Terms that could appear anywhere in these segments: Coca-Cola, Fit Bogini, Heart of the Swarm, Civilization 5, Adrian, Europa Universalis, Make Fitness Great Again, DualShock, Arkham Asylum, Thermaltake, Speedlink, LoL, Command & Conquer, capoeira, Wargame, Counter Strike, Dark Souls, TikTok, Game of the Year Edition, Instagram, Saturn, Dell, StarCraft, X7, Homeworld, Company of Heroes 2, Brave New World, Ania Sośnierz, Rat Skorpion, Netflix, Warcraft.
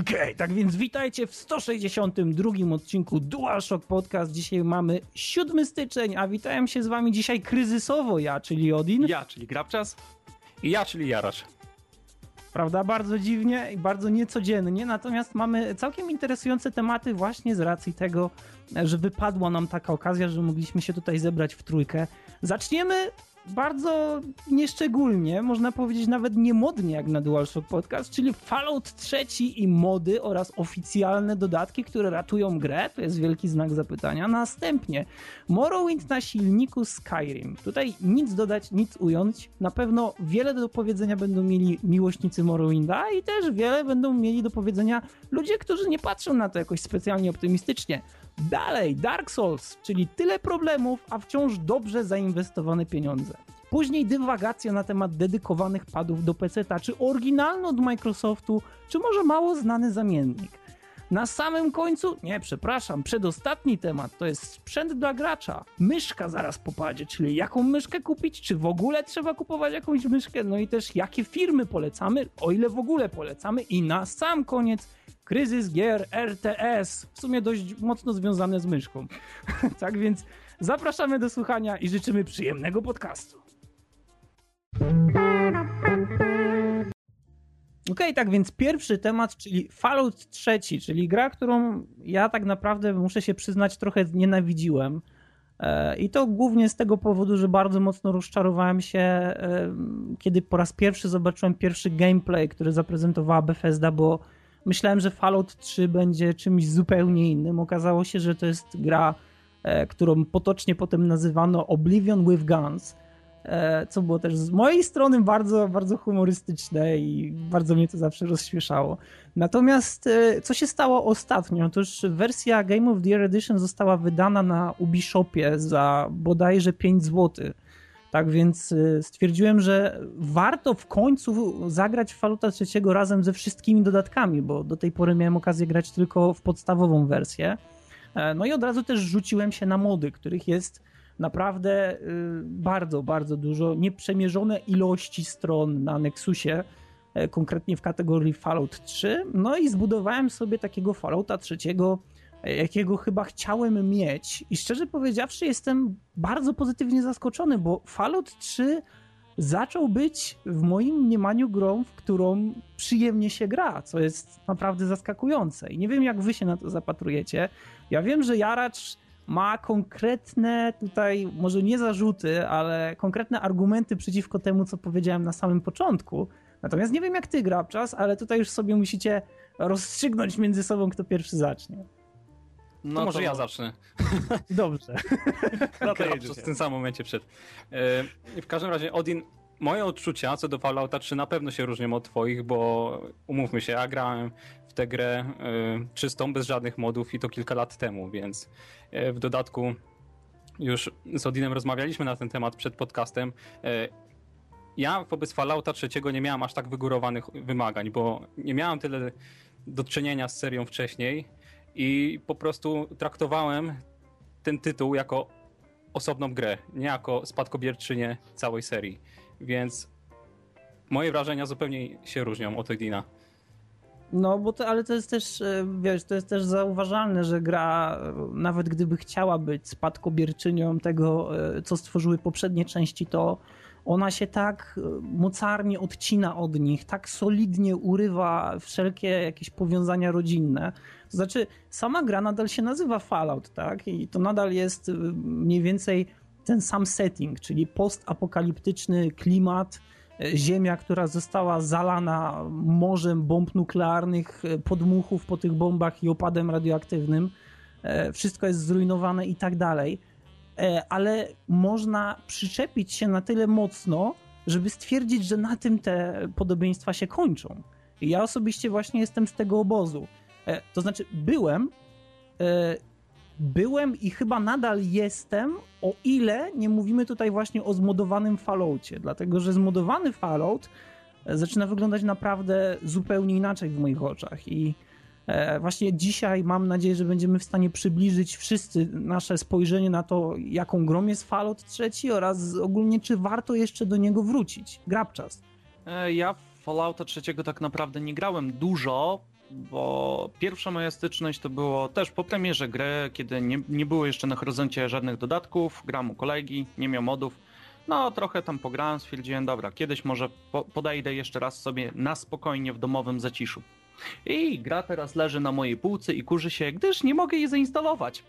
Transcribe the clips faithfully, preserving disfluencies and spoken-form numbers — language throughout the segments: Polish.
Okay, tak więc witajcie w sto sześćdziesiątym drugim odcinku DualShock Podcast. Dzisiaj mamy siódmy styczeń, a witałem się z wami dzisiaj kryzysowo ja, czyli Odin. Ja, czyli Grabczas. I ja, czyli Jarasz. Prawda? Bardzo dziwnie i bardzo niecodziennie, natomiast mamy całkiem interesujące tematy właśnie z racji tego, że wypadła nam taka okazja, że mogliśmy się tutaj zebrać w trójkę. Zaczniemy bardzo nieszczególnie, można powiedzieć nawet niemodnie jak na DualShock Podcast, czyli Fallout trzy i mody oraz oficjalne dodatki, które ratują grę, to jest wielki znak zapytania. Następnie Morrowind na silniku Skyrim. Tutaj nic dodać, nic ująć. Na pewno wiele do powiedzenia będą mieli miłośnicy Morrowinda i też wiele będą mieli do powiedzenia ludzie, którzy nie patrzą na to jakoś specjalnie optymistycznie. Dalej, Dark Souls, czyli tyle problemów, a wciąż dobrze zainwestowane pieniądze. Później dywagacja na temat dedykowanych padów do peceta, czy oryginalny od Microsoftu, czy może mało znany zamiennik. Na samym końcu, nie przepraszam, przedostatni temat to jest sprzęt dla gracza. Myszka zaraz popadzie, czyli jaką myszkę kupić, czy w ogóle trzeba kupować jakąś myszkę, no i też jakie firmy polecamy, o ile w ogóle polecamy i na sam koniec kryzys gier R T S, w sumie dość mocno związane z myszką. Tak więc zapraszamy do słuchania i życzymy przyjemnego podcastu. Okej, okay, tak więc pierwszy temat, czyli Fallout trzy, czyli gra, którą ja tak naprawdę, muszę się przyznać, trochę nienawidziłem. I to głównie z tego powodu, że bardzo mocno rozczarowałem się, kiedy po raz pierwszy zobaczyłem pierwszy gameplay, który zaprezentowała Bethesda, bo myślałem, że Fallout trzy będzie czymś zupełnie innym. Okazało się, że to jest gra, którą potocznie potem nazywano Oblivion with Guns, co było też z mojej strony bardzo, bardzo humorystyczne i bardzo mnie to zawsze rozśmieszało. Natomiast co się stało ostatnio? Otóż wersja Game of the Year Edition została wydana na Ubishopie za bodajże pięć złotych. Tak więc stwierdziłem, że warto w końcu zagrać w Fallouta trzy razem ze wszystkimi dodatkami, bo do tej pory miałem okazję grać tylko w podstawową wersję. No i od razu też rzuciłem się na mody, których jest naprawdę bardzo, bardzo dużo, nieprzemierzone ilości stron na Nexusie, konkretnie w kategorii Fallout trzy. No i zbudowałem sobie takiego Fallouta trzy, jakiego chyba chciałem mieć i szczerze powiedziawszy jestem bardzo pozytywnie zaskoczony, bo Fallout trzy zaczął być w moim mniemaniu grą, w którą przyjemnie się gra, co jest naprawdę zaskakujące i nie wiem jak wy się na to zapatrujecie. Ja wiem, że Jaracz ma konkretne tutaj, może nie zarzuty, ale konkretne argumenty przeciwko temu, co powiedziałem na samym początku. Natomiast nie wiem jak ty, Grabczas, ale tutaj już sobie musicie rozstrzygnąć między sobą, kto pierwszy zacznie. No to może to... ja zacznę. Dobrze. Grabczas w tym samym momencie przed. W każdym razie, Odin, moje odczucia co do Fallouta trzy na pewno się różnią od twoich, bo umówmy się, ja grałem w tę grę y, czystą, bez żadnych modów i to kilka lat temu, więc y, w dodatku już z Odinem rozmawialiśmy na ten temat przed podcastem. Y, ja wobec Fallouta trzy nie miałem aż tak wygórowanych wymagań, bo nie miałem tyle do czynienia z serią wcześniej i po prostu traktowałem ten tytuł jako osobną grę, nie jako spadkobierczynię całej serii, więc moje wrażenia zupełnie się różnią od Odina. No, bo to, ale to jest też, wiesz, to jest też zauważalne, że gra, nawet gdyby chciała być spadkobierczynią tego, co stworzyły poprzednie części, to ona się tak mocarnie odcina od nich, tak solidnie urywa wszelkie jakieś powiązania rodzinne. To znaczy, sama gra nadal się nazywa Fallout, tak? I to nadal jest mniej więcej ten sam setting, czyli postapokaliptyczny klimat, Ziemia, która została zalana morzem bomb nuklearnych, podmuchów po tych bombach i opadem radioaktywnym. Wszystko jest zrujnowane i tak dalej. Ale można przyczepić się na tyle mocno, żeby stwierdzić, że na tym te podobieństwa się kończą. I ja osobiście właśnie jestem z tego obozu. To znaczy byłem... Byłem i chyba nadal jestem, o ile nie mówimy tutaj właśnie o zmodowanym Falloutie, dlatego że zmodowany Fallout zaczyna wyglądać naprawdę zupełnie inaczej w moich oczach i właśnie dzisiaj mam nadzieję, że będziemy w stanie przybliżyć wszyscy nasze spojrzenie na to, jaką grą jest Fallout trzy oraz ogólnie czy warto jeszcze do niego wrócić. Grabczas. Ja Fallouta trzeciego tak naprawdę nie grałem dużo, bo pierwsza moja styczność to było też po premierze gry, kiedy nie, nie było jeszcze na horyzoncie żadnych dodatków, gram u kolegi, nie miał modów. No trochę tam pograłem, stwierdziłem, dobra, kiedyś może po, podejdę jeszcze raz sobie na spokojnie w domowym zaciszu. I gra teraz leży na mojej półce i kurzy się, gdyż nie mogę jej zainstalować.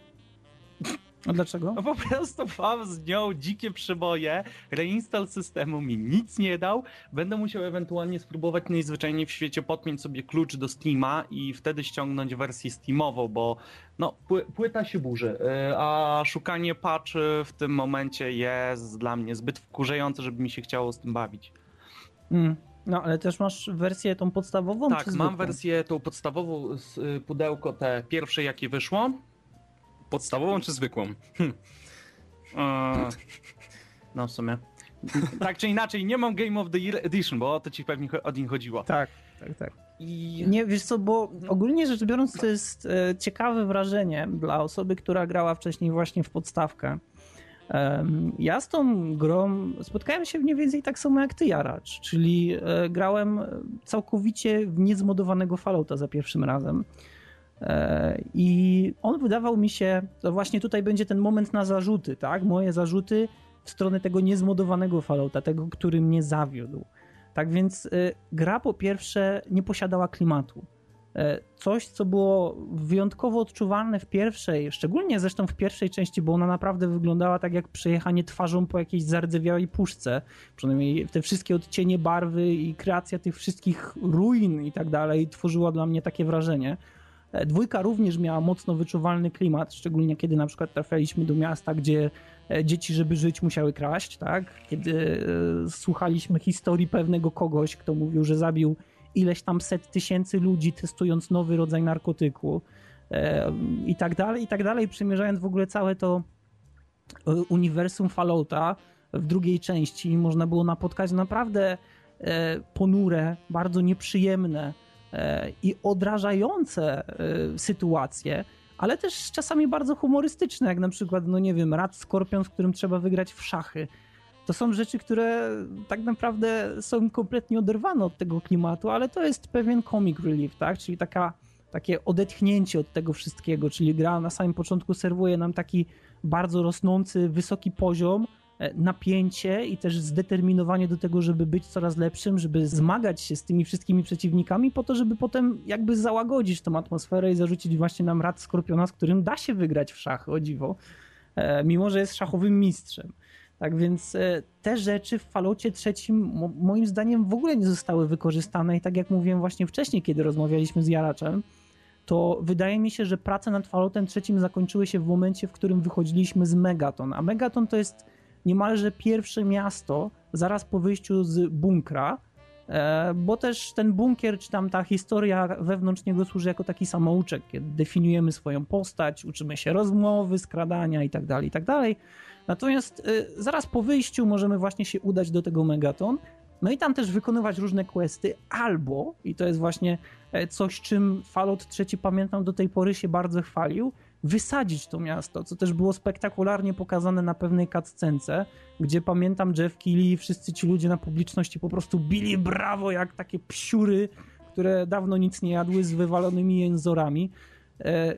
A dlaczego? No po prostu mam z nią dzikie przyboje, reinstall systemu mi nic nie dał, będę musiał ewentualnie spróbować najzwyczajniej w świecie podpiąć sobie klucz do Steama i wtedy ściągnąć wersję Steamową, bo no płyta się burzy, a szukanie patchy w tym momencie jest dla mnie zbyt wkurzające, żeby mi się chciało z tym bawić. Mm. No, ale też masz wersję tą podstawową? Tak, czy mam wersję tą podstawową z pudełko te pierwsze, jakie wyszło. Podstawową czy zwykłą? Hm. Eee, no w sumie. Tak czy inaczej, nie mam Game of the Year Edition, bo o to ci pewnie o nim chodziło. Tak, tak, tak. I... Nie, wiesz co, bo ogólnie rzecz biorąc to jest e, ciekawe wrażenie dla osoby, która grała wcześniej właśnie w podstawkę. E, ja z tą grą spotkałem się mniej więcej tak samo jak ty, Jaracz, czyli e, grałem całkowicie w niezmodowanego Fallouta za pierwszym razem. I on wydawał mi się, to właśnie tutaj będzie ten moment na zarzuty, tak? Moje zarzuty w stronę tego niezmodowanego Fallouta, tego, który mnie zawiódł. Tak więc gra po pierwsze nie posiadała klimatu. Coś, co było wyjątkowo odczuwalne w pierwszej, szczególnie zresztą w pierwszej części, bo ona naprawdę wyglądała tak jak przejechanie twarzą po jakiejś zardzewiałej puszce. Przynajmniej te wszystkie odcienie barwy i kreacja tych wszystkich ruin i tak dalej tworzyła dla mnie takie wrażenie. Dwójka również miała mocno wyczuwalny klimat, szczególnie kiedy na przykład trafialiśmy do miasta, gdzie dzieci, żeby żyć, musiały kraść, tak? Kiedy słuchaliśmy historii pewnego kogoś, kto mówił, że zabił ileś tam set tysięcy ludzi, testując nowy rodzaj narkotyku i tak dalej, i tak dalej, przymierzając w ogóle całe to uniwersum Fallouta w drugiej części można było napotkać naprawdę ponure, bardzo nieprzyjemne i odrażające sytuacje, ale też czasami bardzo humorystyczne, jak na przykład, no nie wiem, Rat Skorpion, z którym trzeba wygrać w szachy. To są rzeczy, które tak naprawdę są kompletnie oderwane od tego klimatu, ale to jest pewien comic relief, tak? Czyli taka, takie odetchnięcie od tego wszystkiego, czyli gra na samym początku serwuje nam taki bardzo rosnący, wysoki poziom, napięcie i też zdeterminowanie do tego, żeby być coraz lepszym, żeby zmagać się z tymi wszystkimi przeciwnikami po to, żeby potem jakby załagodzić tą atmosferę i zarzucić właśnie nam Rat Skorpiona, z którym da się wygrać w szachy, o dziwo, mimo że jest szachowym mistrzem. Tak więc te rzeczy w Falloutie trzecim moim zdaniem w ogóle nie zostały wykorzystane i tak jak mówiłem właśnie wcześniej, kiedy rozmawialiśmy z Jaraczem, to wydaje mi się, że prace nad Falloutem trzecim zakończyły się w momencie, w którym wychodziliśmy z Megaton, a Megaton to jest niemalże pierwsze miasto zaraz po wyjściu z bunkra, bo też ten bunkier, czy tam ta historia wewnątrz niego służy jako taki samouczek, kiedy definiujemy swoją postać, uczymy się rozmowy, skradania itd., itd. Natomiast zaraz po wyjściu możemy właśnie się udać do tego Megaton, no i tam też wykonywać różne questy, albo, i to jest właśnie coś, czym Fallout trzy, pamiętam, do tej pory się bardzo chwalił, wysadzić to miasto, co też było spektakularnie pokazane na pewnej cutscence, gdzie pamiętam Jeff Keighley i wszyscy ci ludzie na publiczności po prostu bili brawo jak takie psiury, które dawno nic nie jadły, z wywalonymi jęzorami. E,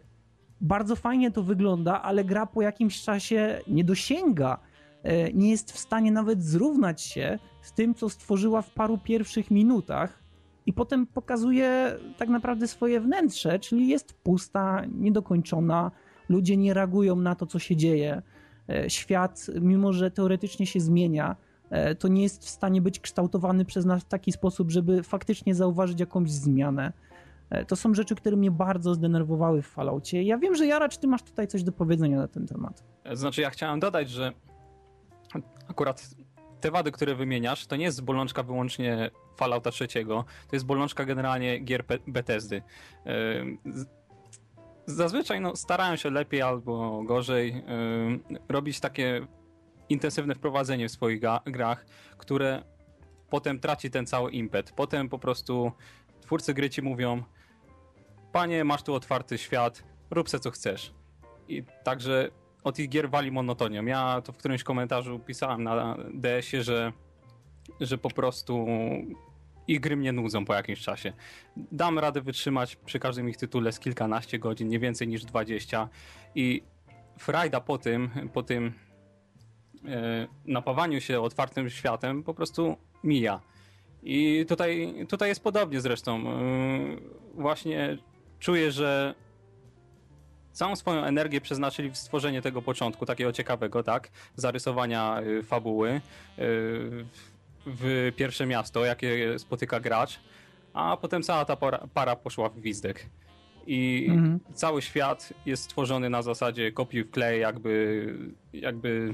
bardzo fajnie to wygląda, ale gra po jakimś czasie nie dosięga, e, nie jest w stanie nawet zrównać się z tym, co stworzyła w paru pierwszych minutach, i potem pokazuje tak naprawdę swoje wnętrze, czyli jest pusta, niedokończona, ludzie nie reagują na to, co się dzieje. Świat, mimo że teoretycznie się zmienia, to nie jest w stanie być kształtowany przez nas w taki sposób, żeby faktycznie zauważyć jakąś zmianę. To są rzeczy, które mnie bardzo zdenerwowały w Falloutie. Ja wiem, że Jaracz, ty masz tutaj coś do powiedzenia na ten temat. Znaczy, ja chciałem dodać, że akurat te wady, które wymieniasz, to nie jest bolączka wyłącznie Fallouta trzeciego, to jest bolączka generalnie gier Bethesdy. Zazwyczaj no, starają się lepiej albo gorzej robić takie intensywne wprowadzenie w swoich grach, które potem traci ten cały impet. Potem po prostu twórcy gry ci mówią: panie, masz tu otwarty świat, rób se co chcesz. I także od ich gier wali monotonią. Ja to w którymś komentarzu pisałem na D S-ie, że, że po prostu i gry mnie nudzą po jakimś czasie. Dam radę wytrzymać przy każdym ich tytule z kilkanaście godzin, nie więcej niż dwadzieścia i frajda po tym, po tym e, napawaniu się otwartym światem po prostu mija. I tutaj, tutaj jest podobnie zresztą. Yy, właśnie czuję, że całą swoją energię przeznaczyli w stworzenie tego początku, takiego ciekawego, tak? Zarysowania yy, fabuły, yy, w pierwsze miasto, jakie spotyka gracz, a potem cała ta para, para poszła w gwizdek. I mhm. cały świat jest stworzony na zasadzie kopiuj wklej, jakby, jakby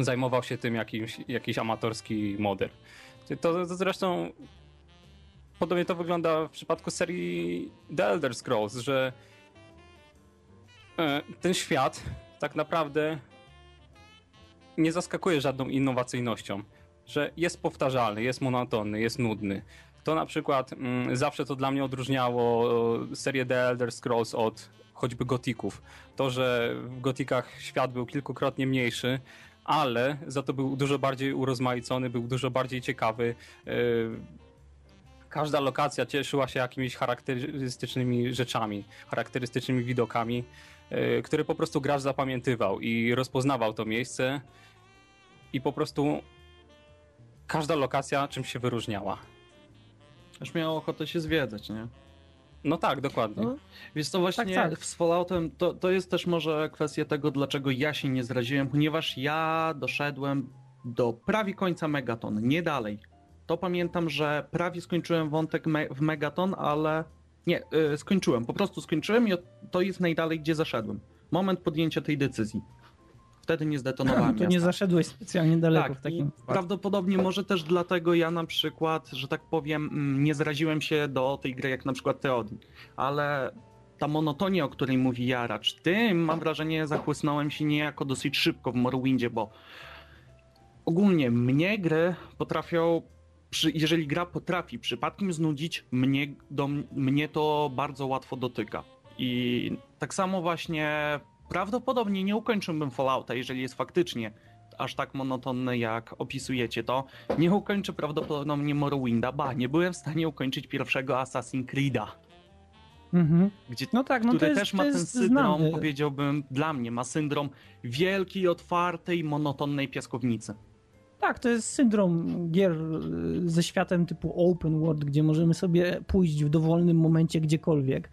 zajmował się tym jakiś, jakiś amatorski model. To, to zresztą podobnie to wygląda w przypadku serii The Elder Scrolls, że ten świat tak naprawdę nie zaskakuje żadną innowacyjnością, że jest powtarzalny, jest monotonny, jest nudny. To na przykład m, zawsze to dla mnie odróżniało serię The Elder Scrolls od choćby gotików. To, że w gotikach świat był kilkukrotnie mniejszy, ale za to był dużo bardziej urozmaicony, był dużo bardziej ciekawy. Każda lokacja cieszyła się jakimiś charakterystycznymi rzeczami, charakterystycznymi widokami, które po prostu gracz zapamiętywał i rozpoznawał to miejsce i po prostu każda lokacja czymś się wyróżniała. Aż miało ochotę się zwiedzać, nie? No tak, dokładnie. No, więc to właśnie tak, tak. Z Falloutem to, to jest też może kwestia tego, dlaczego ja się nie zraziłem, ponieważ ja doszedłem do prawie końca Megaton, nie dalej. To pamiętam, że prawie skończyłem wątek me- w Megaton, ale nie, yy, skończyłem, po prostu skończyłem i to jest najdalej, gdzie zaszedłem. Moment podjęcia tej decyzji. Wtedy nie zdetonowałem miasta. To nie zaszedłeś specjalnie daleko tak, w takim... Prawdopodobnie może też dlatego ja na przykład, że tak powiem, nie zraziłem się do tej gry jak na przykład Theodin, ale ta monotonia, o której mówi Jaracz, tym mam wrażenie zachłysnąłem się niejako dosyć szybko w Morrowindzie, bo ogólnie mnie gry potrafią, jeżeli gra potrafi przypadkiem znudzić, mnie, do, mnie to bardzo łatwo dotyka. I tak samo właśnie... Prawdopodobnie nie ukończyłbym Fallouta, jeżeli jest faktycznie aż tak monotonny, jak opisujecie to. Nie ukończę prawdopodobnie Morrowinda, ba, nie byłem w stanie ukończyć pierwszego Assassin's Creed'a. Mm-hmm. Gdzie, no tak, no który to jest, też ma to jest ten syndrom, znany. Powiedziałbym, dla mnie ma syndrom wielkiej, otwartej, monotonnej piaskownicy. Tak, to jest syndrom gier ze światem typu open world, gdzie możemy sobie pójść w dowolnym momencie gdziekolwiek.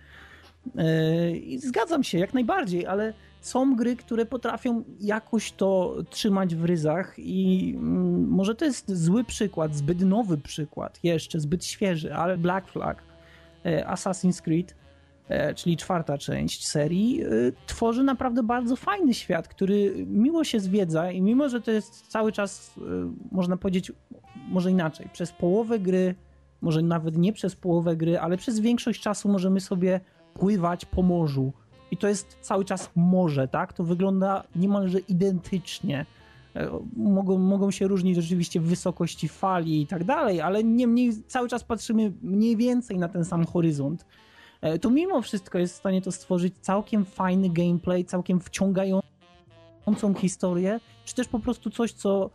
I zgadzam się, jak najbardziej, ale są gry, które potrafią jakoś to trzymać w ryzach i może to jest zły przykład, zbyt nowy przykład, jeszcze zbyt świeży, ale Black Flag, Assassin's Creed, czyli czwarta część serii, tworzy naprawdę bardzo fajny świat, który miło się zwiedza i mimo, że to jest cały czas, można powiedzieć, może inaczej, przez połowę gry, może nawet nie przez połowę gry, ale przez większość czasu możemy sobie pływać po morzu. I to jest cały czas morze, tak? To wygląda niemalże identycznie. Mogą, mogą się różnić rzeczywiście wysokości fali i tak dalej, ale niemniej cały czas patrzymy mniej więcej na ten sam horyzont. To mimo wszystko jest w stanie to stworzyć całkiem fajny gameplay, całkiem wciągającą historię, czy też po prostu coś, co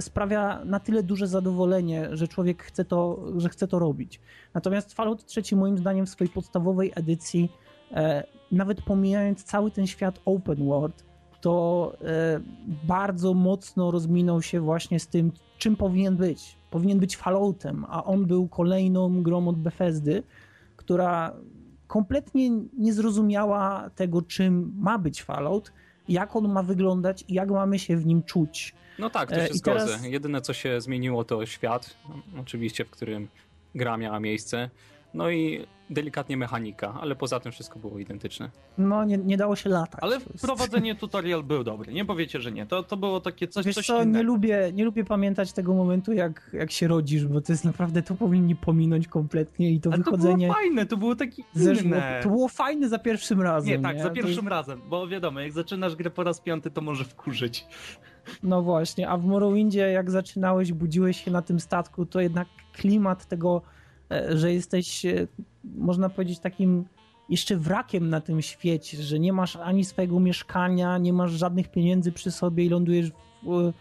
sprawia na tyle duże zadowolenie, że człowiek chce to, że chce to robić. Natomiast Fallout trzy moim zdaniem w swojej podstawowej edycji, e, nawet pomijając cały ten świat open world, to e, bardzo mocno rozminął się właśnie z tym, czym powinien być. Powinien być Falloutem, a on był kolejną grą od Bethesdy, która kompletnie nie zrozumiała tego, czym ma być Fallout, jak on ma wyglądać i jak mamy się w nim czuć. No tak, to się zgodzę. Teraz... Jedyne, co się zmieniło, to świat, oczywiście, w którym gra miała miejsce, no i delikatnie mechanika, ale poza tym wszystko było identyczne. No, nie, nie dało się latać. Ale wprowadzenie tutorial był dobry, nie powiecie, że nie. To, to było takie coś, Wiesz coś co, innego. Nie lubię, nie lubię pamiętać tego momentu, jak, jak się rodzisz, bo to jest naprawdę, to powinni pominąć kompletnie i to ale wychodzenie... to było fajne, to było takie inne. Zeszło, to było fajne za pierwszym razem. Nie, tak, nie? za pierwszym jest... razem, bo wiadomo, jak zaczynasz grę po raz piąty, to może wkurzyć. No właśnie, a w Morrowindzie jak zaczynałeś, budziłeś się na tym statku, to jednak klimat tego, że jesteś, można powiedzieć, takim jeszcze wrakiem na tym świecie, że nie masz ani swojego mieszkania, nie masz żadnych pieniędzy przy sobie i lądujesz w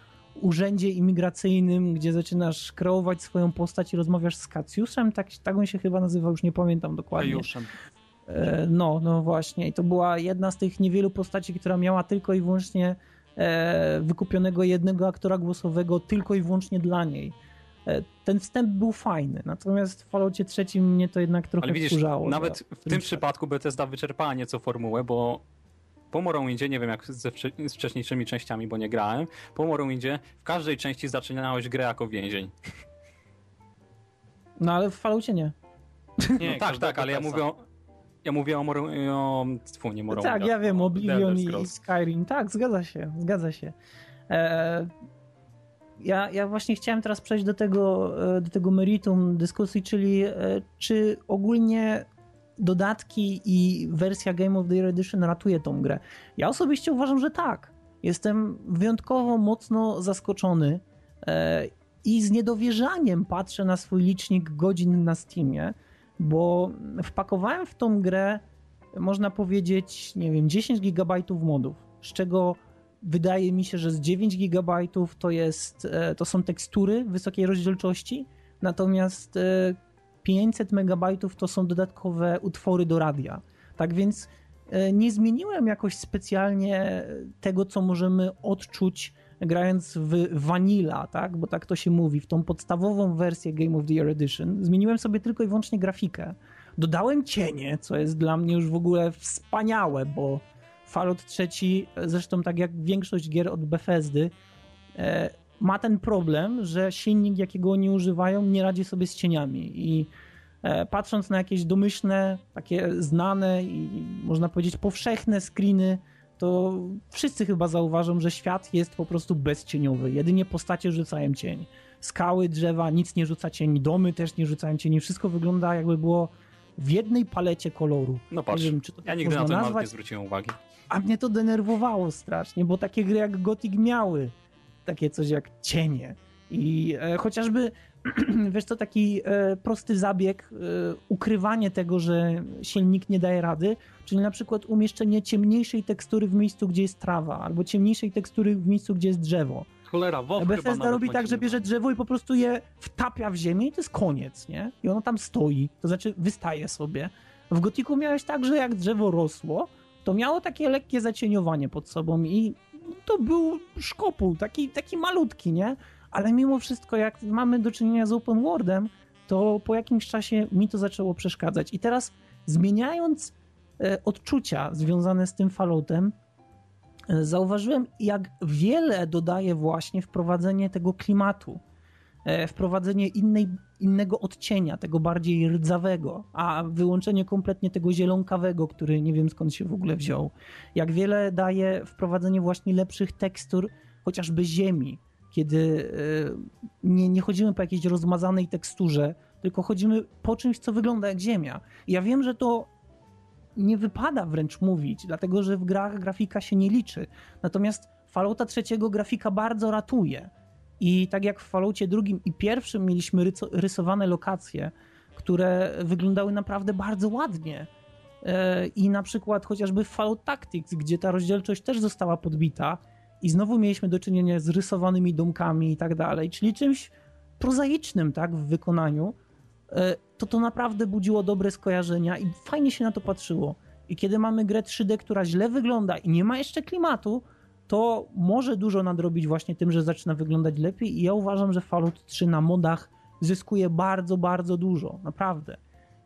urzędzie imigracyjnym, gdzie zaczynasz kreować swoją postać i rozmawiasz z Kacjuszem, tak, tak on się chyba nazywa, już nie pamiętam dokładnie. Kajuszem. E, no, no właśnie. I to była jedna z tych niewielu postaci, która miała tylko i wyłącznie e, wykupionego jednego aktora głosowego tylko i wyłącznie dla niej. E, ten wstęp był fajny, natomiast w Falloutie trzy mnie to jednak trochę wkurzało. Nawet w, w tym przypadku Bethesda wyczerpała nieco formułę, bo po Morrowindzie, nie wiem jak ze wcześniejszymi częściami, bo nie grałem, po Morrowindzie w każdej części zaczynałeś grę jako więzień. No ale w Falloutie nie. Nie, no tak, tak, ale ja mówię o, ja mówię o, Mor- o tfu, nie Morrowindzie. Tak, ja wiem, Oblivion i Skyrim, tak, zgadza się, zgadza się. Eee, ja, ja właśnie chciałem teraz przejść do tego, do tego meritum dyskusji, czyli czy ogólnie dodatki i wersja Game of the Year Edition ratuje tą grę. Ja osobiście uważam, że tak. Jestem wyjątkowo mocno zaskoczony e, i z niedowierzaniem patrzę na swój licznik godzin na Steamie, bo wpakowałem w tą grę, można powiedzieć, nie wiem, dziesięć gigabajtów modów, z czego wydaje mi się, że z dziewięć gigabajtów to jest, e, to są tekstury wysokiej rozdzielczości, natomiast e, pięćset megabajtów to są dodatkowe utwory do radia. Tak więc nie zmieniłem jakoś specjalnie tego, co możemy odczuć grając w Vanilla, tak? Bo tak to się mówi, w tą podstawową wersję Game of the Year Edition. Zmieniłem sobie tylko i wyłącznie grafikę. Dodałem cienie, co jest dla mnie już w ogóle wspaniałe, bo Fallout trzy, zresztą tak jak większość gier od Bethesdy, e- ma ten problem, że silnik, jakiego oni używają, nie radzi sobie z cieniami i e, patrząc na jakieś domyślne, takie znane i można powiedzieć powszechne screeny, to wszyscy chyba zauważą, że świat jest po prostu bezcieniowy, jedynie postacie rzucają cień. Skały, drzewa, nic nie rzuca cień, domy też nie rzucają cieni, wszystko wygląda jakby było w jednej palecie koloru. No patrz, nie wiem, czy to ja nigdy na to nazwać, nie zwróciłem uwagi. A mnie to denerwowało strasznie, bo takie gry jak Gothic miały takie coś jak cienie i e, chociażby, wiesz co, taki e, prosty zabieg, e, ukrywanie tego, że silnik nie daje rady, czyli na przykład umieszczenie ciemniejszej tekstury w miejscu, gdzie jest trawa, albo ciemniejszej tekstury w miejscu, gdzie jest drzewo. Cholera, WoW Bethesda robi tak, że bierze drzewo i po prostu je wtapia w ziemię i to jest koniec, nie? I ono tam stoi, to znaczy wystaje sobie. W Gothicu miałeś tak, że jak drzewo rosło, to miało takie lekkie zacieniowanie pod sobą i to był szkopuł, taki, taki malutki, nie? Ale mimo wszystko, jak mamy do czynienia z open worldem, to po jakimś czasie mi to zaczęło przeszkadzać. I teraz zmieniając e, odczucia związane z tym Falloutem, e, zauważyłem, jak wiele dodaje właśnie wprowadzenie tego klimatu, e, wprowadzenie innej, innego odcienia, tego bardziej rdzawego, a wyłączenie kompletnie tego zielonkawego, który nie wiem skąd się w ogóle wziął. Jak wiele daje wprowadzenie właśnie lepszych tekstur, chociażby ziemi, kiedy y, nie, nie chodzimy po jakiejś rozmazanej teksturze, tylko chodzimy po czymś, co wygląda jak ziemia. Ja wiem, że to nie wypada wręcz mówić, dlatego że w grach grafika się nie liczy. Natomiast Fallouta trzeciego grafika bardzo ratuje. I tak jak w Falloutie drugim i pierwszym mieliśmy ryco- rysowane lokacje, które wyglądały naprawdę bardzo ładnie. Yy, I na przykład chociażby w Fallout Tactics, gdzie ta rozdzielczość też została podbita i znowu mieliśmy do czynienia z rysowanymi domkami i tak dalej, czyli czymś prozaicznym, tak, w wykonaniu, yy, to to naprawdę budziło dobre skojarzenia i fajnie się na to patrzyło. I kiedy mamy grę trzy D, która źle wygląda i nie ma jeszcze klimatu, to może dużo nadrobić właśnie tym, że zaczyna wyglądać lepiej i ja uważam, że Fallout trzy na modach zyskuje bardzo, bardzo dużo, naprawdę.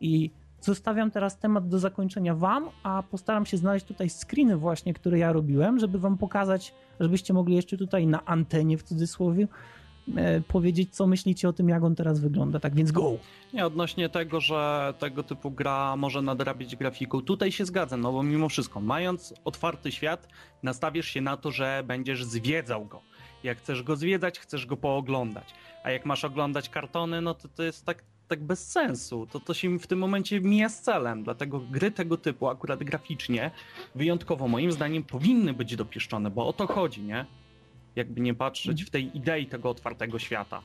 I zostawiam teraz temat do zakończenia wam, a postaram się znaleźć tutaj screeny właśnie, które ja robiłem, żeby wam pokazać, żebyście mogli jeszcze tutaj na antenie w cudzysłowie e, powiedzieć, co myślicie o tym, jak on teraz wygląda. Tak więc go! Nie, odnośnie tego, że tego typu gra może nadrabiać grafiką, tutaj się zgadzam, no bo mimo wszystko, mając otwarty świat, nastawisz się na to, że będziesz zwiedzał go. Jak chcesz go zwiedzać, chcesz go pooglądać. A jak masz oglądać kartony, no to to jest tak, tak bez sensu. To to się w tym momencie mija z celem. Dlatego gry tego typu, akurat graficznie, wyjątkowo moim zdaniem powinny być dopieszczone, bo o to chodzi, nie? Jakby nie patrzeć w tej idei tego otwartego świata.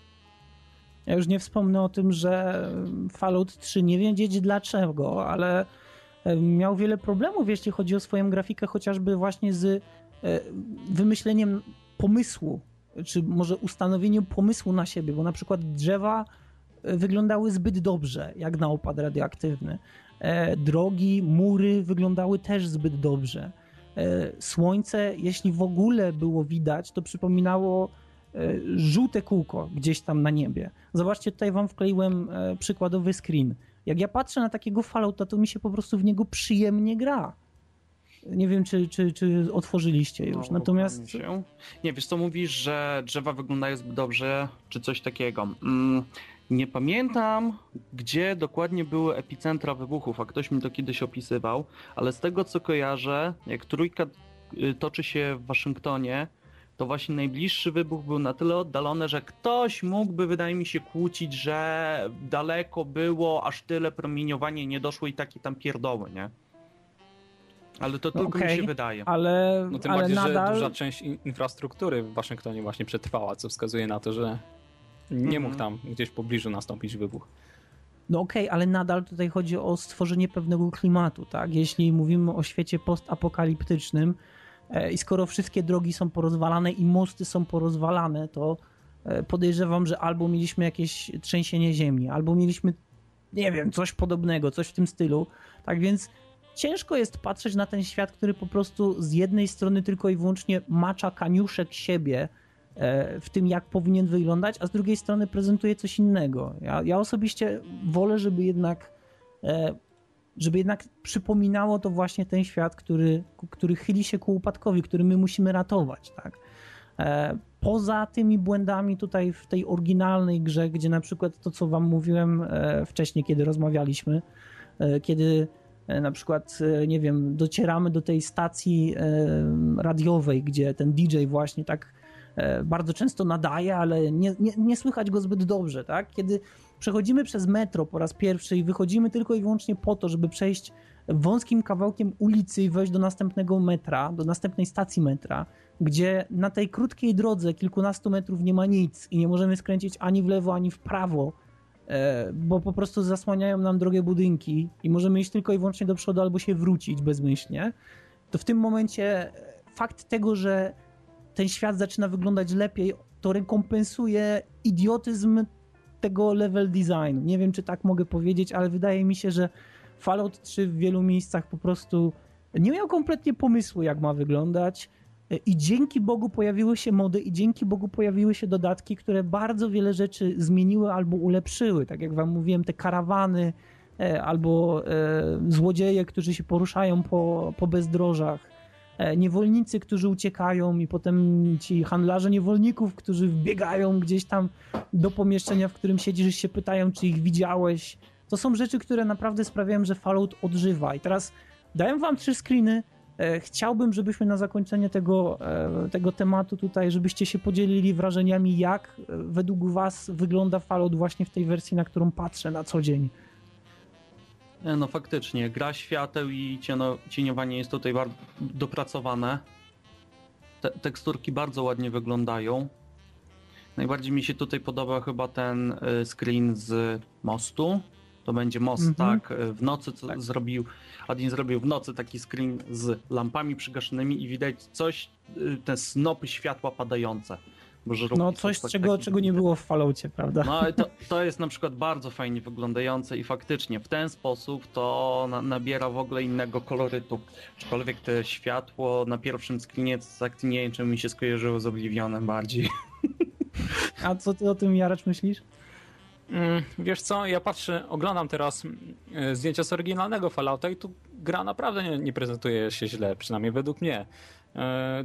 Ja już nie wspomnę o tym, że Fallout trzy, nie wiedzieć dlaczego, ale miał wiele problemów, jeśli chodzi o swoją grafikę, chociażby właśnie z wymyśleniem pomysłu czy może ustanowieniu pomysłu na siebie, bo na przykład drzewa wyglądały zbyt dobrze, jak na opad radioaktywny. Drogi, mury wyglądały też zbyt dobrze. Słońce, jeśli w ogóle było widać, to przypominało żółte kółko gdzieś tam na niebie. Zobaczcie, tutaj wam wkleiłem przykładowy screen. Jak ja patrzę na takiego Fallouta, to mi się po prostu w niego przyjemnie gra. Nie wiem, czy, czy, czy otworzyliście już. No, natomiast... Się. Nie, wiesz co, mówisz, że drzewa wyglądają zbyt dobrze, czy coś takiego. Mm, nie pamiętam, gdzie dokładnie były epicentra wybuchów, a ktoś mi to kiedyś opisywał, ale z tego, co kojarzę, jak trójka toczy się w Waszyngtonie, to właśnie najbliższy wybuch był na tyle oddalony, że ktoś mógłby, wydaje mi się, kłócić, że daleko było, aż tyle promieniowanie nie doszło i takie tam pierdoły, nie? Ale to tylko okay, mi się wydaje. Ale, no, tym ale bardziej, nadal... że duża część infrastruktury w Waszyngtonie właśnie przetrwała, co wskazuje na to, że nie mm-hmm. mógł tam gdzieś w pobliżu nastąpić wybuch. No okej, okay, ale nadal tutaj chodzi o stworzenie pewnego klimatu, tak? Jeśli mówimy o świecie postapokaliptycznym e, i skoro wszystkie drogi są porozwalane i mosty są porozwalane, to e, podejrzewam, że albo mieliśmy jakieś trzęsienie ziemi, albo mieliśmy, nie wiem, coś podobnego, coś w tym stylu. Tak więc ciężko jest patrzeć na ten świat, który po prostu z jednej strony tylko i wyłącznie macza kaniuszek siebie w tym, jak powinien wyglądać, a z drugiej strony prezentuje coś innego. Ja, ja osobiście wolę, żeby jednak żeby jednak przypominało to właśnie ten świat, który, który chyli się ku upadkowi, który my musimy ratować, tak? Poza tymi błędami tutaj w tej oryginalnej grze, gdzie na przykład to, co wam mówiłem wcześniej, kiedy rozmawialiśmy, kiedy na przykład, nie wiem, docieramy do tej stacji radiowej, gdzie ten D J właśnie tak bardzo często nadaje, ale nie, nie, nie słychać go zbyt dobrze, tak? Kiedy przechodzimy przez metro po raz pierwszy i wychodzimy tylko i wyłącznie po to, żeby przejść wąskim kawałkiem ulicy i wejść do następnego metra, do następnej stacji metra, gdzie na tej krótkiej drodze kilkunastu metrów nie ma nic i nie możemy skręcić ani w lewo, ani w prawo, bo po prostu zasłaniają nam drogę budynki i możemy iść tylko i wyłącznie do przodu albo się wrócić bezmyślnie, to w tym momencie fakt tego, że ten świat zaczyna wyglądać lepiej, to rekompensuje idiotyzm tego level designu. Nie wiem, czy tak mogę powiedzieć, ale wydaje mi się, że Fallout trzy w wielu miejscach po prostu nie miał kompletnie pomysłu, jak ma wyglądać i dzięki Bogu pojawiły się mody i dzięki Bogu pojawiły się dodatki, które bardzo wiele rzeczy zmieniły albo ulepszyły. Tak jak wam mówiłem, te karawany albo złodzieje, którzy się poruszają po, po bezdrożach, niewolnicy, którzy uciekają i potem ci handlarze niewolników, którzy wbiegają gdzieś tam do pomieszczenia, w którym siedzisz i się pytają, czy ich widziałeś. To są rzeczy, które naprawdę sprawiają, że Fallout odżywa. I teraz dałem wam trzy screeny. Chciałbym, żebyśmy na zakończenie tego, tego tematu tutaj, żebyście się podzielili wrażeniami, jak według was wygląda Fallout właśnie w tej wersji, na którą patrzę na co dzień. No faktycznie, gra świateł i cieno, cieniowanie jest tutaj bardzo dopracowane. Te, teksturki bardzo ładnie wyglądają. Najbardziej mi się tutaj podoba chyba ten screen z mostu. To będzie most, mm-hmm. tak? W nocy co tak. zrobił, Adin zrobił w nocy taki screen z lampami przygaszonymi i widać coś, te snopy światła padające. No coś, tak, czego, czego nie było w Falloutie, prawda? No to, to jest na przykład bardzo fajnie wyglądające i faktycznie w ten sposób to na, nabiera w ogóle innego kolorytu. Aczkolwiek to światło na pierwszym screenie z akcji nie wiem, czy mi się skojarzyło z Oblivionem bardziej. A co ty o tym, Jaracz, myślisz? Mm, wiesz co, ja patrzę, oglądam teraz zdjęcia z oryginalnego Fallouta i tu gra naprawdę nie, nie prezentuje się źle, przynajmniej według mnie.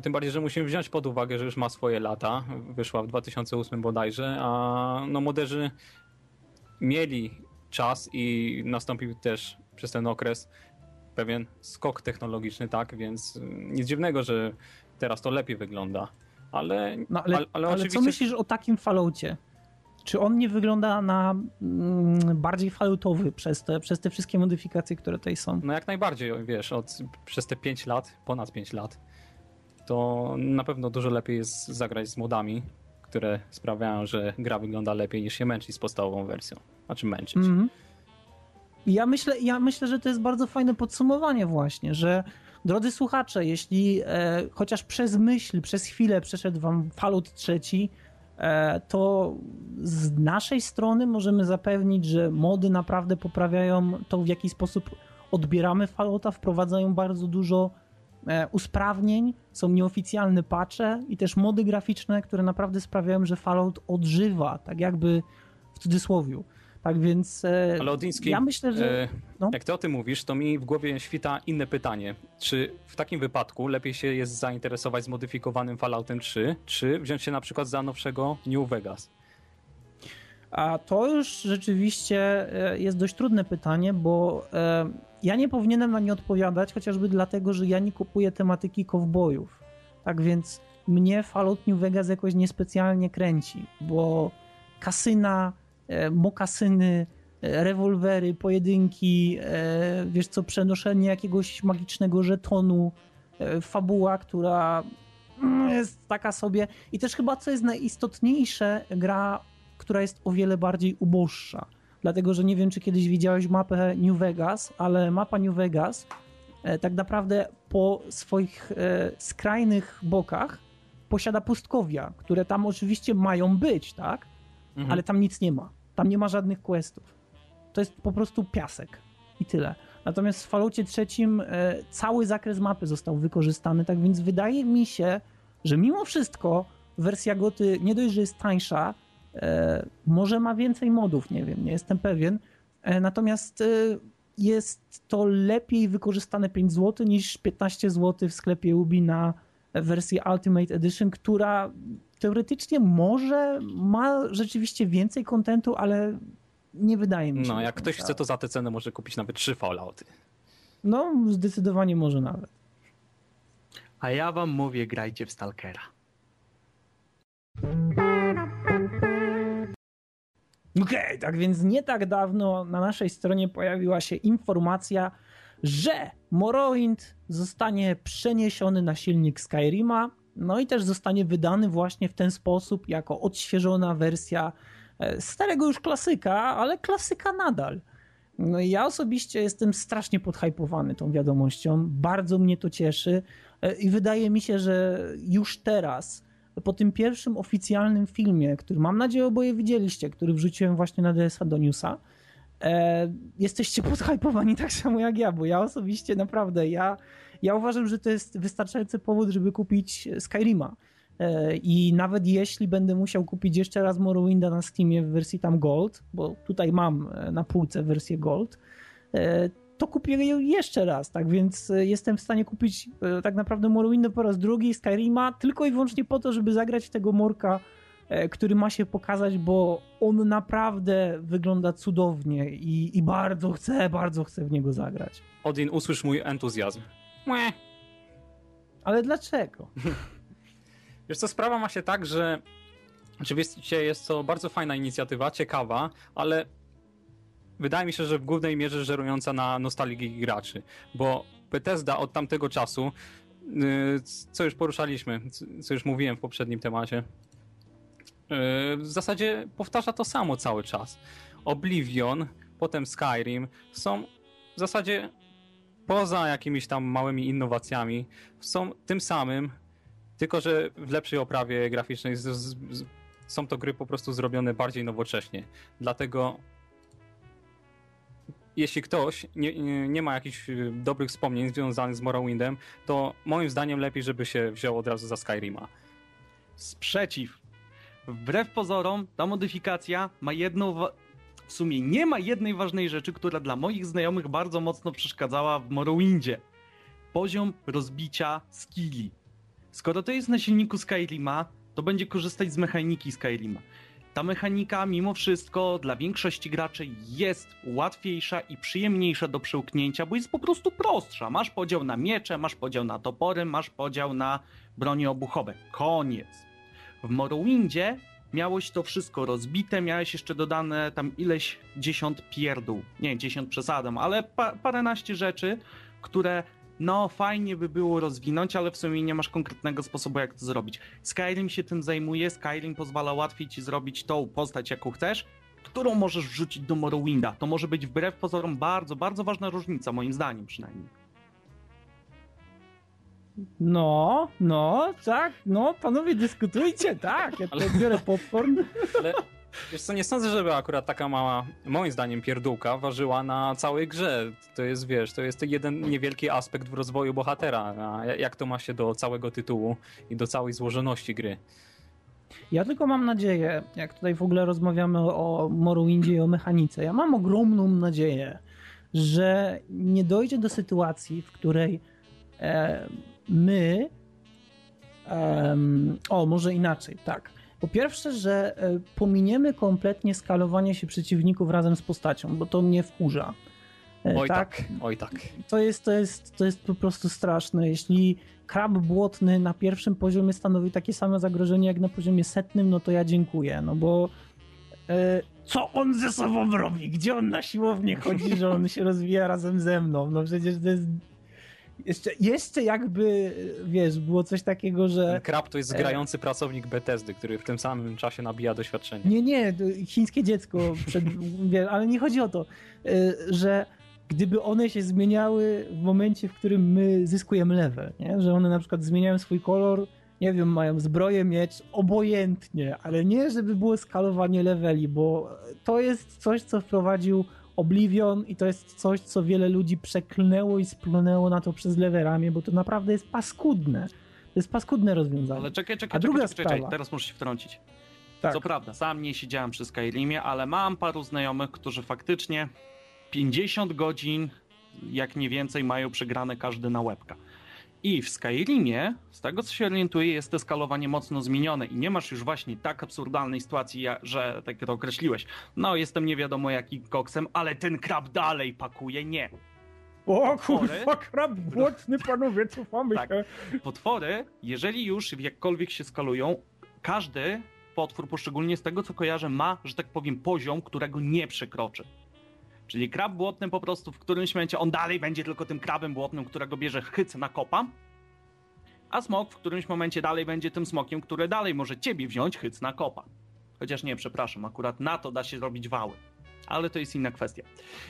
Tym bardziej, że musimy wziąć pod uwagę, że już ma swoje lata, wyszła w dwa tysiące ósmym bodajże, a no moderzy mieli czas i nastąpił też przez ten okres pewien skok technologiczny, tak, więc nic dziwnego, że teraz to lepiej wygląda, ale... No ale, ale, ale, ale oczywiście... co myślisz o takim Falloutie? Czy on nie wygląda na mm, bardziej falloutowy przez te, przez te wszystkie modyfikacje, które tutaj są? No jak najbardziej, wiesz, od, przez te pięć lat, ponad pięć lat, to na pewno dużo lepiej jest zagrać z modami, które sprawiają, że gra wygląda lepiej niż się męczyć z podstawową wersją. Znaczy męczyć. Mm-hmm. Ja myślę, ja myślę, że to jest bardzo fajne podsumowanie właśnie, że Drodzy słuchacze, jeśli e, chociaż przez myśl, przez chwilę przeszedł wam Fallout trzy, e, to z naszej strony możemy zapewnić, że mody naprawdę poprawiają to, w jaki sposób odbieramy Fallouta, wprowadzają bardzo dużo e, usprawnień, są nieoficjalne patche i też mody graficzne, które naprawdę sprawiają, że Fallout odżywa, tak jakby w cudzysłowiu. Tak więc e, Ale Odyński, ja myślę, że... E, no. Jak ty o tym mówisz, to mi w głowie świta inne pytanie. Czy w takim wypadku lepiej się jest zainteresować zmodyfikowanym Falloutem trzy, czy wziąć się na przykład za nowszego New Vegas? A to już rzeczywiście jest dość trudne pytanie, bo e, ja nie powinienem na nie odpowiadać, chociażby dlatego, że ja nie kupuję tematyki kowbojów. Tak więc mnie Fallout New Vegas jakoś niespecjalnie kręci, bo kasyna, mokasyny, rewolwery, pojedynki, wiesz co, przenoszenie jakiegoś magicznego żetonu, fabuła, która jest taka sobie. I też chyba, co jest najistotniejsze, gra, która jest o wiele bardziej uboższa. Dlatego, że nie wiem, czy kiedyś widziałeś mapę New Vegas, ale mapa New Vegas tak naprawdę po swoich skrajnych bokach posiada pustkowia, które tam oczywiście mają być, tak? Mhm. Ale tam nic nie ma. Tam nie ma żadnych questów. To jest po prostu piasek i tyle. Natomiast w Falloutie trzecim e, cały zakres mapy został wykorzystany, tak więc wydaje mi się, że mimo wszystko wersja goty nie dość, że jest tańsza, e, może ma więcej modów, nie wiem, nie jestem pewien, e, natomiast e, jest to lepiej wykorzystane pięć złotych niż piętnaście złotych w sklepie Ubi na wersję Ultimate Edition, która teoretycznie może ma rzeczywiście więcej kontentu, ale nie wydaje mi się. No, jak ktoś chce, to za tę cenę może kupić nawet trzy Fallouty. No, zdecydowanie może nawet. A ja wam mówię, grajcie w Stalkera. Okej, okay, tak więc nie tak dawno na naszej stronie pojawiła się informacja, że Morrowind zostanie przeniesiony na silnik Skyrima. No i też zostanie wydany właśnie w ten sposób, jako odświeżona wersja starego już klasyka, ale klasyka nadal. No i ja osobiście jestem strasznie podhypowany tą wiadomością, bardzo mnie to cieszy i wydaje mi się, że już teraz, po tym pierwszym oficjalnym filmie, który mam nadzieję oboje widzieliście, który wrzuciłem właśnie na D S A do newsa, E, jesteście podhypowani tak samo jak ja, bo ja osobiście naprawdę, ja, ja uważam, że to jest wystarczający powód, żeby kupić Skyrima e, i nawet jeśli będę musiał kupić jeszcze raz Morrowinda na Steamie w wersji tam Gold, bo tutaj mam na półce wersję Gold, e, to kupię je jeszcze raz, tak więc jestem w stanie kupić e, tak naprawdę Morrowinda po raz drugi, Skyrima tylko i wyłącznie po to, żeby zagrać tego Morka, który ma się pokazać, bo on naprawdę wygląda cudownie i, i bardzo chcę, bardzo chcę w niego zagrać. Odin, usłysz mój entuzjazm. Mue. Ale dlaczego? Wiesz co, sprawa ma się tak, że oczywiście jest to bardzo fajna inicjatywa, ciekawa, ale wydaje mi się, że w głównej mierze żerująca na nostalgii graczy, bo Bethesda od tamtego czasu, co już poruszaliśmy, co już mówiłem w poprzednim temacie, w zasadzie powtarza to samo cały czas. Oblivion, potem Skyrim są w zasadzie poza jakimiś tam małymi innowacjami, są tym samym, tylko że w lepszej oprawie graficznej z, z, z, są to gry po prostu zrobione bardziej nowocześnie. Dlatego jeśli ktoś nie, nie, nie ma jakichś dobrych wspomnień związanych z Morrowindem, to moim zdaniem lepiej, żeby się wziął od razu za Skyrima. Sprzeciw. Wbrew pozorom, ta modyfikacja ma jedną, wa- w sumie nie ma jednej ważnej rzeczy, która dla moich znajomych bardzo mocno przeszkadzała w Morrowindzie. Poziom rozbicia skilli. Skoro to jest na silniku Skyrima, to będzie korzystać z mechaniki Skyrima. Ta mechanika mimo wszystko dla większości graczy jest łatwiejsza i przyjemniejsza do przełknięcia, bo jest po prostu prostsza. Masz podział na miecze, masz podział na topory, masz podział na bronie obuchowe. Koniec. W Morrowindzie miałeś to wszystko rozbite, miałeś jeszcze dodane tam ileś dziesiąt pierdół, nie dziesiąt przesadam, ale pa- paręnaście rzeczy, które no fajnie by było rozwinąć, ale w sumie nie masz konkretnego sposobu jak to zrobić. Skyrim się tym zajmuje, Skyrim pozwala łatwiej ci zrobić tą postać jaką chcesz, którą możesz wrzucić do Morrowinda. To może być wbrew pozorom bardzo, bardzo ważna różnica, moim zdaniem przynajmniej. No, no, tak, no, panowie dyskutujcie, tak, ja to ale... biorę popcorn. Ale wiesz co, nie sądzę, żeby akurat taka mała, moim zdaniem, pierdółka ważyła na całej grze. To jest, wiesz, to jest jeden niewielki aspekt w rozwoju bohatera, a jak to ma się do całego tytułu i do całej złożoności gry. Ja tylko mam nadzieję, jak tutaj w ogóle rozmawiamy o Morrowindzie i o mechanice, ja mam ogromną nadzieję, że nie dojdzie do sytuacji, w której e, my... E, o, może inaczej, tak. Po pierwsze, że pominiemy kompletnie skalowanie się przeciwników razem z postacią, bo to mnie wkurza. Oj tak, tak oj tak. To jest, to, jest, to jest po prostu straszne. Jeśli krab błotny na pierwszym poziomie stanowi takie samo zagrożenie jak na poziomie setnym, no to ja dziękuję, no bo yy, co on ze sobą robi? Gdzie on na siłownię chodzi, że on się rozwija razem ze mną? No przecież to jest... Jeszcze, jeszcze jakby, wiesz, było coś takiego, że... Ten krab to jest grający e... pracownik Bethesdy, który w tym samym czasie nabija doświadczenie. Nie, nie, chińskie dziecko, przed... ale nie chodzi o to, że gdyby one się zmieniały w momencie, w którym my zyskujemy level, nie? Że one na przykład zmieniają swój kolor, nie wiem, mają zbroję, miecz, obojętnie, ale nie, żeby było skalowanie leveli, bo to jest coś, co wprowadził Oblivion i to jest coś, co wiele ludzi przeklnęło i splunęło na to przez lewe ramię, bo to naprawdę jest paskudne. To jest paskudne rozwiązanie. Ale czekaj, czekaj, A druga czekaj, czekaj, czekaj, teraz muszę się wtrącić. Tak. Co prawda, sam nie siedziałem przy Skyrimie, ale mam paru znajomych, którzy faktycznie pięćdziesiąt godzin, jak nie więcej, mają przegrane każdy na łebka. I w Skyrimie, z tego co się orientuję, jest to skalowanie mocno zmienione i nie masz już właśnie tak absurdalnej sytuacji, że tak to określiłeś. No, jestem nie wiadomo jakim koksem, ale ten krab dalej pakuje, nie. O kurwa, krab błotny, panowie, cofamy się. Tak. Potwory, jeżeli już jakkolwiek się skalują, każdy potwór, poszczególnie z tego co kojarzę, ma, że tak powiem, poziom, którego nie przekroczy. Czyli krab błotny po prostu w którymś momencie on dalej będzie tylko tym krabem błotnym, którego bierze chyc na kopa, a smok w którymś momencie dalej będzie tym smokiem, który dalej może ciebie wziąć chyc na kopa. Chociaż nie, przepraszam, akurat na to da się zrobić wały. Ale to jest inna kwestia.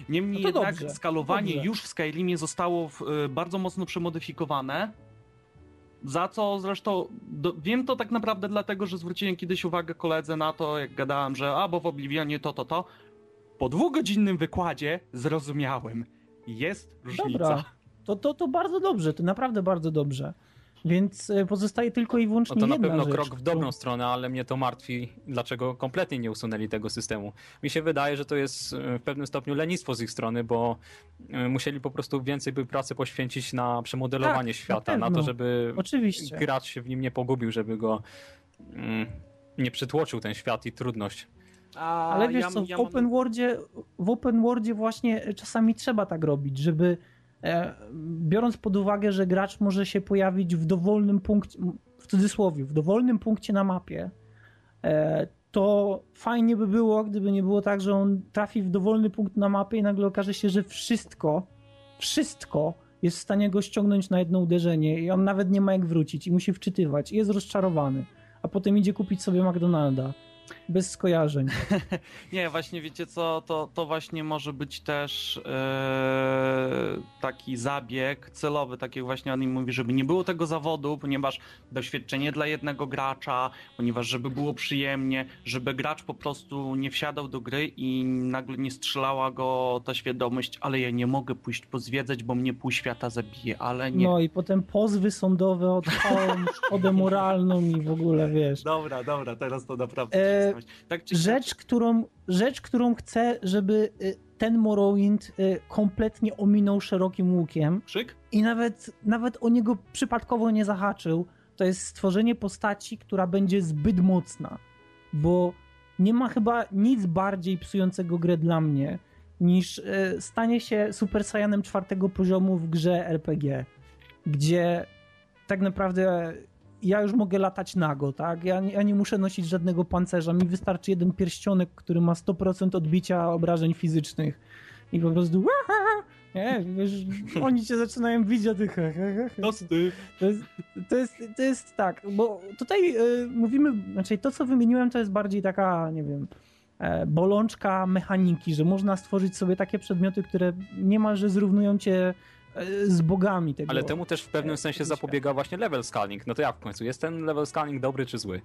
Niemniej no jednak dobrze, skalowanie dobrze. Już w Skyrimie zostało w, y, bardzo mocno przemodyfikowane, za co zresztą do, wiem to tak naprawdę dlatego, że zwróciłem kiedyś uwagę koledze na to, jak gadałem, że a bo w Oblivionie to, to, to. Po dwugodzinnym wykładzie zrozumiałem. Jest różnica. Dobra, to, to, to bardzo dobrze, to naprawdę bardzo dobrze. Więc pozostaje tylko i wyłącznie jedna rzecz. No to na pewno krok w dobrą stronę, ale mnie to martwi, dlaczego kompletnie nie usunęli tego systemu. Mi się wydaje, że to jest w pewnym stopniu lenistwo z ich strony, bo musieli po prostu więcej by pracy poświęcić na przemodelowanie tak, świata, na, na to, żeby Oczywiście. gracz się w nim nie pogubił, żeby go mm, nie przytłoczył ten świat i trudność. A ale wiesz ja, co, w, ja mam... open worldzie, w open worldzie właśnie czasami trzeba tak robić, żeby e, biorąc pod uwagę, że gracz może się pojawić w dowolnym punkcie, w cudzysłowie, w dowolnym punkcie na mapie, e, to fajnie by było, gdyby nie było tak, że on trafi w dowolny punkt na mapie i nagle okaże się, że wszystko, wszystko jest w stanie go ściągnąć na jedno uderzenie i on nawet nie ma jak wrócić i musi wczytywać i jest rozczarowany, a potem idzie kupić sobie McDonalda. Bez skojarzeń. Nie, właśnie wiecie co, to, to właśnie może być też yy, taki zabieg celowy, tak jak właśnie on im mówi, żeby nie było tego zawodu, ponieważ doświadczenie dla jednego gracza, ponieważ żeby było przyjemnie, żeby gracz po prostu nie wsiadał do gry i nagle nie strzelała go ta świadomość, ale ja nie mogę pójść pozwiedzać, bo mnie pół świata zabije, ale nie. No i potem pozwy sądowe o całą szkodę moralną i w ogóle, wiesz. Dobra, dobra, teraz to naprawdę... E- Tak, czy... Rzecz, którą, rzecz, którą chcę, żeby ten Morrowind kompletnie ominął szerokim łukiem Krzyk? i nawet, nawet o niego przypadkowo nie zahaczył, to jest stworzenie postaci, która będzie zbyt mocna, bo nie ma chyba nic bardziej psującego grę dla mnie, niż stanie się Super Saiyanem czwartego poziomu w grze R P G, gdzie tak naprawdę... Ja już mogę latać nago, tak? Ja nie, ja nie muszę nosić żadnego pancerza. Mi wystarczy jeden pierścionek, który ma sto procent odbicia obrażeń fizycznych. I po prostu... Nie, wiesz, oni cię zaczynają bić, a ty... To jest, to jest, to jest tak, bo tutaj y, mówimy... Znaczy to, co wymieniłem, to jest bardziej taka, nie wiem, e, bolączka mechaniki, że można stworzyć sobie takie przedmioty, które niemalże zrównują cię z bogami tego. Ale temu też w pewnym sensie zapobiega właśnie level scaling. No to jak w końcu? Jest ten level scaling dobry czy zły?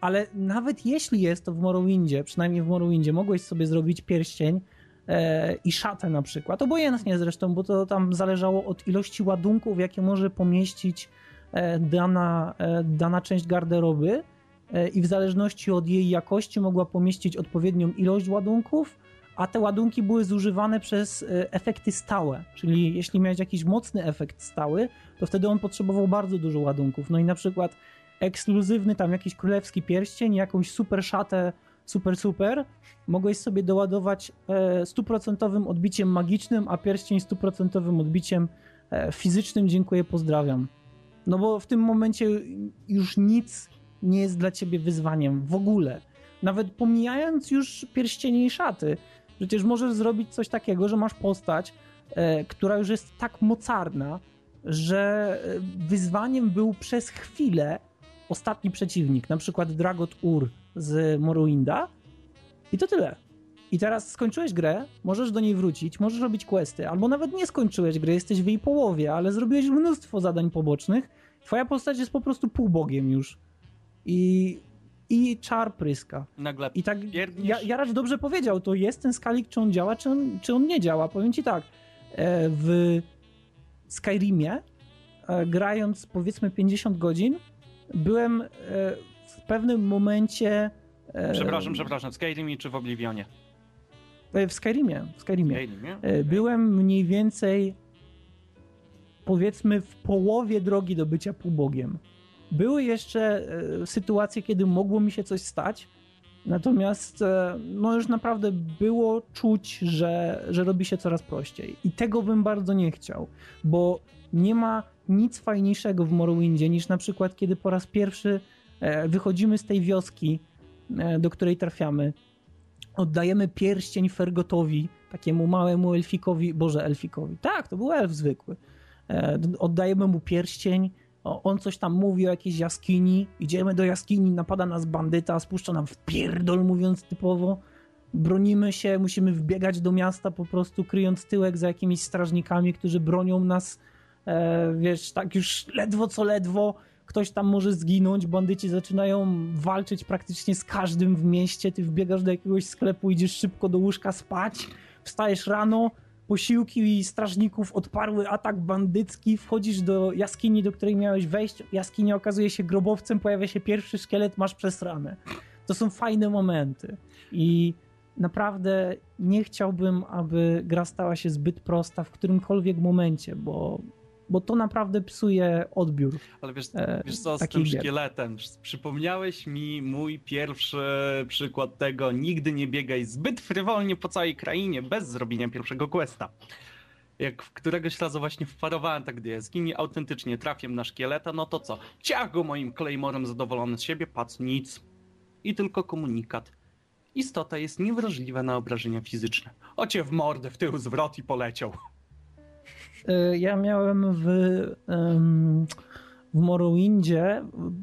Ale nawet jeśli jest, to w Morrowindzie, przynajmniej w Morrowindzie, mogłeś sobie zrobić pierścień e, i szatę na przykład. Obojętnie zresztą, bo to tam zależało od ilości ładunków, jakie może pomieścić e, dana, e, dana część garderoby e, i w zależności od jej jakości mogła pomieścić odpowiednią ilość ładunków, a te ładunki były zużywane przez efekty stałe, czyli jeśli miałeś jakiś mocny efekt stały, to wtedy on potrzebował bardzo dużo ładunków. No i na przykład ekskluzywny tam jakiś królewski pierścień, jakąś super szatę, super super, mogłeś sobie doładować stuprocentowym odbiciem magicznym, a pierścień stuprocentowym odbiciem fizycznym, dziękuję, pozdrawiam. No bo w tym momencie już nic nie jest dla ciebie wyzwaniem w ogóle. Nawet pomijając już pierścienie i szaty, przecież możesz zrobić coś takiego, że masz postać, e, która już jest tak mocarna, że wyzwaniem był przez chwilę ostatni przeciwnik, na przykład Dragot Ur z Morrowinda i to tyle. I teraz skończyłeś grę, możesz do niej wrócić, możesz robić questy, albo nawet nie skończyłeś gry, jesteś w jej połowie, ale zrobiłeś mnóstwo zadań pobocznych, twoja postać jest po prostu półbogiem już. I... I czar pryska. Nagle I tak ja, ja raczej dobrze powiedział, to jest ten skalik, czy on działa, czy on, czy on nie działa. Powiem ci tak, w Skyrimie, grając powiedzmy pięćdziesiąt godzin, byłem w pewnym momencie... Przepraszam, przepraszam, w Skyrimie czy w Oblivionie? W Skyrimie, w Skyrimie. Skyrimie? Okay. Byłem mniej więcej, powiedzmy, w połowie drogi do bycia półbogiem. Były jeszcze e, sytuacje, kiedy mogło mi się coś stać, natomiast e, no już naprawdę było czuć, że, że robi się coraz prościej. I tego bym bardzo nie chciał, bo nie ma nic fajniejszego w Morrowindzie niż na przykład, kiedy po raz pierwszy e, wychodzimy z tej wioski, e, do której trafiamy, oddajemy pierścień Fergotowi, takiemu małemu elfikowi, boże elfikowi, tak, to był elf zwykły, e, oddajemy mu pierścień, on coś tam mówi o jakiejś jaskini, idziemy do jaskini, napada nas bandyta, spuszcza nam w pierdol, mówiąc typowo, bronimy się, musimy wbiegać do miasta po prostu, kryjąc tyłek za jakimiś strażnikami, którzy bronią nas, e, wiesz, tak już ledwo co ledwo, ktoś tam może zginąć, bandyci zaczynają walczyć praktycznie z każdym w mieście, ty wbiegasz do jakiegoś sklepu, idziesz szybko do łóżka spać, wstajesz rano, posiłki i strażników odparły atak bandycki, wchodzisz do jaskini, do której miałeś wejść, jaskinia okazuje się grobowcem, pojawia się pierwszy szkielet, masz przesrane. To są fajne momenty i naprawdę nie chciałbym, aby gra stała się zbyt prosta w którymkolwiek momencie, bo, bo to naprawdę psuje odbiór. Ale wiesz, e, wiesz co, z tym szkieletem, gier. Przypomniałeś mi mój pierwszy przykład tego, nigdy nie biegaj zbyt frywolnie po całej krainie bez zrobienia pierwszego questa. Jak w któregoś razu właśnie wparowałem tak do jaskini, autentycznie trafiłem na szkieleta, no to co, ciach go moim Claymorem zadowolony z siebie, patrz, nic. I tylko komunikat. Istota jest niewrażliwa na obrażenia fizyczne. Ocie w mordę, w tył zwrot i poleciał. Ja miałem w, w Morrowindzie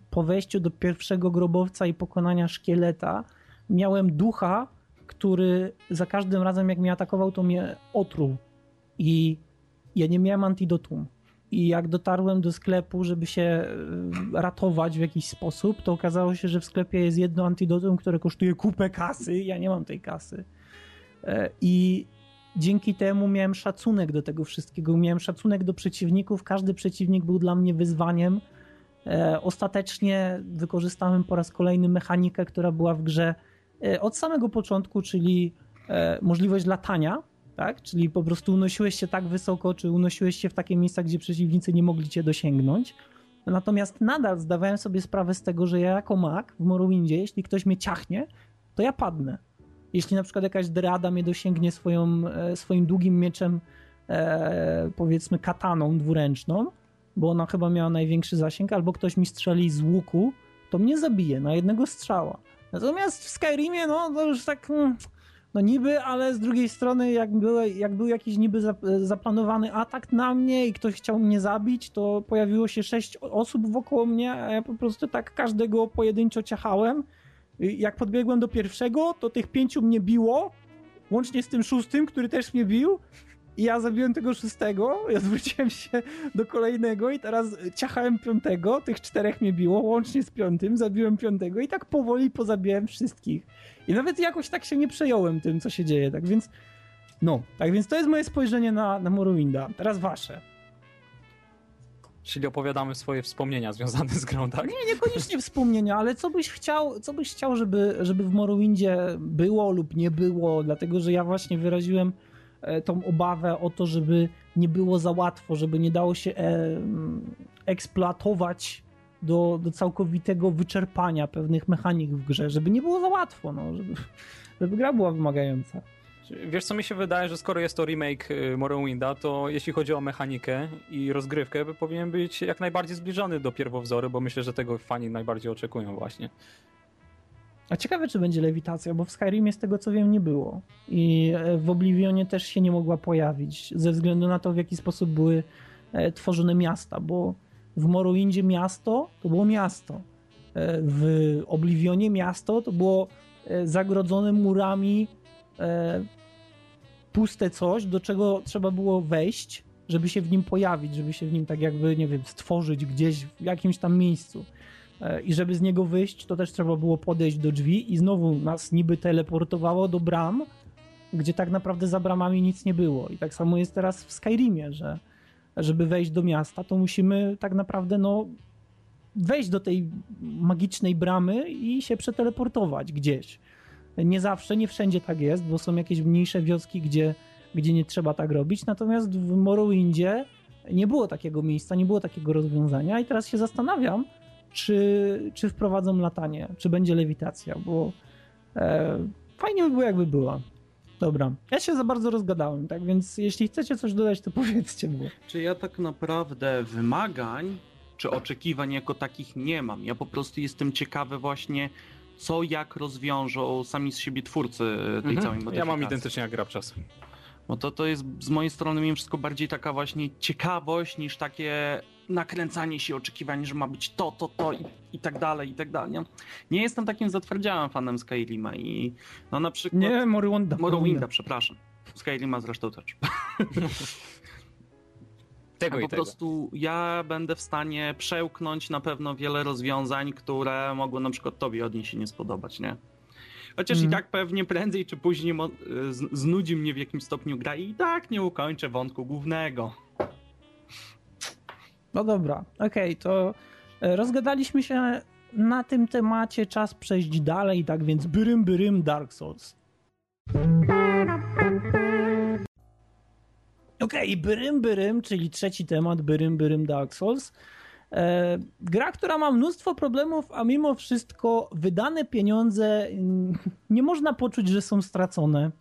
po wejściu do pierwszego grobowca i pokonania szkieleta miałem ducha, który za każdym razem jak mnie atakował, to mnie otruł i ja nie miałem antidotum i jak dotarłem do sklepu, żeby się ratować w jakiś sposób, to okazało się, że w sklepie jest jedno antidotum, które kosztuje kupę kasy, ja nie mam tej kasy i dzięki temu miałem szacunek do tego wszystkiego, miałem szacunek do przeciwników, każdy przeciwnik był dla mnie wyzwaniem. E, ostatecznie wykorzystałem po raz kolejny mechanikę, która była w grze e, od samego początku, czyli e, możliwość latania, tak? Czyli po prostu unosiłeś się tak wysoko, czy unosiłeś się w takie miejsca, gdzie przeciwnicy nie mogli cię dosięgnąć. Natomiast nadal zdawałem sobie sprawę z tego, że ja jako mag w Morrowindzie, jeśli ktoś mnie ciachnie, to ja padnę. Jeśli na przykład jakaś drada mnie dosięgnie swoją, swoim długim mieczem, e, powiedzmy kataną dwuręczną, bo ona chyba miała największy zasięg, albo ktoś mi strzeli z łuku, to mnie zabije na jednego strzała. Natomiast w Skyrimie, no to już tak, no niby, ale z drugiej strony, jak, były, jak był jakiś niby zaplanowany atak na mnie i ktoś chciał mnie zabić, to pojawiło się sześć osób wokoło mnie, a ja po prostu tak każdego pojedynczo ciachałem. Jak podbiegłem do pierwszego, to tych pięciu mnie biło, łącznie z tym szóstym, który też mnie bił I ja zabiłem tego szóstego, ja zwróciłem się do kolejnego i teraz ciachałem piątego, tych czterech mnie biło, łącznie z piątym, zabiłem piątego i tak powoli pozabijałem wszystkich. I nawet jakoś tak się nie przejąłem tym, co się dzieje, tak więc no, tak więc to jest moje spojrzenie na, na Morrowinda, teraz wasze. Czyli opowiadamy swoje wspomnienia związane z grą, tak? Nie, niekoniecznie wspomnienia, ale co byś chciał, co byś chciał, żeby, żeby w Morrowindzie było lub nie było, dlatego że ja właśnie wyraziłem tą obawę o to, żeby nie było za łatwo, żeby nie dało się e, eksploatować do, do całkowitego wyczerpania pewnych mechanik w grze, żeby nie było za łatwo, no, żeby, żeby gra była wymagająca. Wiesz co, mi się wydaje, że skoro jest to remake Morrowinda, to jeśli chodzi o mechanikę i rozgrywkę, powinien być jak najbardziej zbliżony do pierwowzoru, bo myślę, że tego fani najbardziej oczekują właśnie. A ciekawe, czy będzie lewitacja, bo w Skyrimie z tego co wiem nie było i w Oblivionie też się nie mogła pojawić ze względu na to, w jaki sposób były tworzone miasta, bo w Morrowindzie miasto to było miasto, w Oblivionie miasto to było zagrodzone murami puste coś, do czego trzeba było wejść, żeby się w nim pojawić, żeby się w nim tak jakby, nie wiem, stworzyć gdzieś w jakimś tam miejscu. I żeby z niego wyjść, to też trzeba było podejść do drzwi i znowu nas niby teleportowało do bram, gdzie tak naprawdę za bramami nic nie było. I tak samo jest teraz w Skyrimie, że żeby wejść do miasta, to musimy tak naprawdę no, wejść do tej magicznej bramy i się przeteleportować gdzieś. Nie zawsze, nie wszędzie tak jest, bo są jakieś mniejsze wioski, gdzie, gdzie nie trzeba tak robić, natomiast w Morrowindzie nie było takiego miejsca, nie było takiego rozwiązania i teraz się zastanawiam, Czy, czy wprowadzą latanie, czy będzie lewitacja, bo e, fajnie by było, jakby była. Dobra, ja się za bardzo rozgadałem, tak więc jeśli chcecie coś dodać, to powiedzcie mi. Czy ja tak naprawdę wymagań, czy oczekiwań jako takich nie mam? Ja po prostu jestem ciekawy właśnie, co jak rozwiążą sami z siebie twórcy tej mhm. całej modyfikacji. Ja mam identycznie jak gra w czas. Bo to, to jest z mojej strony mimo wszystko bardziej taka właśnie ciekawość niż takie nakręcanie się, oczekiwanie, że ma być to, to, to i, i tak dalej, i tak dalej. Nie, nie jestem takim zatwardziałym fanem Skyrima i no na przykład... Nie, Morrowinda. Morrowinda, przepraszam. Skyrima zresztą też. Tego i po tego. Prostu ja będę w stanie przełknąć na pewno wiele rozwiązań, które mogą na przykład tobie od niej się nie spodobać, nie? Chociaż mm. i tak pewnie prędzej czy później mo- z- znudzi mnie w jakimś stopniu gra i tak nie ukończę wątku głównego. No dobra, okej, okay, to rozgadaliśmy się na tym temacie, czas przejść dalej, tak więc byrym, byrym Dark Souls. Okej, okay, byrym, byrym, czyli trzeci temat, byrym, byrym Dark Souls. Gra, która ma mnóstwo problemów, a mimo wszystko wydane pieniądze nie można poczuć, że są stracone.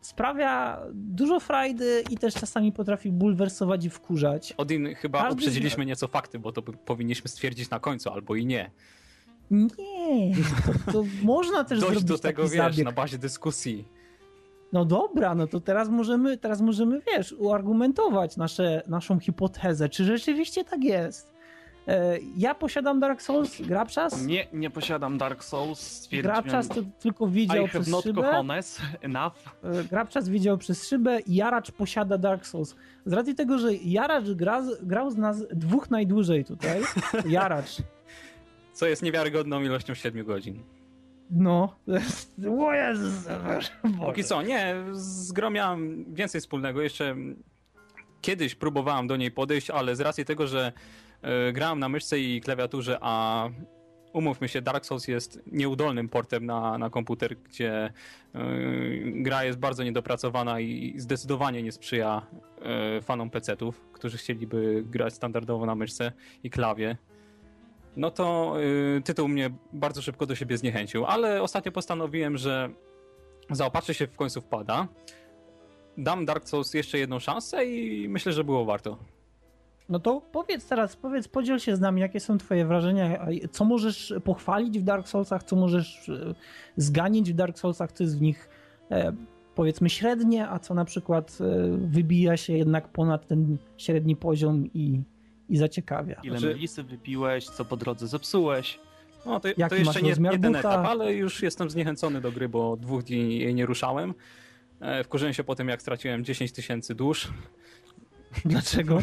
Sprawia dużo frajdy i też czasami potrafi bulwersować i wkurzać. Odin, chyba Każdy uprzedziliśmy zna... nieco fakty, bo to powinniśmy stwierdzić na końcu, albo i nie. Nie, to, to można też zrobić do tego, wiesz, zabieg. Na bazie dyskusji. No dobra, no to teraz możemy, teraz możemy, wiesz, uargumentować nasze, naszą hipotezę, czy rzeczywiście tak jest. E, ja posiadam Dark Souls, Grabczas? Nie, nie posiadam Dark Souls. Grabczas to tylko widział przez not szybę. Enough. E, Grabczas widział przez szybę, Jaracz posiada Dark Souls. Z racji tego, że Jaracz gra, grał z nas dwóch najdłużej tutaj. Jaracz. Co jest niewiarygodną ilością siedmiu godzin. No, o Jezus, póki co, nie, z grą miałem więcej wspólnego, jeszcze kiedyś próbowałem do niej podejść, ale z racji tego, że y, grałem na myszce i klawiaturze, a umówmy się, Dark Souls jest nieudolnym portem na, na komputer, gdzie y, gra jest bardzo niedopracowana i zdecydowanie nie sprzyja y, fanom pecetów, którzy chcieliby grać standardowo na myszce i klawie. No to y, tytuł mnie bardzo szybko do siebie zniechęcił, ale ostatnio postanowiłem, że zaopatrzę się w końcu w pada, dam Dark Souls jeszcze jedną szansę i myślę, że było warto. No to powiedz teraz, powiedz, podziel się z nami, jakie są twoje wrażenia, co możesz pochwalić w Dark Soulsach, co możesz zganić w Dark Soulsach, co jest w nich e, powiedzmy średnie, a co na przykład e, wybija się jednak ponad ten średni poziom i... i zaciekawia. Ile znaczy... melisy wypiłeś, co po drodze zepsułeś. No to, to jeszcze nie, nie ten etap, ale już jestem zniechęcony do gry, bo dwóch dni jej nie ruszałem. Wkurzyłem się po tym, jak straciłem dziesięć tysięcy dusz. Dlaczego?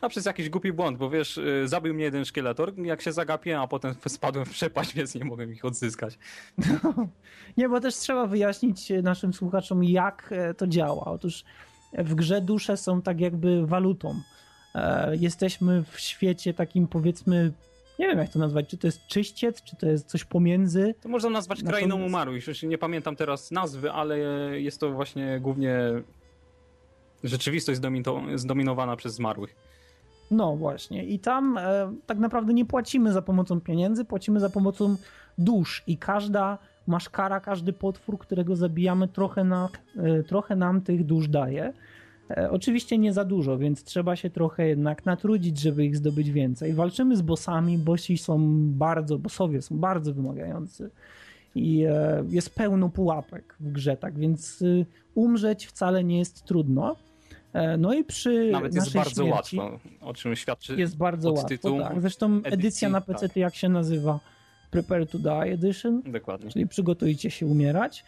A przez jakiś głupi błąd, bo wiesz, zabił mnie jeden szkieletor, jak się zagapiłem, a potem spadłem w przepaść, więc nie mogłem ich odzyskać. No. Nie, bo też trzeba wyjaśnić naszym słuchaczom, jak to działa. Otóż w grze dusze są tak jakby walutą. E, jesteśmy w świecie takim, powiedzmy, nie wiem jak to nazwać, czy to jest czyściec, czy to jest coś pomiędzy. To można nazwać Natomiast... krainą umarłych, już nie pamiętam teraz nazwy, ale jest to właśnie głównie... Rzeczywistość zdominowana przez zmarłych. No właśnie. I tam e, tak naprawdę nie płacimy za pomocą pieniędzy, płacimy za pomocą dusz. I każda maszkara, każdy potwór, którego zabijamy, trochę, na, e, trochę nam tych dusz daje. E, oczywiście nie za dużo, więc trzeba się trochę jednak natrudzić, żeby ich zdobyć więcej. Walczymy z bossami, bossi są bardzo, bossowie są bardzo wymagający. I e, jest pełno pułapek w grze, tak więc e, umrzeć wcale nie jest trudno. No i przy Nawet jest bardzo śmierci, łatwo, o czym świadczy Jest bardzo łatwo, tytułu, tak. Zresztą edycji, edycja na P C, tak. Jak się nazywa? Prepare to Die Edition. Dokładnie. Czyli przygotujcie się umierać.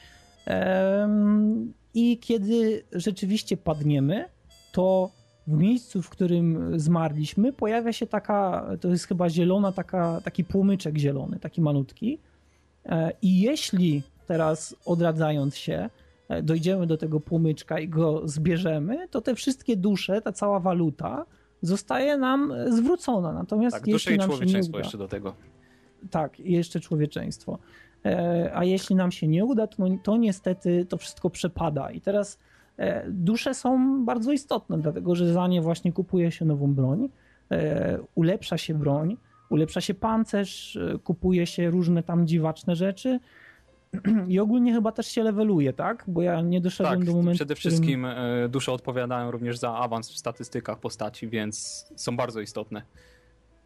Um, I kiedy rzeczywiście padniemy, to w miejscu, w którym zmarliśmy, pojawia się taka, to jest chyba zielona, taka, taki płomyczek zielony, taki malutki. E, I jeśli teraz odradzając się, dojdziemy do tego płomyczka i go zbierzemy, to te wszystkie dusze, ta cała waluta zostaje nam zwrócona. Natomiast tak, jeśli dusze i nam człowieczeństwo się nie uda, jeszcze do tego. Tak, jeszcze człowieczeństwo. E, a jeśli nam się nie uda, to, to niestety to wszystko przepada. I teraz e, dusze są bardzo istotne, dlatego że za nie właśnie kupuje się nową broń, e, ulepsza się broń, ulepsza się pancerz, kupuje się różne tam dziwaczne rzeczy. I ogólnie chyba też się leveluje, tak? Bo ja nie doszedłem tak, do momentu, przede wszystkim w którym... dusze odpowiadają również za awans w statystykach postaci, więc są bardzo istotne.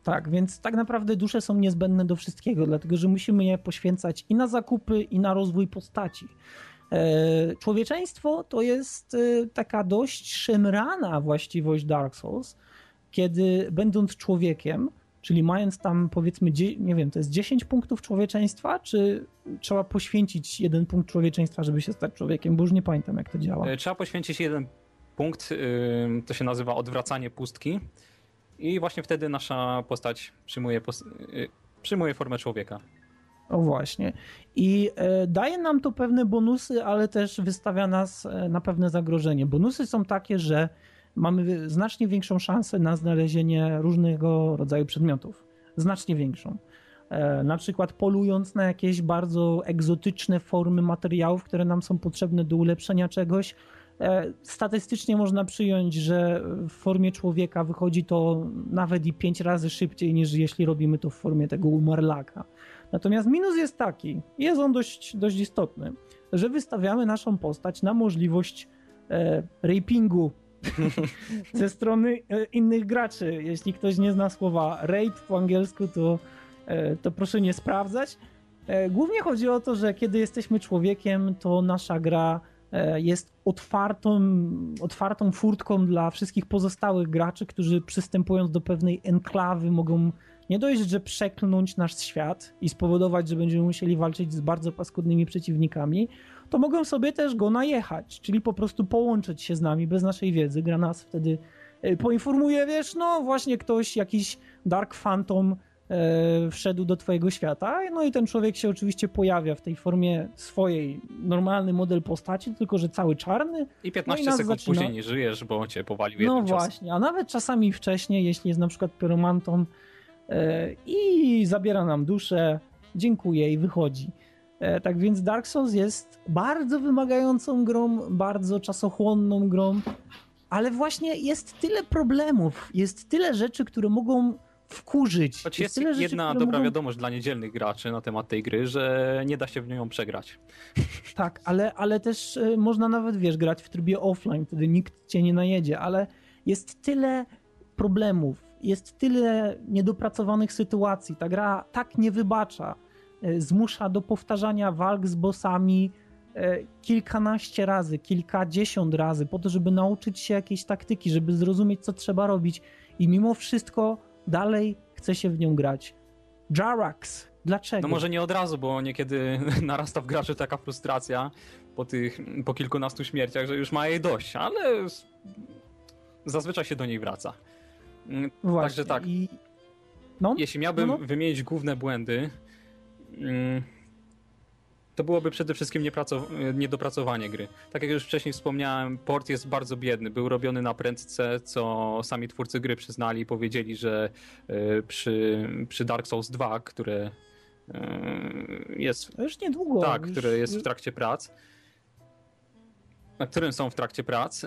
Tak, więc tak naprawdę dusze są niezbędne do wszystkiego, dlatego że musimy je poświęcać i na zakupy, i na rozwój postaci. Człowieczeństwo to jest taka dość szemrana właściwość Dark Souls, kiedy będąc człowiekiem, czyli mając tam powiedzmy, nie wiem, to jest dziesięć punktów człowieczeństwa, czy trzeba poświęcić jeden punkt człowieczeństwa, żeby się stać człowiekiem, bo już nie pamiętam jak to działa. Trzeba poświęcić jeden punkt, to się nazywa odwracanie pustki i właśnie wtedy nasza postać przyjmuje, przyjmuje formę człowieka. O właśnie. I daje nam to pewne bonusy, ale też wystawia nas na pewne zagrożenie. Bonusy są takie, że mamy znacznie większą szansę na znalezienie różnego rodzaju przedmiotów. Znacznie większą. E, na przykład polując na jakieś bardzo egzotyczne formy materiałów, które nam są potrzebne do ulepszenia czegoś. E, statystycznie można przyjąć, że w formie człowieka wychodzi to nawet i pięć razy szybciej niż jeśli robimy to w formie tego umarlaka. Natomiast minus jest taki, jest on dość, dość istotny, że wystawiamy naszą postać na możliwość e, rapingu ze strony innych graczy. Jeśli ktoś nie zna słowa rape po angielsku, to, to proszę nie sprawdzać. Głównie chodzi o to, że kiedy jesteśmy człowiekiem, to nasza gra jest otwartą, otwartą furtką dla wszystkich pozostałych graczy, którzy przystępując do pewnej enklawy mogą nie dość, że przeklnąć nasz świat i spowodować, że będziemy musieli walczyć z bardzo paskudnymi przeciwnikami, to mogą sobie też go najechać, czyli po prostu połączyć się z nami bez naszej wiedzy. Gra nas wtedy poinformuje, wiesz, no właśnie ktoś, jakiś Dark Phantom e, wszedł do twojego świata, no i ten człowiek się oczywiście pojawia w tej formie swojej, normalny model postaci, tylko że cały czarny. I piętnaście no i sekund zaczyna... później nie żyjesz, bo cię powalił jednym No właśnie, czas. A nawet czasami wcześniej, jeśli jest na przykład pyromantą, i zabiera nam duszę, dziękuję i wychodzi. Tak więc Dark Souls jest bardzo wymagającą grą, bardzo czasochłonną grą, ale właśnie jest tyle problemów, jest tyle rzeczy, które mogą wkurzyć. Jest, jest tyle rzeczy, jedna dobra mogą... wiadomość dla niedzielnych graczy na temat tej gry, że nie da się w nią przegrać. Tak, ale, ale też można nawet, wiesz, grać w trybie offline, wtedy nikt cię nie najedzie, ale jest tyle problemów, jest tyle niedopracowanych sytuacji, ta gra tak nie wybacza, zmusza do powtarzania walk z bossami kilkanaście razy, kilkadziesiąt razy, po to, żeby nauczyć się jakiejś taktyki, żeby zrozumieć, co trzeba robić i mimo wszystko dalej chce się w nią grać. Jarax Dlaczego? No może nie od razu, bo niekiedy narasta w graczy taka frustracja po tych, po kilkunastu śmierciach, że już ma jej dość, ale zazwyczaj się do niej wraca. Właśnie. Także tak. I... No? Jeśli miałbym no, no. wymienić główne błędy, to byłoby przede wszystkim niepracow- niedopracowanie gry. Tak jak już wcześniej wspomniałem, port jest bardzo biedny. Był robiony na prędce, co sami twórcy gry przyznali i powiedzieli, że przy, przy Dark Souls dwa, które jest, już niedługo, tak, już... które jest w trakcie prac, na którym są w trakcie prac,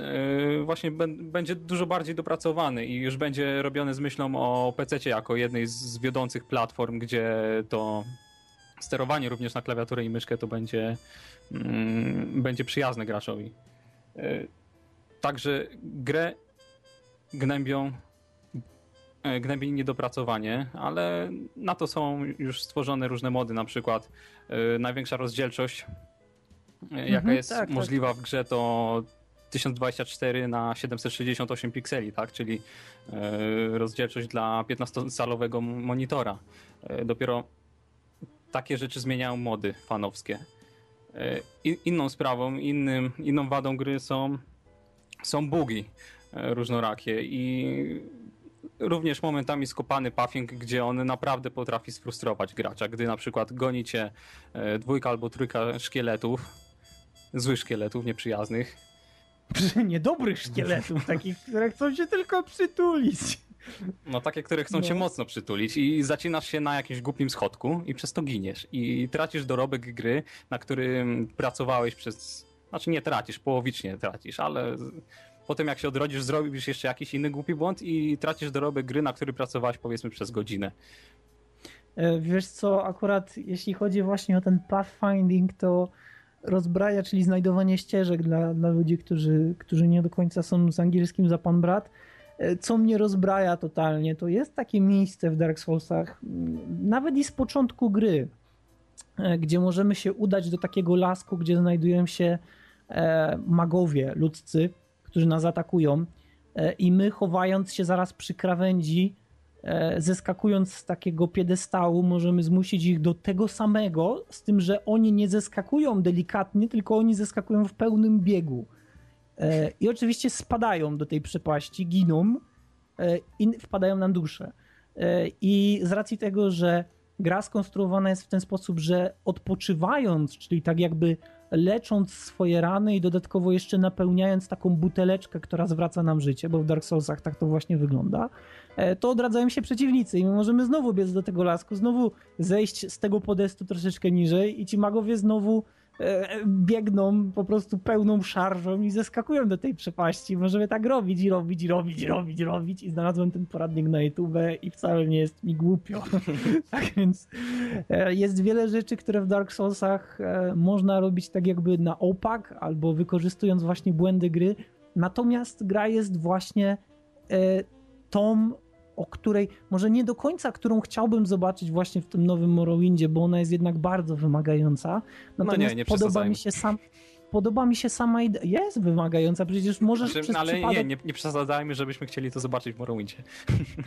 właśnie będzie dużo bardziej dopracowany i już będzie robiony z myślą o pececie jako jednej z wiodących platform, gdzie to sterowanie również na klawiaturę i myszkę to będzie, mm, będzie przyjazne graczowi. Także grę gnębią, gnębi niedopracowanie, ale na to są już stworzone różne mody, na przykład yy, największa rozdzielczość jaka mhm, jest tak, możliwa tak. w grze to tysiąc dwadzieścia cztery na siedemset sześćdziesiąt osiem pikseli, tak? Czyli yy, rozdzielczość dla piętnastocalowego monitora. Yy, dopiero takie rzeczy zmieniają mody fanowskie. Yy, inną sprawą, innym, inną wadą gry są, są bugi yy, różnorakie i również momentami skopany puffing, gdzie on naprawdę potrafi sfrustrować gracza, gdy na przykład goni cię yy, dwójka albo trójka szkieletów, złych szkieletów, nieprzyjaznych. Niedobrych szkieletów, takich, które chcą cię tylko przytulić. No takie, które chcą no. cię mocno przytulić i zacinasz się na jakimś głupim schodku i przez to giniesz. I tracisz dorobek gry, na którym pracowałeś przez... Znaczy nie tracisz, połowicznie tracisz, ale potem jak się odrodzisz, zrobisz jeszcze jakiś inny głupi błąd i tracisz dorobek gry, na który pracowałeś powiedzmy przez godzinę. Wiesz co, akurat jeśli chodzi właśnie o ten pathfinding, to rozbraja, czyli znajdowanie ścieżek dla, dla ludzi, którzy, którzy nie do końca są z angielskim za pan brat. Co mnie rozbraja totalnie, to jest takie miejsce w Dark Soulsach, nawet i z początku gry, gdzie możemy się udać do takiego lasku, gdzie znajdują się magowie ludzcy, którzy nas atakują i my chowając się zaraz przy krawędzi, zeskakując z takiego piedestału, możemy zmusić ich do tego samego, z tym, że oni nie zeskakują delikatnie, tylko oni zeskakują w pełnym biegu. I oczywiście spadają do tej przepaści, giną i wpadają na duszę. I z racji tego, że gra skonstruowana jest w ten sposób, że odpoczywając, czyli tak jakby lecząc swoje rany i dodatkowo jeszcze napełniając taką buteleczkę, która zwraca nam życie, bo w Dark Soulsach tak to właśnie wygląda, to odradzają się przeciwnicy i my możemy znowu biec do tego lasku, znowu zejść z tego podestu troszeczkę niżej i ci magowie znowu biegną po prostu pełną szarżą i zeskakują do tej przepaści. Możemy tak robić i robić, i robić, i robić, i robić i znalazłem ten poradnik na YouTube i wcale nie jest mi głupio. Tak więc jest wiele rzeczy, które w Dark Soulsach można robić tak jakby na opak albo wykorzystując właśnie błędy gry. Natomiast gra jest właśnie tą, o której, może nie do końca, którą chciałbym zobaczyć właśnie w tym nowym Morrowindzie, bo ona jest jednak bardzo wymagająca. Natomiast no nie, nie podoba mi się sam, podoba mi się sama idea. Jest wymagająca, przecież możesz znaczy, przez ale przypadek... nie, nie, nie przesadzajmy, żebyśmy chcieli to zobaczyć w Morrowindzie.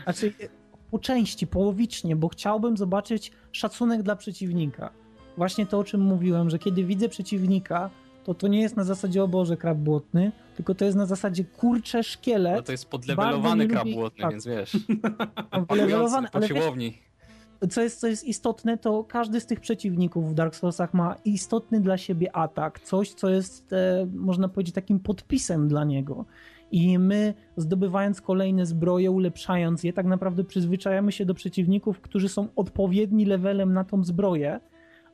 Znaczy po części, połowicznie, bo chciałbym zobaczyć szacunek dla przeciwnika. Właśnie to, o czym mówiłem, że kiedy widzę przeciwnika, to to nie jest na zasadzie, o Boże, krab błotny, tylko to jest na zasadzie, kurcze, szkielet. No to jest podlewelowany krab błotny, tak. Więc wiesz. Podlewelowany, po siłowni. Wiesz, co, jest, co jest istotne, to każdy z tych przeciwników w Dark Soulsach ma istotny dla siebie atak. Coś, co jest, e, można powiedzieć, takim podpisem dla niego. I my, zdobywając kolejne zbroje, ulepszając je, tak naprawdę przyzwyczajamy się do przeciwników, którzy są odpowiedni levelem na tą zbroję.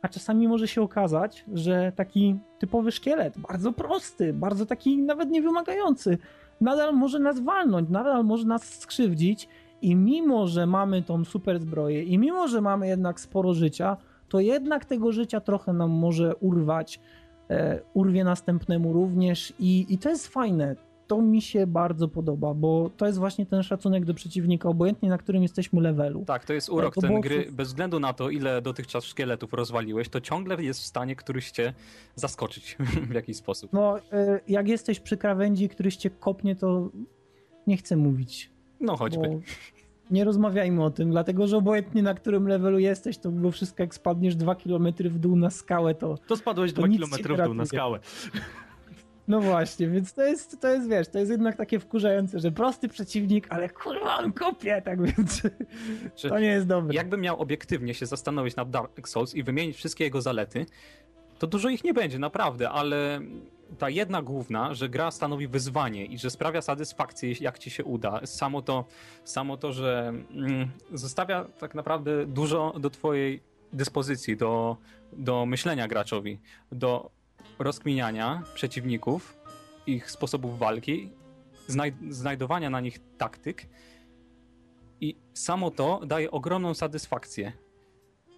A czasami może się okazać, że taki typowy szkielet, bardzo prosty, bardzo taki nawet niewymagający, nadal może nas walnąć, nadal może nas skrzywdzić i mimo, że mamy tą super zbroję i mimo, że mamy jednak sporo życia, to jednak tego życia trochę nam może urwać, e, urwie następnemu również i, i to jest fajne. To mi się bardzo podoba, bo to jest właśnie ten szacunek do przeciwnika, obojętnie na którym jesteśmy levelu. Tak, to jest urok to ten gry. Bez względu na to, ile dotychczas szkieletów rozwaliłeś, to ciągle jest w stanie któryś cię zaskoczyć w jakiś sposób. No, jak jesteś przy krawędzi, któryś cię kopnie, to nie chcę mówić. No choćby. Bo... nie rozmawiajmy o tym, dlatego że obojętnie na którym levelu jesteś, to mimo wszystko jak spadniesz dwa kilometry w dół na skałę, to... To spadłeś dwa kilometry w dół ratuje. Na skałę. No właśnie, więc to jest, to jest, wiesz, to jest jednak takie wkurzające, że prosty przeciwnik, ale kurwa on kopie, tak więc czy to nie jest dobre. Jakbym miał obiektywnie się zastanowić nad Dark Souls i wymienić wszystkie jego zalety, to dużo ich nie będzie, naprawdę, ale ta jedna główna, że gra stanowi wyzwanie i że sprawia satysfakcję, jak ci się uda. Samo to, samo to że mm, zostawia tak naprawdę dużo do twojej dyspozycji, do, do myślenia graczowi, do rozkminiania przeciwników, ich sposobów walki, znaj- znajdowania na nich taktyk i samo to daje ogromną satysfakcję.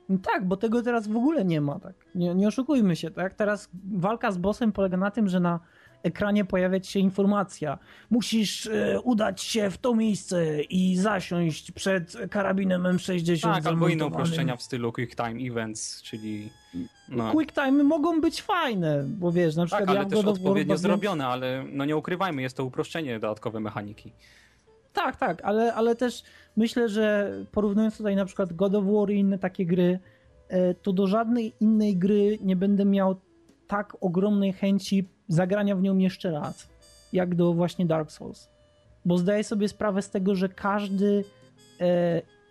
No tak, bo tego teraz w ogóle nie ma, tak. Nie, nie oszukujmy się, tak? Teraz walka z bossem polega na tym, że na ekranie pojawia się informacja. Musisz y, udać się w to miejsce i zasiąść przed karabinem em sześćdziesiąt. Tak, albo inne uproszczenia w stylu quick time events, czyli... No. Quick time mogą być fajne, bo wiesz, na przykład... Tak, ale ja też go odpowiednio do... zrobione, ale no nie ukrywajmy, jest to uproszczenie dodatkowe mechaniki. Tak, tak, ale, ale też myślę, że porównując tutaj na przykład God of War i inne takie gry, to do żadnej innej gry nie będę miał tak ogromnej chęci zagrania w nią jeszcze raz, jak do właśnie Dark Souls. Bo zdaję sobie sprawę z tego, że każdy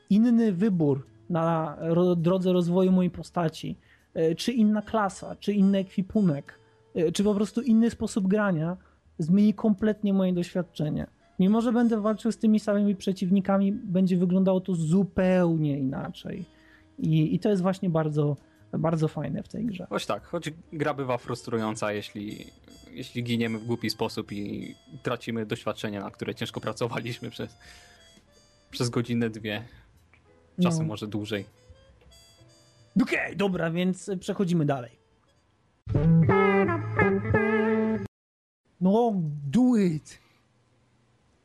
inny wybór na drodze rozwoju mojej postaci, czy inna klasa, czy inny ekwipunek, czy po prostu inny sposób grania, zmieni kompletnie moje doświadczenie. Mimo że będę walczył z tymi samymi przeciwnikami, będzie wyglądało to zupełnie inaczej. I, i to jest właśnie bardzo, bardzo fajne w tej grze. Choć tak, choć gra bywa frustrująca, jeśli, jeśli giniemy w głupi sposób i tracimy doświadczenie, na które ciężko pracowaliśmy przez, przez godzinę, dwie, czasem no. może dłużej. Okej, okay, dobra, więc przechodzimy dalej. No, do it!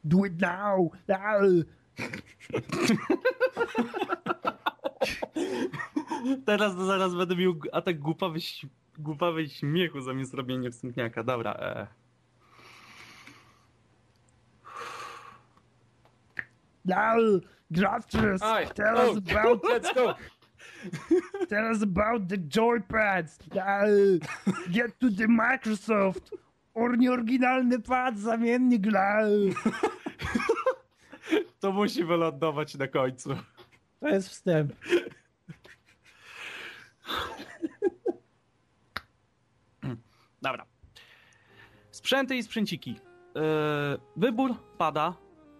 Do it now! now. Teraz no zaraz będę miał atak głupawy, głupawy śmiechu zamiast robienia wstępniaka. Dobra. E. Now, grafters, tell oh, us about... Let's go! Tell us about the joypads. Now, get to the Microsoft! Or nieoryginalny pad, zamiennik dla... To musi wylądować na końcu. To jest wstęp. Dobra. Sprzęty i sprzęciki. Yy, wybór pada.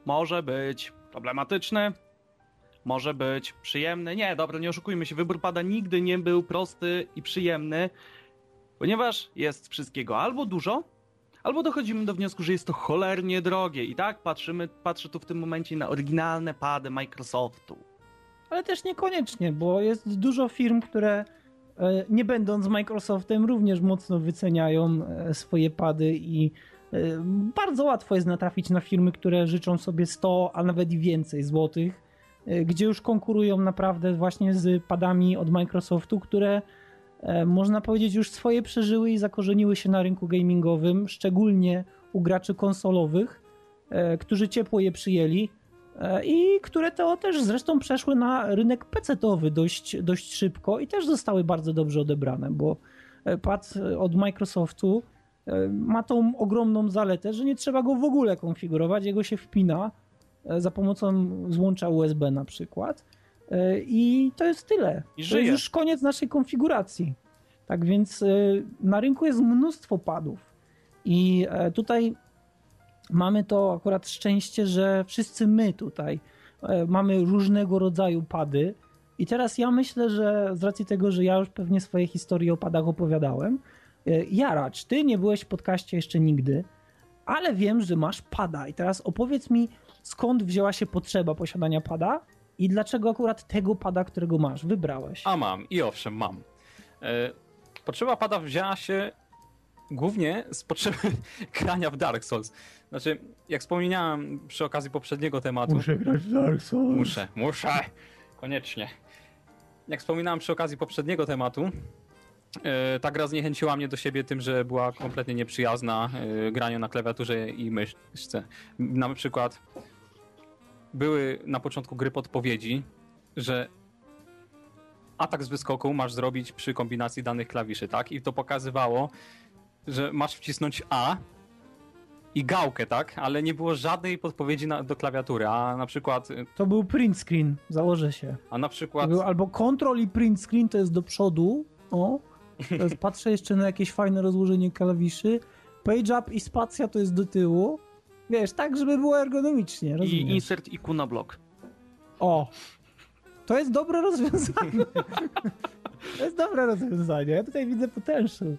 Może być problematyczny. Może być przyjemny. Nie, dobra, nie oszukujmy się. Wybór pada nigdy nie był prosty i przyjemny, ponieważ jest wszystkiego albo dużo, albo dochodzimy do wniosku, że jest to cholernie drogie. I tak patrzymy, patrzę tu w tym momencie na oryginalne pady Microsoftu. Ale też niekoniecznie, bo jest dużo firm, które nie będąc Microsoftem również mocno wyceniają swoje pady i bardzo łatwo jest natrafić na firmy, które życzą sobie sto, a nawet i więcej złotych, gdzie już konkurują naprawdę właśnie z padami od Microsoftu, które... można powiedzieć, już swoje przeżyły i zakorzeniły się na rynku gamingowym, szczególnie u graczy konsolowych, którzy ciepło je przyjęli i które to też zresztą przeszły na rynek pecetowy dość, dość szybko i też zostały bardzo dobrze odebrane, bo pad od Microsoftu ma tą ogromną zaletę, że nie trzeba go w ogóle konfigurować, jego się wpina za pomocą złącza U S B na przykład. I to jest tyle. I to jest już koniec naszej konfiguracji. Tak więc na rynku jest mnóstwo padów. I tutaj mamy to akurat szczęście, że wszyscy my tutaj mamy różnego rodzaju pady. I teraz ja myślę, że z racji tego, że ja już pewnie swoje historie o padach opowiadałem, Jaracz, ty nie byłeś w podcaście jeszcze nigdy, ale wiem, że masz pada. I teraz opowiedz mi, skąd wzięła się potrzeba posiadania pada? I dlaczego akurat tego pada, którego masz, wybrałeś? A mam, i owszem, mam. E, potrzeba pada wzięła się głównie z potrzeby grania w Dark Souls. Znaczy, jak wspomniałem przy okazji poprzedniego tematu... Muszę grać w Dark Souls. Muszę, muszę, koniecznie. Jak wspominałem przy okazji poprzedniego tematu, e, ta gra zniechęciła mnie do siebie tym, że była kompletnie nieprzyjazna e, graniu na klawiaturze i myszce. Na przykład... były na początku gry podpowiedzi, że atak z wyskoku masz zrobić przy kombinacji danych klawiszy, tak? I to pokazywało, że masz wcisnąć A i gałkę, tak? Ale nie było żadnej podpowiedzi na, do klawiatury, a na przykład... To był print screen, założę się. A na przykład... Był albo control i print screen, to jest do przodu, o. Jest, patrzę jeszcze na jakieś fajne rozłożenie klawiszy. Page up i spacja to jest do tyłu. Wiesz, tak, żeby było ergonomicznie, rozumiesz? I insert i Q na blok. O! To jest dobre rozwiązanie. To jest dobre rozwiązanie. Ja tutaj widzę potential.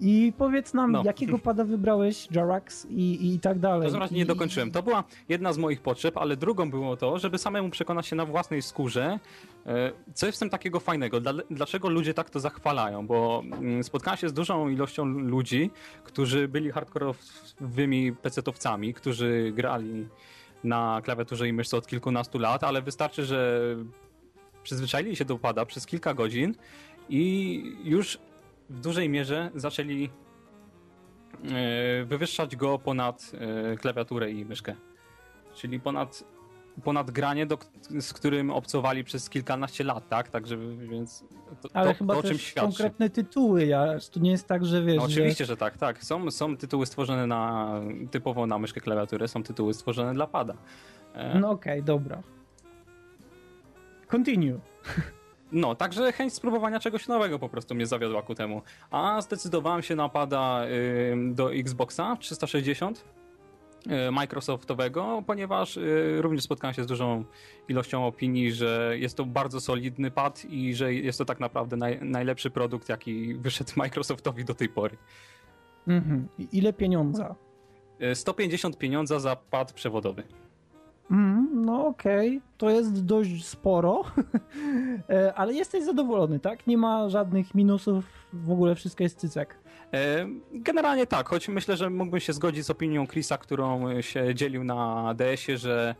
I powiedz nam, no. jakiego pada wybrałeś, Jarax i, i tak dalej. To zaraz nie dokończyłem. To była jedna z moich potrzeb, ale drugą było to, żeby samemu przekonać się na własnej skórze, co jest w tym takiego fajnego. Dlaczego ludzie tak to zachwalają? Bo spotkałem się z dużą ilością ludzi, którzy byli hardkorowymi pecetowcami, którzy grali na klawiaturze i myszce od kilkunastu lat, ale wystarczy, że przyzwyczaili się do pada przez kilka godzin i już w dużej mierze zaczęli wywyższać go ponad klawiaturę i myszkę. Czyli ponad, ponad granie, do, z którym obcowali przez kilkanaście lat, tak? Także więc to, ale to, chyba to o czym świadczy. Konkretne tytuły, ja, to nie jest tak, że wiesz... No, oczywiście, że, że tak, tak. Są, są tytuły stworzone na, typowo na myszkę, klawiaturę, są tytuły stworzone dla pada. No okej, okay, dobra. Continue. No, także chęć spróbowania czegoś nowego po prostu mnie zawiodła ku temu. A zdecydowałem się na pada y, do Xboxa trzysta sześćdziesiąt y, Microsoftowego, ponieważ y, również spotkałem się z dużą ilością opinii, że jest to bardzo solidny pad i że jest to tak naprawdę naj, najlepszy produkt, jaki wyszedł Microsoftowi do tej pory. Mhm. I ile pieniądza? Y, sto pięćdziesiąt pieniądza za pad przewodowy. Mm, no okej, okay. To jest dość sporo, ale jesteś zadowolony, tak? Nie ma żadnych minusów, w ogóle wszystko jest cycek. Generalnie tak, choć myślę, że mógłbym się zgodzić z opinią Chrisa, którą się dzielił na D S ie, że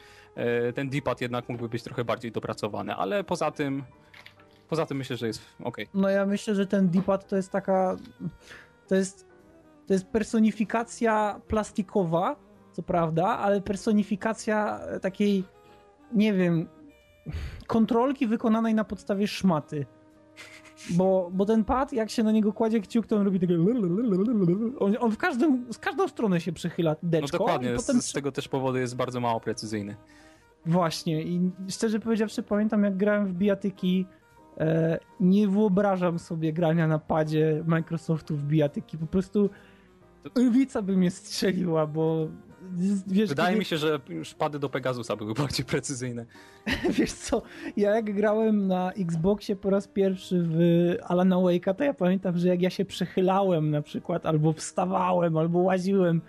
ten D-pad jednak mógłby być trochę bardziej dopracowany, ale poza tym, poza tym myślę, że jest okej. Okay. No ja myślę, że ten D-pad to jest taka, to jest, to jest personifikacja plastikowa, co prawda, ale personifikacja takiej, nie wiem, kontrolki wykonanej na podstawie szmaty. Bo, bo ten pad, jak się na niego kładzie kciuk, to on robi takie... On, on w każdym, z każdą stronę się przychyla deczko. No dokładnie, i potem... z, z tego też powodu jest bardzo mało precyzyjny. Właśnie i szczerze powiedziawszy pamiętam, jak grałem w bijatyki, e, nie wyobrażam sobie grania na padzie Microsoftu w bijatyki. Po prostu lwica by mnie strzeliła, bo... Wiesz, wydaje kiedy... mi się, że szpady do Pegasusa były bardziej precyzyjne. Wiesz co, ja jak grałem na Xboxie po raz pierwszy w Alana Wake'a, to ja pamiętam, że jak ja się przechylałem na przykład, albo wstawałem, albo łaziłem,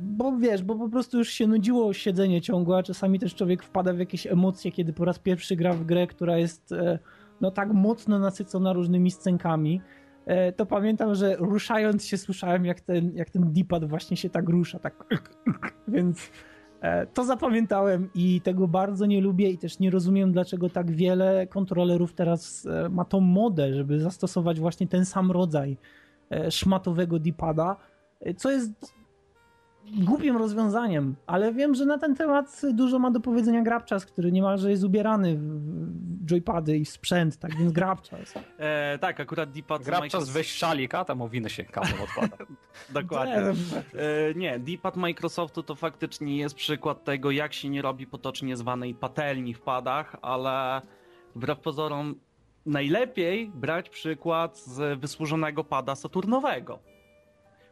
bo wiesz, bo po prostu już się nudziło siedzenie ciągłe, a czasami też człowiek wpada w jakieś emocje, kiedy po raz pierwszy gra w grę, która jest no tak mocno nasycona różnymi scenkami. To pamiętam, że ruszając się słyszałem, jak ten, jak ten D-pad właśnie się tak rusza, tak więc to zapamiętałem i tego bardzo nie lubię i też nie rozumiem, dlaczego tak wiele kontrolerów teraz ma tą modę, żeby zastosować właśnie ten sam rodzaj szmatowego D-pada, co jest głupim rozwiązaniem, ale wiem, że na ten temat dużo ma do powiedzenia Grabczas, który niemalże jest ubierany w joypady i sprzęt, tak więc Grabczas. E, tak, akurat D-pad... Grabczas weź szalik, a tam owinę się kawą odpada. Dokładnie. E, nie, D-pad Microsoftu to faktycznie jest przykład tego, jak się nie robi potocznie zwanej patelni w padach, ale wbrew pozorom najlepiej brać przykład z wysłużonego pada Saturnowego.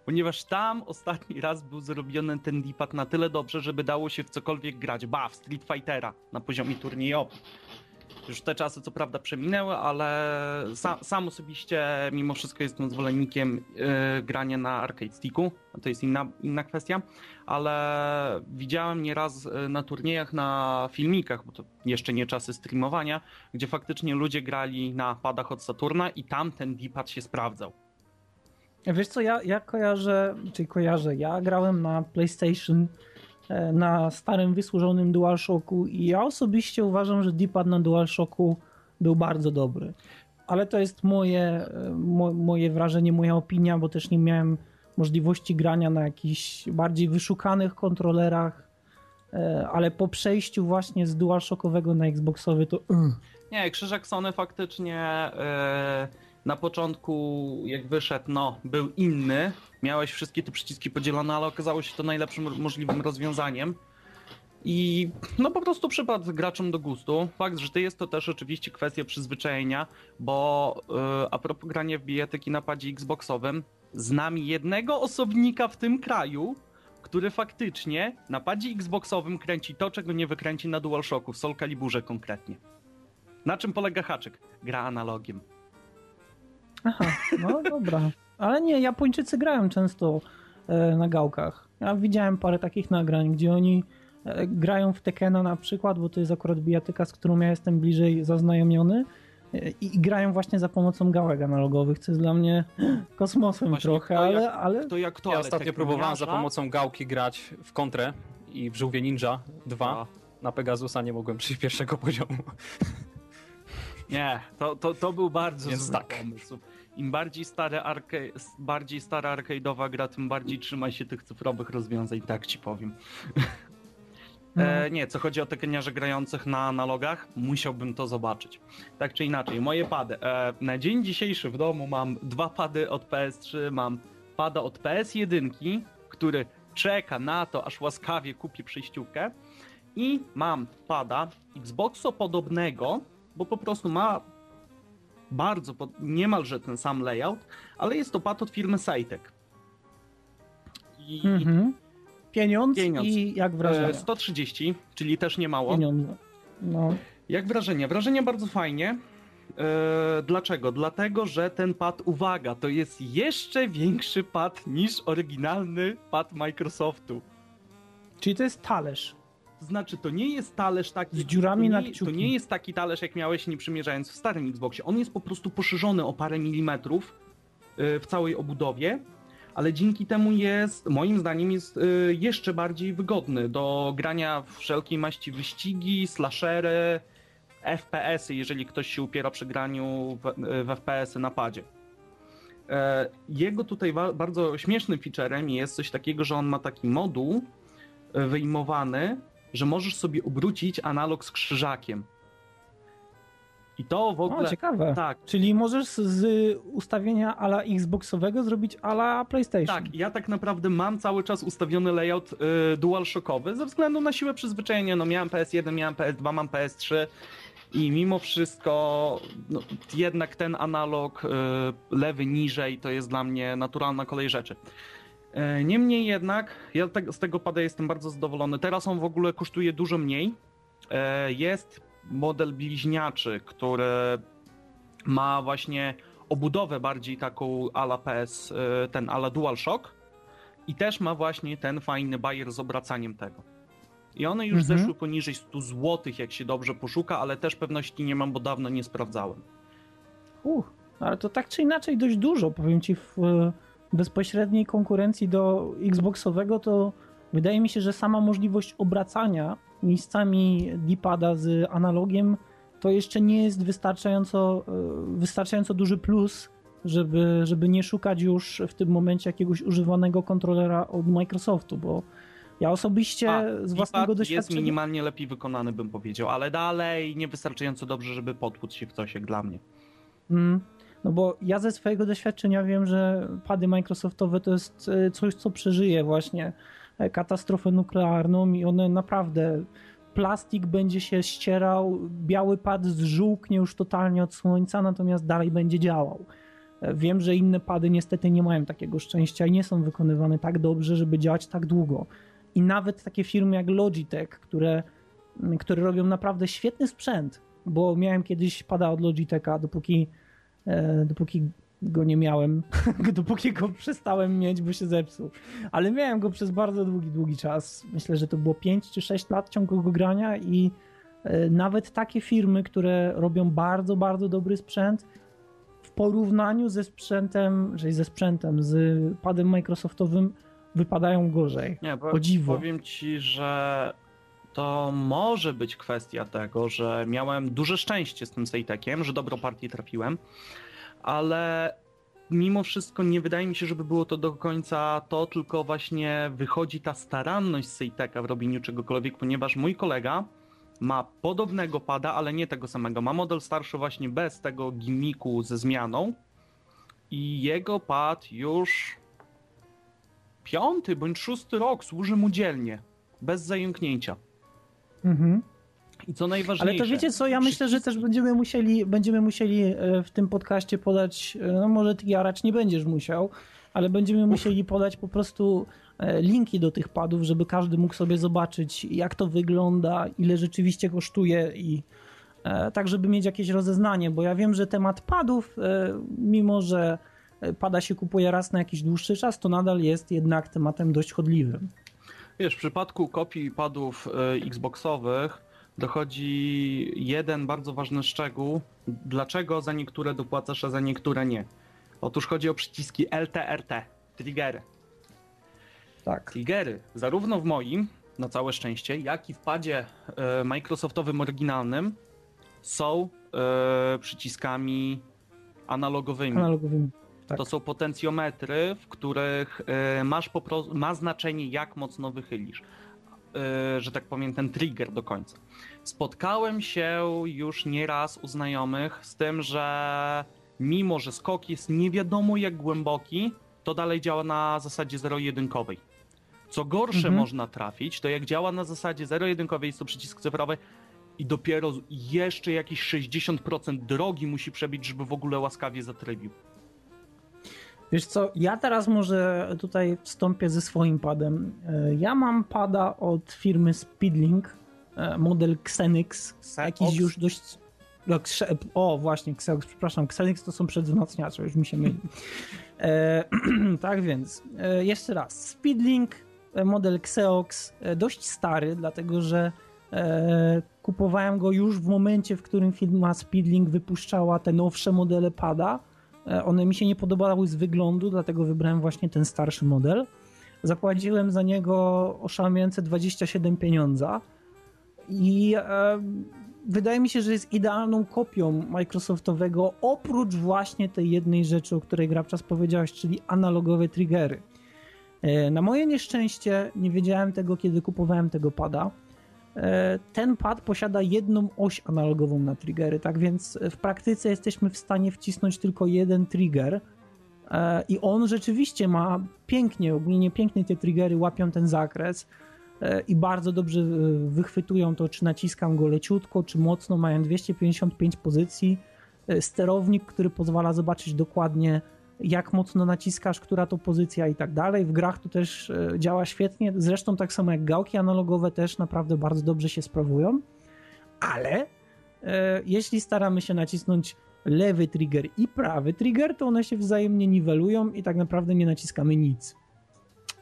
Ponieważ tam ostatni raz był zrobiony ten D-pad na tyle dobrze, żeby dało się w cokolwiek grać. Ba, w Street Fightera na poziomie turniejowym. Już te czasy co prawda przeminęły, ale sam, sam osobiście mimo wszystko jestem zwolennikiem yy, grania na arcade sticku. To jest inna, inna kwestia, ale widziałem nieraz na turniejach, na filmikach, bo to jeszcze nie czasy streamowania, gdzie faktycznie ludzie grali na padach od Saturna i tam ten D-pad się sprawdzał. Wiesz co, ja, ja kojarzę, czyli kojarzę, ja grałem na PlayStation na starym, wysłużonym DualShocku i ja osobiście uważam, że D-pad na DualShocku był bardzo dobry. Ale to jest moje, mo, moje wrażenie, moja opinia, bo też nie miałem możliwości grania na jakichś bardziej wyszukanych kontrolerach, ale po przejściu właśnie z DualShockowego na Xboxowy to... Nie, krzyżak Sony faktycznie yy, na początku jak wyszedł, no, był inny, miałeś wszystkie te przyciski podzielone, ale okazało się to najlepszym możliwym rozwiązaniem i no po prostu przypadł graczom do gustu. Fakt, że to jest to też oczywiście kwestia przyzwyczajenia, bo yy, a propos grania w bijatyki na padzie Xboxowym, znam jednego osobnika w tym kraju, który faktycznie na padzie Xboxowym kręci to, czego nie wykręci na DualShocku, w Soul Caliburze konkretnie. Na czym polega haczyk? Gra analogiem. Aha, no dobra. Ale nie, Japończycy grają często e, na gałkach. Ja widziałem parę takich nagrań, gdzie oni e, grają w Tekena na przykład, bo to jest akurat bijatyka, z którą ja jestem bliżej zaznajomiony e, i grają właśnie za pomocą gałek analogowych, co jest dla mnie kosmosem właśnie trochę, kto, ale, jak, ale... Kto, jak, kto, ja ostatnio tak próbowałem miasza? Za pomocą gałki grać w kontrę i w Żółwie Ninja dwa. A. Na Pegasusa nie mogłem przyjść pierwszego poziomu. Nie, to, to, to był bardzo Więc zły tak. pomysł. Im bardziej, stare arke, bardziej stara arcade'owa gra, tym bardziej trzymaj się tych cyfrowych rozwiązań, tak ci powiem. Mm. E, nie, co chodzi o tekeniarzy grających na analogach, musiałbym to zobaczyć. Tak czy inaczej, moje pady. E, na dzień dzisiejszy w domu mam dwa pady od P S trzy, mam pada od P S jeden, który czeka na to, aż łaskawie kupi przejściówkę i mam pada Xboxo podobnego, bo po prostu ma bardzo, pod, niemalże ten sam layout, ale jest to pad od firmy Sajtek. I mm-hmm. pieniądz, pieniądz i jak wrażenie? sto trzydzieści, czyli też nie mało. No. Jak wrażenie? Wrażenie bardzo fajnie. Eee, dlaczego? Dlatego, że ten pad, uwaga, to jest jeszcze większy pad niż oryginalny pad Microsoftu. Czyli to jest talerz. Znaczy, to nie jest talerz taki... Z dziurami na kciuki. To nie jest taki talerz, jak miałeś nie przymierzając w starym Xboxie. On jest po prostu poszerzony o parę milimetrów w całej obudowie, ale dzięki temu jest, moim zdaniem, jest jeszcze bardziej wygodny do grania w wszelkiej maści wyścigi, slashery, F P S-y, jeżeli ktoś się upiera przy graniu w, w F P S-y na padzie. Jego tutaj bardzo śmiesznym featurem jest coś takiego, że on ma taki moduł wyjmowany, że możesz sobie obrócić analog z krzyżakiem. I to w ogóle... O, ciekawe. Tak. Czyli możesz z ustawienia a la Xboxowego zrobić a la PlayStation. Tak, ja tak naprawdę mam cały czas ustawiony layout y, DualShockowy ze względu na siłę przyzwyczajenia. No miałem P S jeden, miałem P S dwa, mam P S trzy i mimo wszystko no, jednak ten analog y, lewy niżej to jest dla mnie naturalna kolej rzeczy. Niemniej jednak, ja te, z tego pada jestem bardzo zadowolony. Teraz on w ogóle kosztuje dużo mniej. Jest model bliźniaczy, który ma właśnie obudowę bardziej taką a la P S, ten a la DualShock i też ma właśnie ten fajny bajer z obracaniem tego. I one już mhm. zeszły poniżej sto złotych, jak się dobrze poszuka, ale też pewności nie mam, bo dawno nie sprawdzałem. Uch, ale to tak czy inaczej dość dużo, powiem ci, w... bezpośredniej konkurencji do Xboxowego, to wydaje mi się, że sama możliwość obracania miejscami D-pada z analogiem to jeszcze nie jest wystarczająco, wystarczająco duży plus, żeby, żeby nie szukać już w tym momencie jakiegoś używanego kontrolera od Microsoftu, bo ja osobiście A, z własnego doświadczenia... jest minimalnie lepiej wykonany, bym powiedział, ale dalej niewystarczająco dobrze, żeby potłuc się w coś jak dla mnie. Mm. No bo ja ze swojego doświadczenia wiem, że pady Microsoftowe to jest coś, co przeżyje właśnie katastrofę nuklearną i one naprawdę, plastik będzie się ścierał, biały pad zżółknie już totalnie od słońca, natomiast dalej będzie działał. Wiem, że inne pady niestety nie mają takiego szczęścia i nie są wykonywane tak dobrze, żeby działać tak długo. I nawet takie firmy jak Logitech, które, które robią naprawdę świetny sprzęt, bo miałem kiedyś pada od Logitecha, dopóki dopóki go nie miałem, dopóki go przestałem mieć, bo się zepsuł. Ale miałem go przez bardzo długi, długi czas. Myślę, że to było pięć czy sześć lat ciągłego grania i nawet takie firmy, które robią bardzo, bardzo dobry sprzęt w porównaniu ze sprzętem, czyli ze sprzętem, z padem Microsoftowym wypadają gorzej. Nie, bo, o dziwo. Powiem ci, że to może być kwestia tego, że miałem duże szczęście z tym Sejtekiem, że dobrą partię trafiłem, ale mimo wszystko nie wydaje mi się, żeby było to do końca to, tylko właśnie wychodzi ta staranność Sejteka w robieniu czegokolwiek, ponieważ mój kolega ma podobnego pada, ale nie tego samego. Ma model starszy właśnie bez tego gimmiku ze zmianą i jego pad już piąty bądź szósty rok służy mu dzielnie, bez zająknięcia. Mhm. I co najważniejsze... Ale to wiecie co, ja myślę, że też będziemy musieli, będziemy musieli w tym podcaście podać, no może ty jarać nie będziesz musiał, ale będziemy musieli podać po prostu linki do tych padów, żeby każdy mógł sobie zobaczyć, jak to wygląda, ile rzeczywiście kosztuje i tak, żeby mieć jakieś rozeznanie, bo ja wiem, że temat padów, mimo że pada się kupuje raz na jakiś dłuższy czas, to nadal jest jednak tematem dość chodliwym. Wiesz, w przypadku kopii padów Xboxowych dochodzi jeden bardzo ważny szczegół, dlaczego za niektóre dopłacasz, a za niektóre nie. Otóż chodzi o przyciski L T R T, triggery. Tak. Triggery, zarówno w moim, na całe szczęście, jak i w padzie y, Microsoftowym oryginalnym są y, przyciskami analogowymi. analogowymi. Tak. To są potencjometry, w których y, masz po pro... ma znaczenie, jak mocno wychylisz. Y, że tak powiem, ten trigger do końca. Spotkałem się już nieraz u znajomych z tym, że mimo, że skok jest nie wiadomo jak głęboki, to dalej działa na zasadzie zero-jedynkowej. Co gorsze mhm. można trafić, to jak działa na zasadzie zero-jedynkowej, jest to przycisk cyfrowy i dopiero jeszcze jakieś sześćdziesiąt procent drogi musi przebić, żeby w ogóle łaskawie zatrybił. Wiesz co, ja teraz może tutaj wstąpię ze swoim padem. Ja mam pada od firmy Speedlink, model Xeox, jakiś już dość... O właśnie, Xeox, przepraszam, Xeox to są przedwzmacniacze, już mi się myli. E, tak więc, jeszcze raz, Speedlink, model Xeox, dość stary, dlatego że e, kupowałem go już w momencie, w którym firma Speedlink wypuszczała te nowsze modele pada. One mi się nie podobały z wyglądu, dlatego wybrałem właśnie ten starszy model. Zapłaciłem za niego oszałamiające dwadzieścia siedem pieniądza i e, wydaje mi się, że jest idealną kopią Microsoftowego, oprócz właśnie tej jednej rzeczy, o której Grabczas powiedziałeś, czyli analogowe triggery. E, na moje nieszczęście nie wiedziałem tego, kiedy kupowałem tego pada. Ten pad posiada jedną oś analogową na triggery, tak więc w praktyce jesteśmy w stanie wcisnąć tylko jeden trigger i on rzeczywiście ma pięknie, ogólnie pięknie te triggery łapią ten zakres i bardzo dobrze wychwytują to, czy naciskam go leciutko, czy mocno, mają dwieście pięćdziesiąt pięć pozycji, sterownik, który pozwala zobaczyć dokładnie, jak mocno naciskasz, która to pozycja i tak dalej. W grach to też działa świetnie, zresztą tak samo jak gałki analogowe też naprawdę bardzo dobrze się sprawują, ale e, jeśli staramy się nacisnąć lewy trigger i prawy trigger, to one się wzajemnie niwelują i tak naprawdę nie naciskamy nic.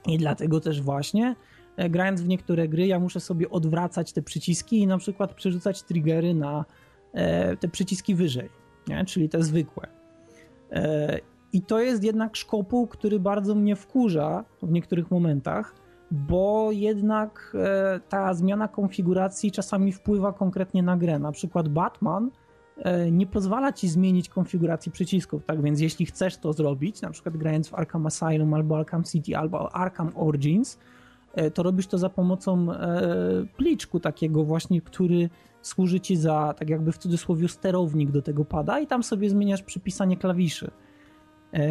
I dlatego też właśnie e, grając w niektóre gry ja muszę sobie odwracać te przyciski i na przykład przerzucać triggery na e, te przyciski wyżej, nie? Czyli te zwykłe. E, I to jest jednak szkopuł, który bardzo mnie wkurza w niektórych momentach, bo jednak ta zmiana konfiguracji czasami wpływa konkretnie na grę. Na przykład Batman nie pozwala ci zmienić konfiguracji przycisków, tak więc jeśli chcesz to zrobić, na przykład grając w Arkham Asylum albo Arkham City albo Arkham Origins, to robisz to za pomocą pliczku takiego właśnie, który służy ci za, tak jakby w cudzysłowie, sterownik do tego pada i tam sobie zmieniasz przypisanie klawiszy.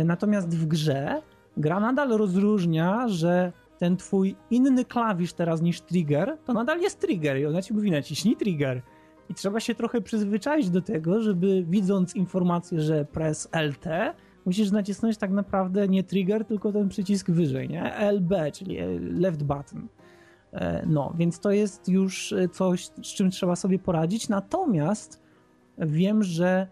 Natomiast w grze gra nadal rozróżnia, że ten twój inny klawisz teraz niż trigger, to nadal jest trigger i ona ci mówi, naciśnij trigger. I trzeba się trochę przyzwyczaić do tego, żeby widząc informację, że press L T, musisz nacisnąć tak naprawdę nie trigger, tylko ten przycisk wyżej, nie? L B, czyli left button. No, więc to jest już coś, z czym trzeba sobie poradzić. Natomiast wiem, że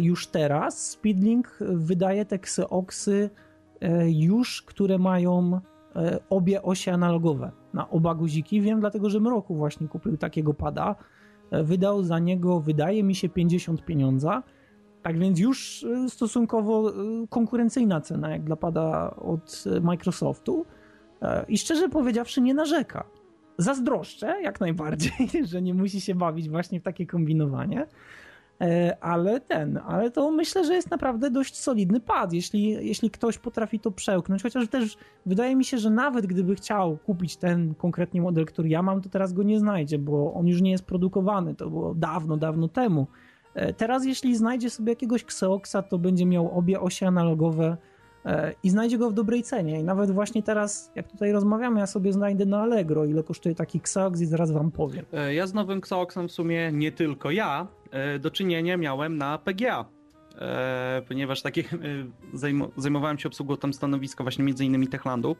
już teraz Speedlink wydaje te Xeoxy już, które mają obie osie analogowe na oba guziki. Wiem dlatego, że Mroku właśnie kupił takiego pada. Wydał za niego, wydaje mi się, pięćdziesiąt pieniądza. Tak więc już stosunkowo konkurencyjna cena jak dla pada od Microsoftu. I szczerze powiedziawszy nie narzeka. Zazdroszczę jak najbardziej, że nie musi się bawić właśnie w takie kombinowanie. ale ten, ale to myślę, że jest naprawdę dość solidny pad, jeśli, jeśli ktoś potrafi to przełknąć, chociaż też wydaje mi się, że nawet gdyby chciał kupić ten konkretnie model, który ja mam, to teraz go nie znajdzie, bo on już nie jest produkowany, to było dawno, dawno temu. Teraz jeśli znajdzie sobie jakiegoś Xeoxa, to będzie miał obie osie analogowe i znajdzie go w dobrej cenie. I nawet właśnie teraz, jak tutaj rozmawiamy, ja sobie znajdę na Allegro, ile kosztuje taki Xeox i zaraz wam powiem. Ja z nowym Xeoxem w sumie nie tylko ja do czynienia miałem na P G A, ponieważ takie zajmowałem się obsługą tam stanowiska właśnie między innymi Techlandu.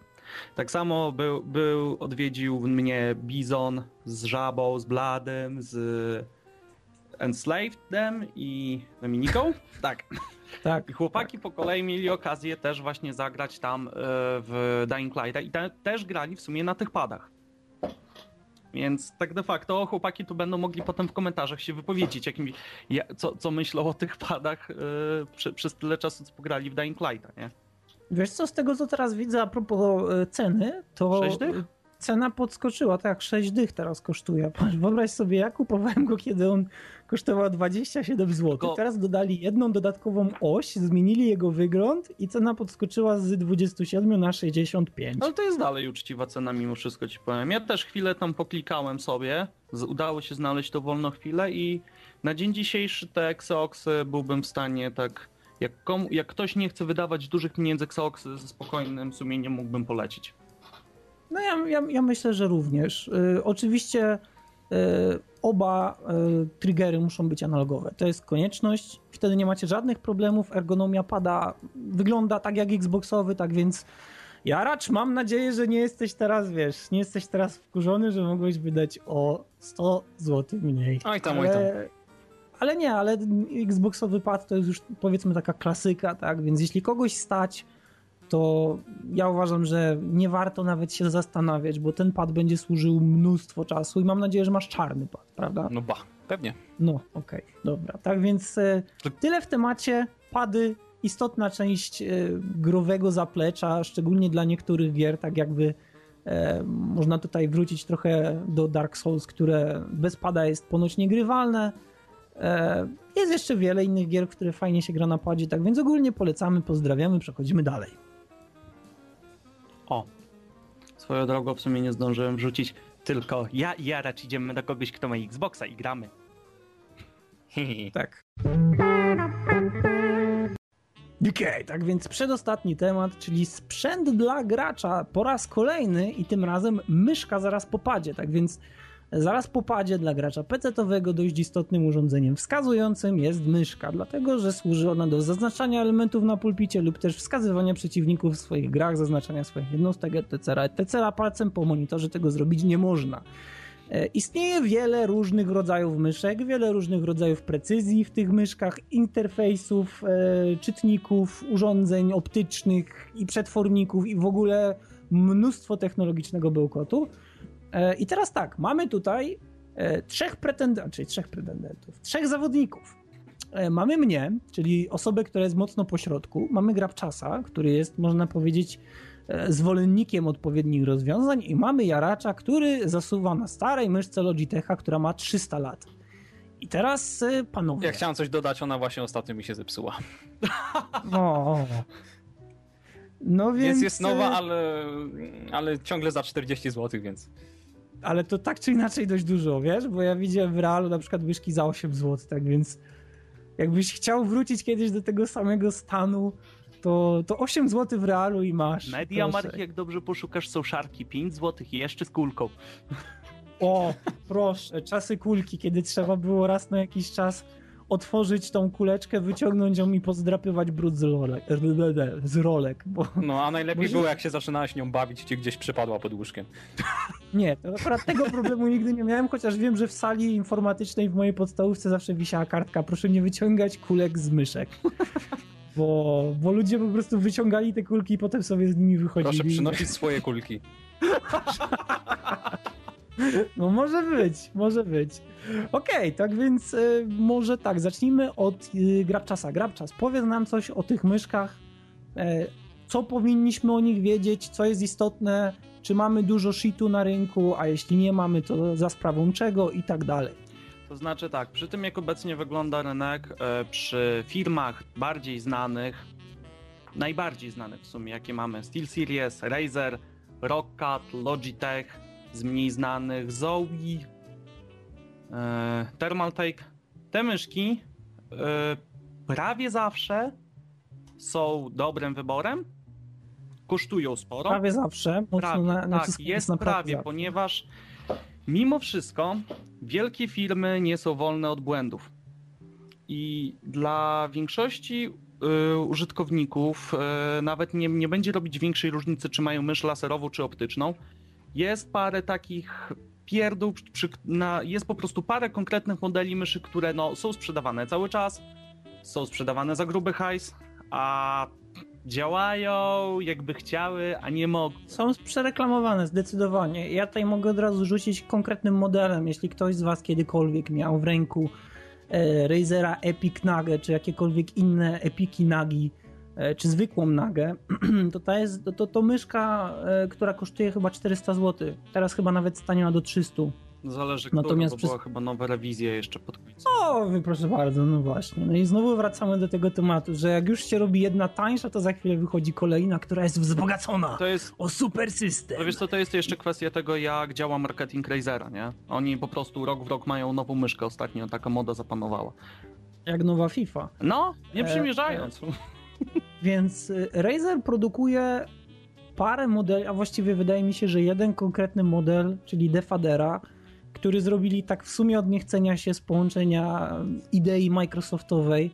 Tak samo był, był odwiedził mnie Bizon z Żabą, z Bladym, z Enslavedem i Dominiką. Tak. Tak. I chłopaki tak. Po kolei mieli okazję też właśnie zagrać tam w Dying Lighta i te, też grali w sumie na tych padach. Więc tak de facto chłopaki tu będą mogli potem w komentarzach się wypowiedzieć, jakimi, co, co myślą o tych padach przy, przez tyle czasu, co pograli w Dying Lighta, nie? Wiesz co, z tego co teraz widzę a propos ceny, to... sześć dych? Cena podskoczyła, tak, sześć dych teraz kosztuje. Wyobraź sobie, ja kupowałem go, kiedy on kosztował dwadzieścia siedem złotych. Go. Teraz dodali jedną dodatkową oś, zmienili jego wygląd i cena podskoczyła z dwadzieścia siedem na sześćdziesiąt pięć. Ale to jest dalej uczciwa cena mimo wszystko, ci powiem. Ja też chwilę tam poklikałem sobie, udało się znaleźć tą wolną chwilę i na dzień dzisiejszy te Xeoxy byłbym w stanie tak, jak, komu, jak ktoś nie chce wydawać dużych pieniędzy Xeoxy ze spokojnym sumieniem mógłbym polecić. No ja, ja, ja myślę, że również. Yy, oczywiście yy, oba yy, triggery muszą być analogowe. To jest konieczność. Wtedy nie macie żadnych problemów. Ergonomia pada, wygląda tak jak Xboxowy, tak więc Jaracz, mam nadzieję, że nie jesteś teraz, wiesz, nie jesteś teraz wkurzony, że mogłeś wydać o sto złotych mniej. Oj tam, ale, oj tam. Ale nie, ale Xboxowy pad to jest już powiedzmy taka klasyka, tak? Więc jeśli kogoś stać, to ja uważam, że nie warto nawet się zastanawiać, bo ten pad będzie służył mnóstwo czasu i mam nadzieję, że masz czarny pad, prawda? No ba, pewnie. No, okej, dobra. Tak więc e, tyle w temacie pady, istotna część e, growego zaplecza, szczególnie dla niektórych gier, tak jakby e, można tutaj wrócić trochę do Dark Souls, które bez pada jest ponoć niegrywalne. E, jest jeszcze wiele innych gier, które fajnie się gra na padzie, tak więc ogólnie polecamy, pozdrawiamy, przechodzimy dalej. O, swoją drogą w sumie nie zdążyłem wrzucić, tylko ja i Jaracz idziemy do kogoś, kto ma Xboxa i gramy. Tak. Okej, tak więc przedostatni temat, czyli sprzęt dla gracza po raz kolejny i tym razem myszka zaraz po padzie, tak więc zaraz po padzie dla gracza pecetowego dość istotnym urządzeniem wskazującym jest myszka, dlatego że służy ona do zaznaczania elementów na pulpicie lub też wskazywania przeciwników w swoich grach, zaznaczania swoich jednostek, et cetera et cetera. Palcem po monitorze tego zrobić nie można. E, istnieje wiele różnych rodzajów myszek, wiele różnych rodzajów precyzji w tych myszkach, interfejsów, e, czytników, urządzeń optycznych i przetworników i w ogóle mnóstwo technologicznego bełkotu. I teraz tak, mamy tutaj trzech pretendentów, czyli trzech pretendentów, trzech zawodników. Mamy mnie, czyli osobę, która jest mocno po środku, mamy Grabczasa, który jest, można powiedzieć, zwolennikiem odpowiednich rozwiązań i mamy Jaracza, który zasuwa na starej myszce Logitecha, która ma trzysta lat. I teraz panowie... Ja chciałem coś dodać, ona właśnie ostatnio mi się zepsuła. O. No więc... więc jest nowa, ale, ale ciągle za czterdzieści złotych, więc... Ale to tak czy inaczej dość dużo, wiesz? Bo ja widziałem w realu na przykład myszki za osiem złotych, tak więc jakbyś chciał wrócić kiedyś do tego samego stanu, to, to osiem złotych w realu i masz. MediaMarkt, jak dobrze poszukasz, są szarki pięć złotych i jeszcze z kulką. O, proszę, czasy kulki, kiedy trzeba było raz na jakiś czas otworzyć tą kuleczkę, wyciągnąć ją i pozdrapywać brud z, lorek, z rolek. Bo no, a najlepiej było, jak się zaczynałeś nią bawić, ci gdzieś przypadła pod łóżkiem. Nie, to akurat tego problemu nigdy nie miałem, chociaż wiem, że w sali informatycznej w mojej podstawówce zawsze wisiała kartka: proszę nie wyciągać kulek z myszek. Bo, bo ludzie po prostu wyciągali te kulki i potem sobie z nimi wychodzili. Proszę przynosić swoje kulki. No może być, może być. Okej, okay, tak więc y, może tak, zacznijmy od y, Grabczasa. Grabczas, powiedz nam coś o tych myszkach, y, co powinniśmy o nich wiedzieć, co jest istotne, czy mamy dużo shitu na rynku, a jeśli nie mamy, to za sprawą czego i tak dalej. To znaczy tak, przy tym jak obecnie wygląda rynek, przy firmach bardziej znanych, najbardziej znanych w sumie jakie mamy, SteelSeries, Razer, Rocket, Logitech, z mniej znanych Zoe, yy, Thermaltake, te myszki yy, prawie zawsze są dobrym wyborem, kosztują sporo. Prawie zawsze. Prawie, na, na tak, jest na prawie, prawie ponieważ mimo wszystko wielkie firmy nie są wolne od błędów. I dla większości y, użytkowników y, nawet nie, nie będzie robić większej różnicy, czy mają mysz laserową, czy optyczną. Jest parę takich pierdół, przy, na, jest po prostu parę konkretnych modeli myszy, które no, są sprzedawane cały czas, są sprzedawane za gruby hajs, a działają jakby chciały, a nie mogą. Są przereklamowane zdecydowanie. Ja tutaj mogę od razu rzucić konkretnym modelem. Jeśli ktoś z was kiedykolwiek miał w ręku e, Razera Epic Nagę, czy jakiekolwiek inne epiki Nagi, e, czy zwykłą Nagę, to ta jest, to, to, to myszka, e, która kosztuje chyba czterysta złotych. Teraz chyba nawet staniała do trzystu. Zależy, która, natomiast bo przez... była chyba nowa rewizja jeszcze pod końcem. O, proszę bardzo, no właśnie. No i znowu wracamy do tego tematu, że jak już się robi jedna tańsza, to za chwilę wychodzi kolejna, która jest wzbogacona to jest... o super system. No wiesz co, to jest jeszcze kwestia tego, jak działa marketing Razera, nie? Oni po prostu rok w rok mają nową myszkę ostatnio, taka moda zapanowała. Jak nowa FIFA. No, nie przymierzając. E, e... Więc Razer produkuje parę modeli, a właściwie wydaje mi się, że jeden konkretny model, czyli Defadera, który zrobili tak w sumie od niechcenia się z połączenia idei Microsoftowej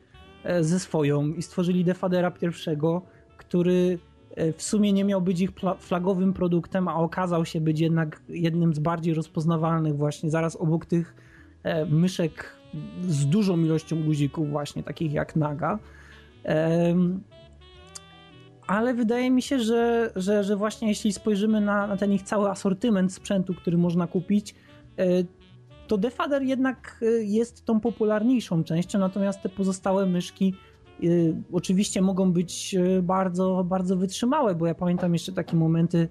ze swoją i stworzyli Defadera pierwszego, który w sumie nie miał być ich flagowym produktem, a okazał się być jednak jednym z bardziej rozpoznawalnych właśnie zaraz obok tych myszek z dużą ilością guzików właśnie, takich jak Naga. Ale wydaje mi się, że, że, że właśnie jeśli spojrzymy na, na ten ich cały asortyment sprzętu, który można kupić, to Defader jednak jest tą popularniejszą częścią, natomiast te pozostałe myszki oczywiście mogą być bardzo, bardzo wytrzymałe, bo ja pamiętam jeszcze takie momenty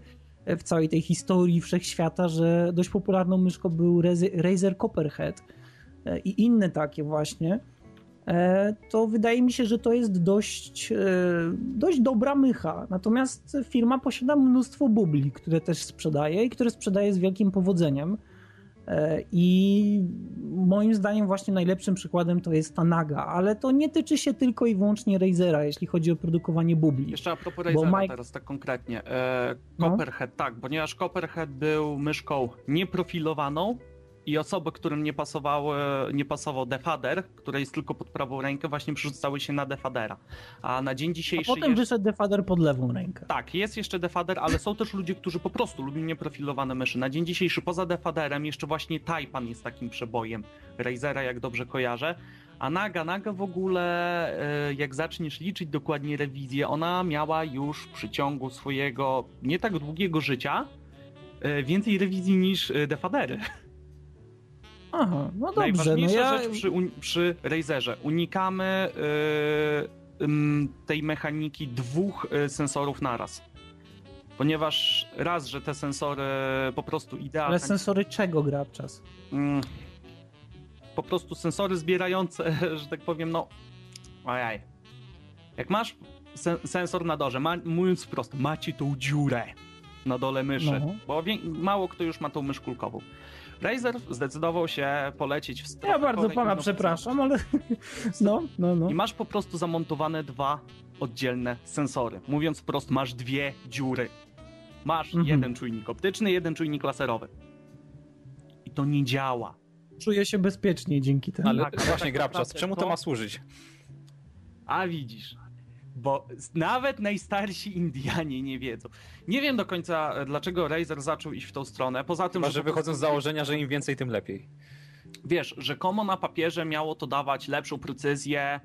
w całej tej historii wszechświata, że dość popularną myszką był Razer Copperhead i inne takie właśnie, to wydaje mi się, że to jest dość, dość dobra mycha. Natomiast firma posiada mnóstwo bubli, które też sprzedaje i które sprzedaje z wielkim powodzeniem. I moim zdaniem właśnie najlepszym przykładem to jest ta Naga, ale to nie tyczy się tylko i wyłącznie Razera, jeśli chodzi o produkowanie bubli. Jeszcze a propos Razera Mike... teraz tak konkretnie. E, Copperhead, no. Tak, ponieważ Copperhead był myszką nieprofilowaną i osoby, którym nie, pasowały, nie pasował Defader, który jest tylko pod prawą rękę, właśnie przerzucały się na Defadera. A na dzień dzisiejszy... A potem jeszcze... wyszedł Defader pod lewą rękę. Tak, jest jeszcze Defader, ale są też ludzie, którzy po prostu lubią nieprofilowane myszy. Na dzień dzisiejszy poza Defaderem jeszcze właśnie Taipan jest takim przebojem Razera, jak dobrze kojarzę. A Naga, Naga w ogóle, jak zaczniesz liczyć dokładnie rewizję, ona miała już w przeciągu swojego nie tak długiego życia więcej rewizji niż Defadery. Aha, no dobrze. Najważniejsza no ja... rzecz przy, przy Razerze. Unikamy yy, yy, tej mechaniki dwóch yy, sensorów naraz. Ponieważ raz, że te sensory po prostu idealnie... Ale sensory czego Grabczas? Yy, po prostu sensory zbierające, że tak powiem, no... Ojej. Jak masz sen- sensor na dole, ma, mówiąc wprost, ma ci tą dziurę na dole myszy. No. Bo wie, mało kto już ma tą mysz kulkową. Razer zdecydował się polecić w stronę... Ja bardzo pana przepraszam, ale... No, no, no. I masz po prostu zamontowane dwa oddzielne sensory. Mówiąc wprost, masz dwie dziury. Masz mhm. jeden czujnik optyczny, jeden czujnik laserowy. I to nie działa. Czuję się bezpiecznie dzięki temu. Ale tak, właśnie, tak Grabczas, czemu to... to ma służyć? A widzisz... Bo nawet najstarsi Indianie nie wiedzą. Nie wiem do końca, dlaczego Razer zaczął iść w tą stronę. Poza tym, Chyba, że wychodzą z założenia, że im więcej, tym lepiej. Wiesz, rzekomo na papierze miało to dawać lepszą precyzję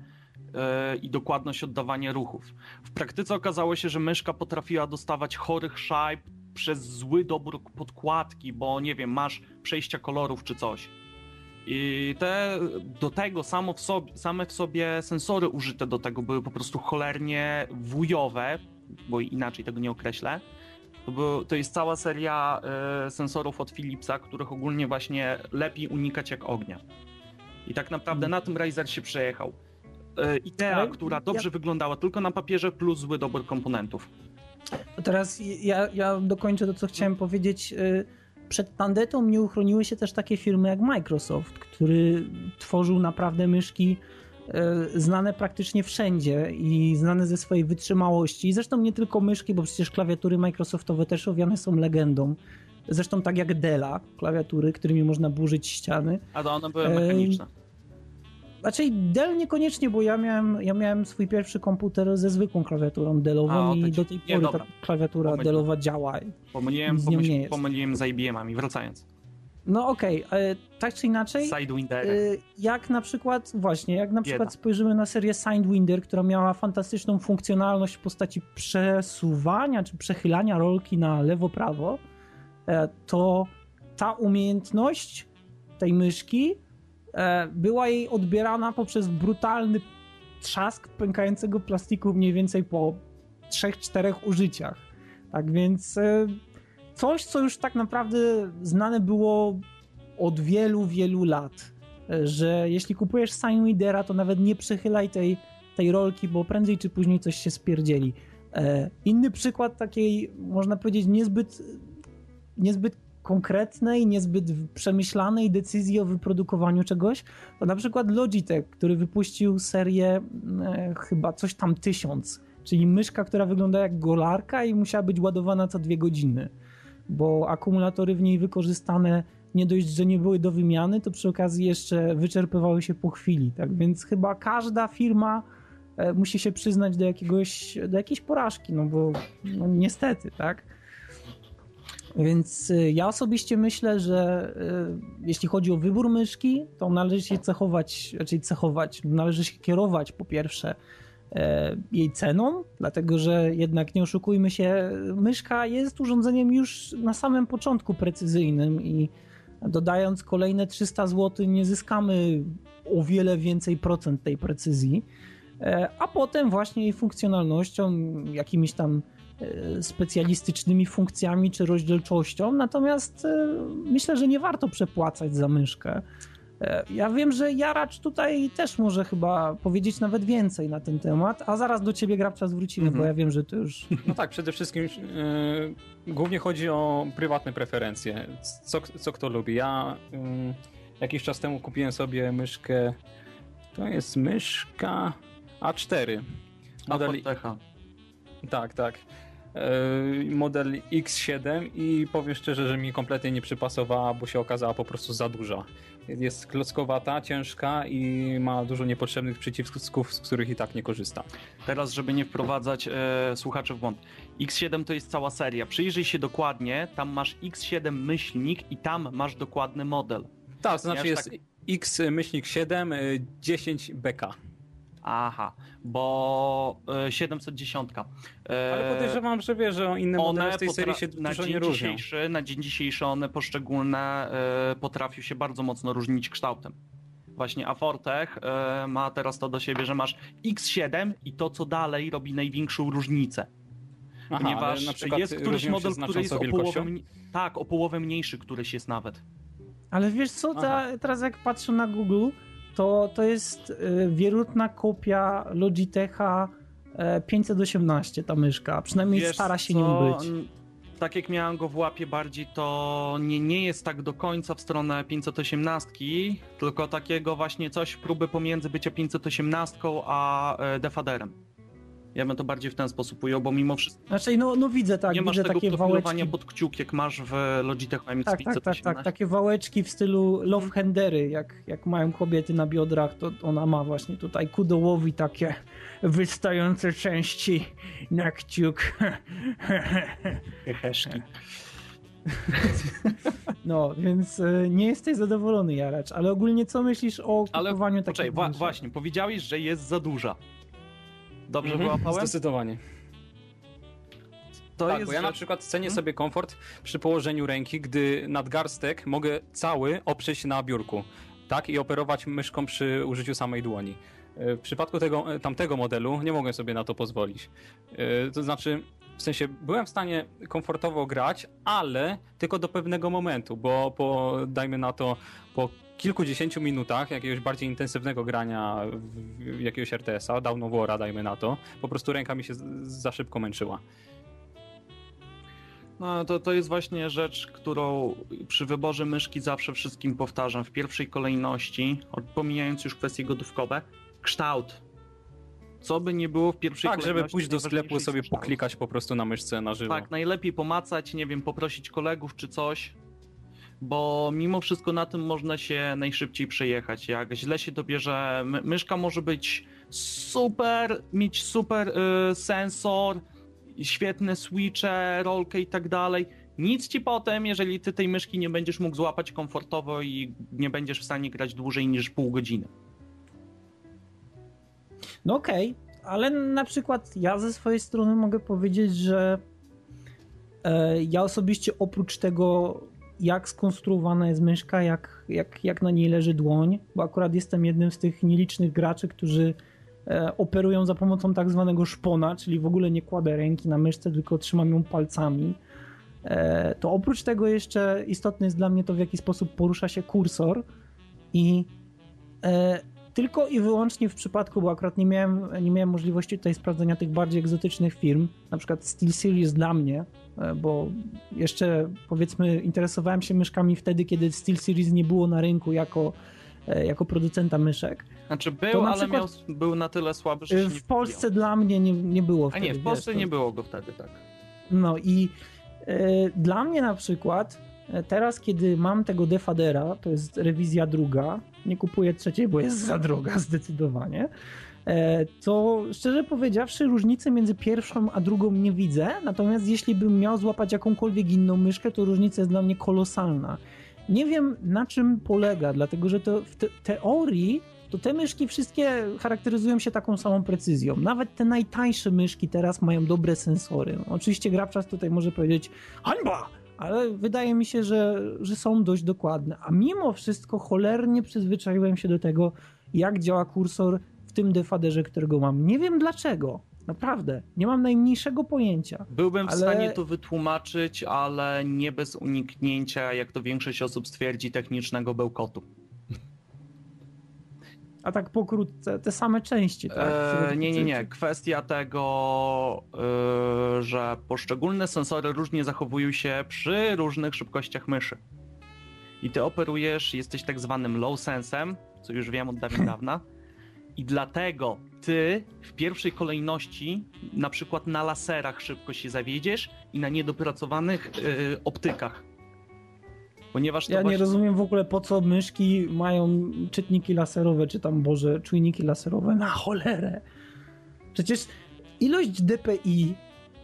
yy, i dokładność oddawania ruchów. W praktyce okazało się, że myszka potrafiła dostawać chorych szajb przez zły dobór podkładki, bo nie wiem, masz przejścia kolorów czy coś. I te, do tego samo w sobie, same w sobie sensory użyte do tego były po prostu cholernie wujowe, bo inaczej tego nie określę. To, był, to jest cała seria y, sensorów od Philipsa, których ogólnie właśnie lepiej unikać jak ognia. I tak naprawdę na tym Razer się przejechał. Idea, która dobrze ja... wyglądała tylko na papierze, plus zły dobór komponentów. Teraz ja, ja dokończę to, co chciałem powiedzieć. Przed tandetą nie uchroniły się też takie firmy jak Microsoft, który tworzył naprawdę myszki znane praktycznie wszędzie i znane ze swojej wytrzymałości. I zresztą nie tylko myszki, bo przecież klawiatury Microsoftowe też owiane są legendą. Zresztą tak jak Della, klawiatury, którymi można burzyć ściany. A to one były mechaniczne. Raczej Dell niekoniecznie, bo ja miałem, ja miałem swój pierwszy komputer ze zwykłą klawiaturą Dellową A, i do tej pory nie, ta klawiatura Pomyśl. Dellowa działa. Pomyliłem, pomyśl, pomyliłem z I B M-ami, wracając. No okej, okay. Tak czy inaczej, Sidewinder. Jak na przykład, właśnie, jak na przykład Bieda. spojrzymy na serię Sidewinder, która miała fantastyczną funkcjonalność w postaci przesuwania czy przechylania rolki na lewo-prawo, to ta umiejętność tej myszki była jej odbierana poprzez brutalny trzask pękającego plastiku mniej więcej po trzech czterech użyciach. Tak więc coś, co już tak naprawdę znane było od wielu, wielu lat, że jeśli kupujesz Signwidera, to nawet nie przechylaj tej, tej rolki, bo prędzej czy później coś się spierdzieli. Inny przykład takiej, można powiedzieć, niezbyt niezbyt konkretnej, niezbyt przemyślanej decyzji o wyprodukowaniu czegoś, to na przykład Logitech, który wypuścił serię e, chyba coś tam tysiąc, czyli myszka, która wygląda jak golarka i musiała być ładowana co dwie godziny, bo akumulatory w niej wykorzystane nie dość, że nie były do wymiany, to przy okazji jeszcze wyczerpywały się po chwili, tak więc chyba każda firma e, musi się przyznać do jakiegoś, do jakiejś porażki, no bo no niestety, tak? Więc ja osobiście myślę, że jeśli chodzi o wybór myszki, to należy się cechować, raczej cechować, należy się kierować po pierwsze jej ceną, dlatego że jednak nie oszukujmy się, myszka jest urządzeniem już na samym początku precyzyjnym i dodając kolejne trzysta złotych nie zyskamy o wiele więcej procent tej precyzji, a potem właśnie jej funkcjonalnością, jakimiś tam specjalistycznymi funkcjami czy rozdzielczością, natomiast myślę, że nie warto przepłacać za myszkę. Ja wiem, że Jaracz tutaj też może chyba powiedzieć nawet więcej na ten temat, a zaraz do ciebie, Grabcza, zwrócimy, mhm. bo ja wiem, że ty już... No tak, przede wszystkim yy, głównie chodzi o prywatne preferencje. Co, co kto lubi. Ja yy, jakiś czas temu kupiłem sobie myszkę, to jest myszka A cztery. Model... Tak, tak. Model X siedem i powiem szczerze, że mi kompletnie nie przypasowała, bo się okazała po prostu za duża. Jest klockowata, ciężka i ma dużo niepotrzebnych przycisków, z których i tak nie korzysta. Teraz, żeby nie wprowadzać e, słuchaczy w błąd. X siedem to jest cała seria. Przyjrzyj się dokładnie, tam masz X siedem myślnik i tam masz dokładny model. Tak, to znaczy jest tak... X myślnik siedem, dziesięć B K. Aha, bo siedemset dziesięć. Ale podejrzewam, że wie, że inne modele w tej potra- serii się dużo nie różnią. Na dzień dzisiejszy one poszczególne e, potrafią się bardzo mocno różnić kształtem. Właśnie Afortech e, ma teraz to do siebie, że masz X siedem i to co dalej robi największą różnicę. Aha, ponieważ na przykład jest któryś model, który jest o połowę, tak, o połowę mniejszy któryś jest nawet. Ale wiesz co, ta, teraz jak patrzę na Google... To, to jest wierutna kopia Logitecha pięćset osiemnaście, ta myszka. Przynajmniej Wiesz stara się co? nim być. Tak jak miałem go w łapie bardziej, to nie, nie jest tak do końca w stronę pięćset osiemnaście, tylko takiego właśnie coś, próby pomiędzy bycia pięćset osiemnaście a Defaderem. Ja bym to bardziej w ten sposób ujął, bo mimo wszystko... Znaczy, no, no widzę, tak, nie widzę masz tego takie profilowania pod kciuk, jak masz w Logitechu M X pięćset osiemnaście. Tak, tak, tak, tak, takie wałeczki w stylu love handery, jak, jak mają kobiety na biodrach, to ona ma właśnie tutaj ku dołowi takie wystające części na kciuk. Heheszki. No, więc nie jesteś zadowolony, Jaracz, ale ogólnie co myślisz o kupowaniu ale, takiej wła- Właśnie, powiedziałeś, że jest za duża. Dobrze mhm, wyłapałem? Zdecydowanie. To tak, jest bo ja na przykład cenię hmm? sobie komfort przy położeniu ręki, gdy nadgarstek mogę cały oprzeć na biurku, tak? I operować myszką przy użyciu samej dłoni. W przypadku tego, tamtego modelu nie mogłem sobie na to pozwolić. To znaczy W sensie byłem w stanie komfortowo grać, ale tylko do pewnego momentu, bo po, dajmy na to po kilkudziesięciu minutach jakiegoś bardziej intensywnego grania w jakiegoś er te esa, Dawn of War'a dajmy na to, po prostu ręka mi się za szybko męczyła. No to, to jest właśnie rzecz, którą przy wyborze myszki zawsze wszystkim powtarzam. W pierwszej kolejności, pomijając już kwestie gotówkowe, kształt. Co by nie było w pierwszej tak, kolejności. Tak, żeby pójść do sklepu, sobie kształt. Poklikać po prostu na myszce na żywo. Tak, najlepiej pomacać, nie wiem, poprosić kolegów czy coś, bo mimo wszystko na tym można się najszybciej przejechać. Jak źle się to bierze, my, myszka może być super, mieć super yy, sensor, świetne switche, rolkę i tak dalej. Nic ci potem, jeżeli ty tej myszki nie będziesz mógł złapać komfortowo i nie będziesz w stanie grać dłużej niż pół godziny. No okej, okay, ale na przykład ja ze swojej strony mogę powiedzieć, że e, ja osobiście oprócz tego, jak skonstruowana jest myszka, jak, jak, jak na niej leży dłoń, bo akurat jestem jednym z tych nielicznych graczy, którzy e, operują za pomocą tak zwanego szpona, czyli w ogóle nie kładę ręki na myszce, tylko trzymam ją palcami, e, to oprócz tego jeszcze istotne jest dla mnie to, w jaki sposób porusza się kursor i e, tylko i wyłącznie w przypadku, bo akurat nie miałem, nie miałem możliwości tutaj sprawdzenia tych bardziej egzotycznych firm, na przykład SteelSeries dla mnie, bo jeszcze powiedzmy interesowałem się myszkami wtedy, kiedy SteelSeries nie było na rynku jako, jako producenta myszek. Znaczy był, ale miał, był na tyle słaby, że się w Polsce nie dla mnie nie, nie było wtedy. A nie, w Polsce wiesz, nie było go wtedy, tak. No i yy, dla mnie na przykład teraz, kiedy mam tego Defadera, to jest rewizja druga, nie kupuję trzeciej, bo jest za droga zdecydowanie, to szczerze powiedziawszy różnicy między pierwszą a drugą nie widzę, natomiast jeśli bym miał złapać jakąkolwiek inną myszkę, to różnica jest dla mnie kolosalna. Nie wiem, na czym polega, dlatego że to w te- teorii to te myszki wszystkie charakteryzują się taką samą precyzją. Nawet te najtańsze myszki teraz mają dobre sensory. No, oczywiście grabczas tutaj może powiedzieć hańba! Ale wydaje mi się, że, że są dość dokładne. A mimo wszystko cholernie przyzwyczaiłem się do tego, jak działa kursor w tym defaderze, którego mam. Nie wiem dlaczego. Naprawdę. Nie mam najmniejszego pojęcia. Byłbym ale... w stanie to wytłumaczyć, ale nie bez uniknięcia, jak to większość osób stwierdzi, technicznego bełkotu. A tak pokrótce, te same części, tak? Eee, nie, nie, nie. Kwestia tego, yy, że poszczególne sensory różnie zachowują się przy różnych szybkościach myszy. I ty operujesz, jesteś tak zwanym low sensem, co już wiem od dawien dawna. I dlatego ty w pierwszej kolejności na przykład na laserach szybko się zawiedziesz i na niedopracowanych yy, optykach. Ponieważ to ja właśnie... nie rozumiem w ogóle, po co myszki mają czytniki laserowe, czy tam, Boże, czujniki laserowe, na cholerę. Przecież ilość D P I,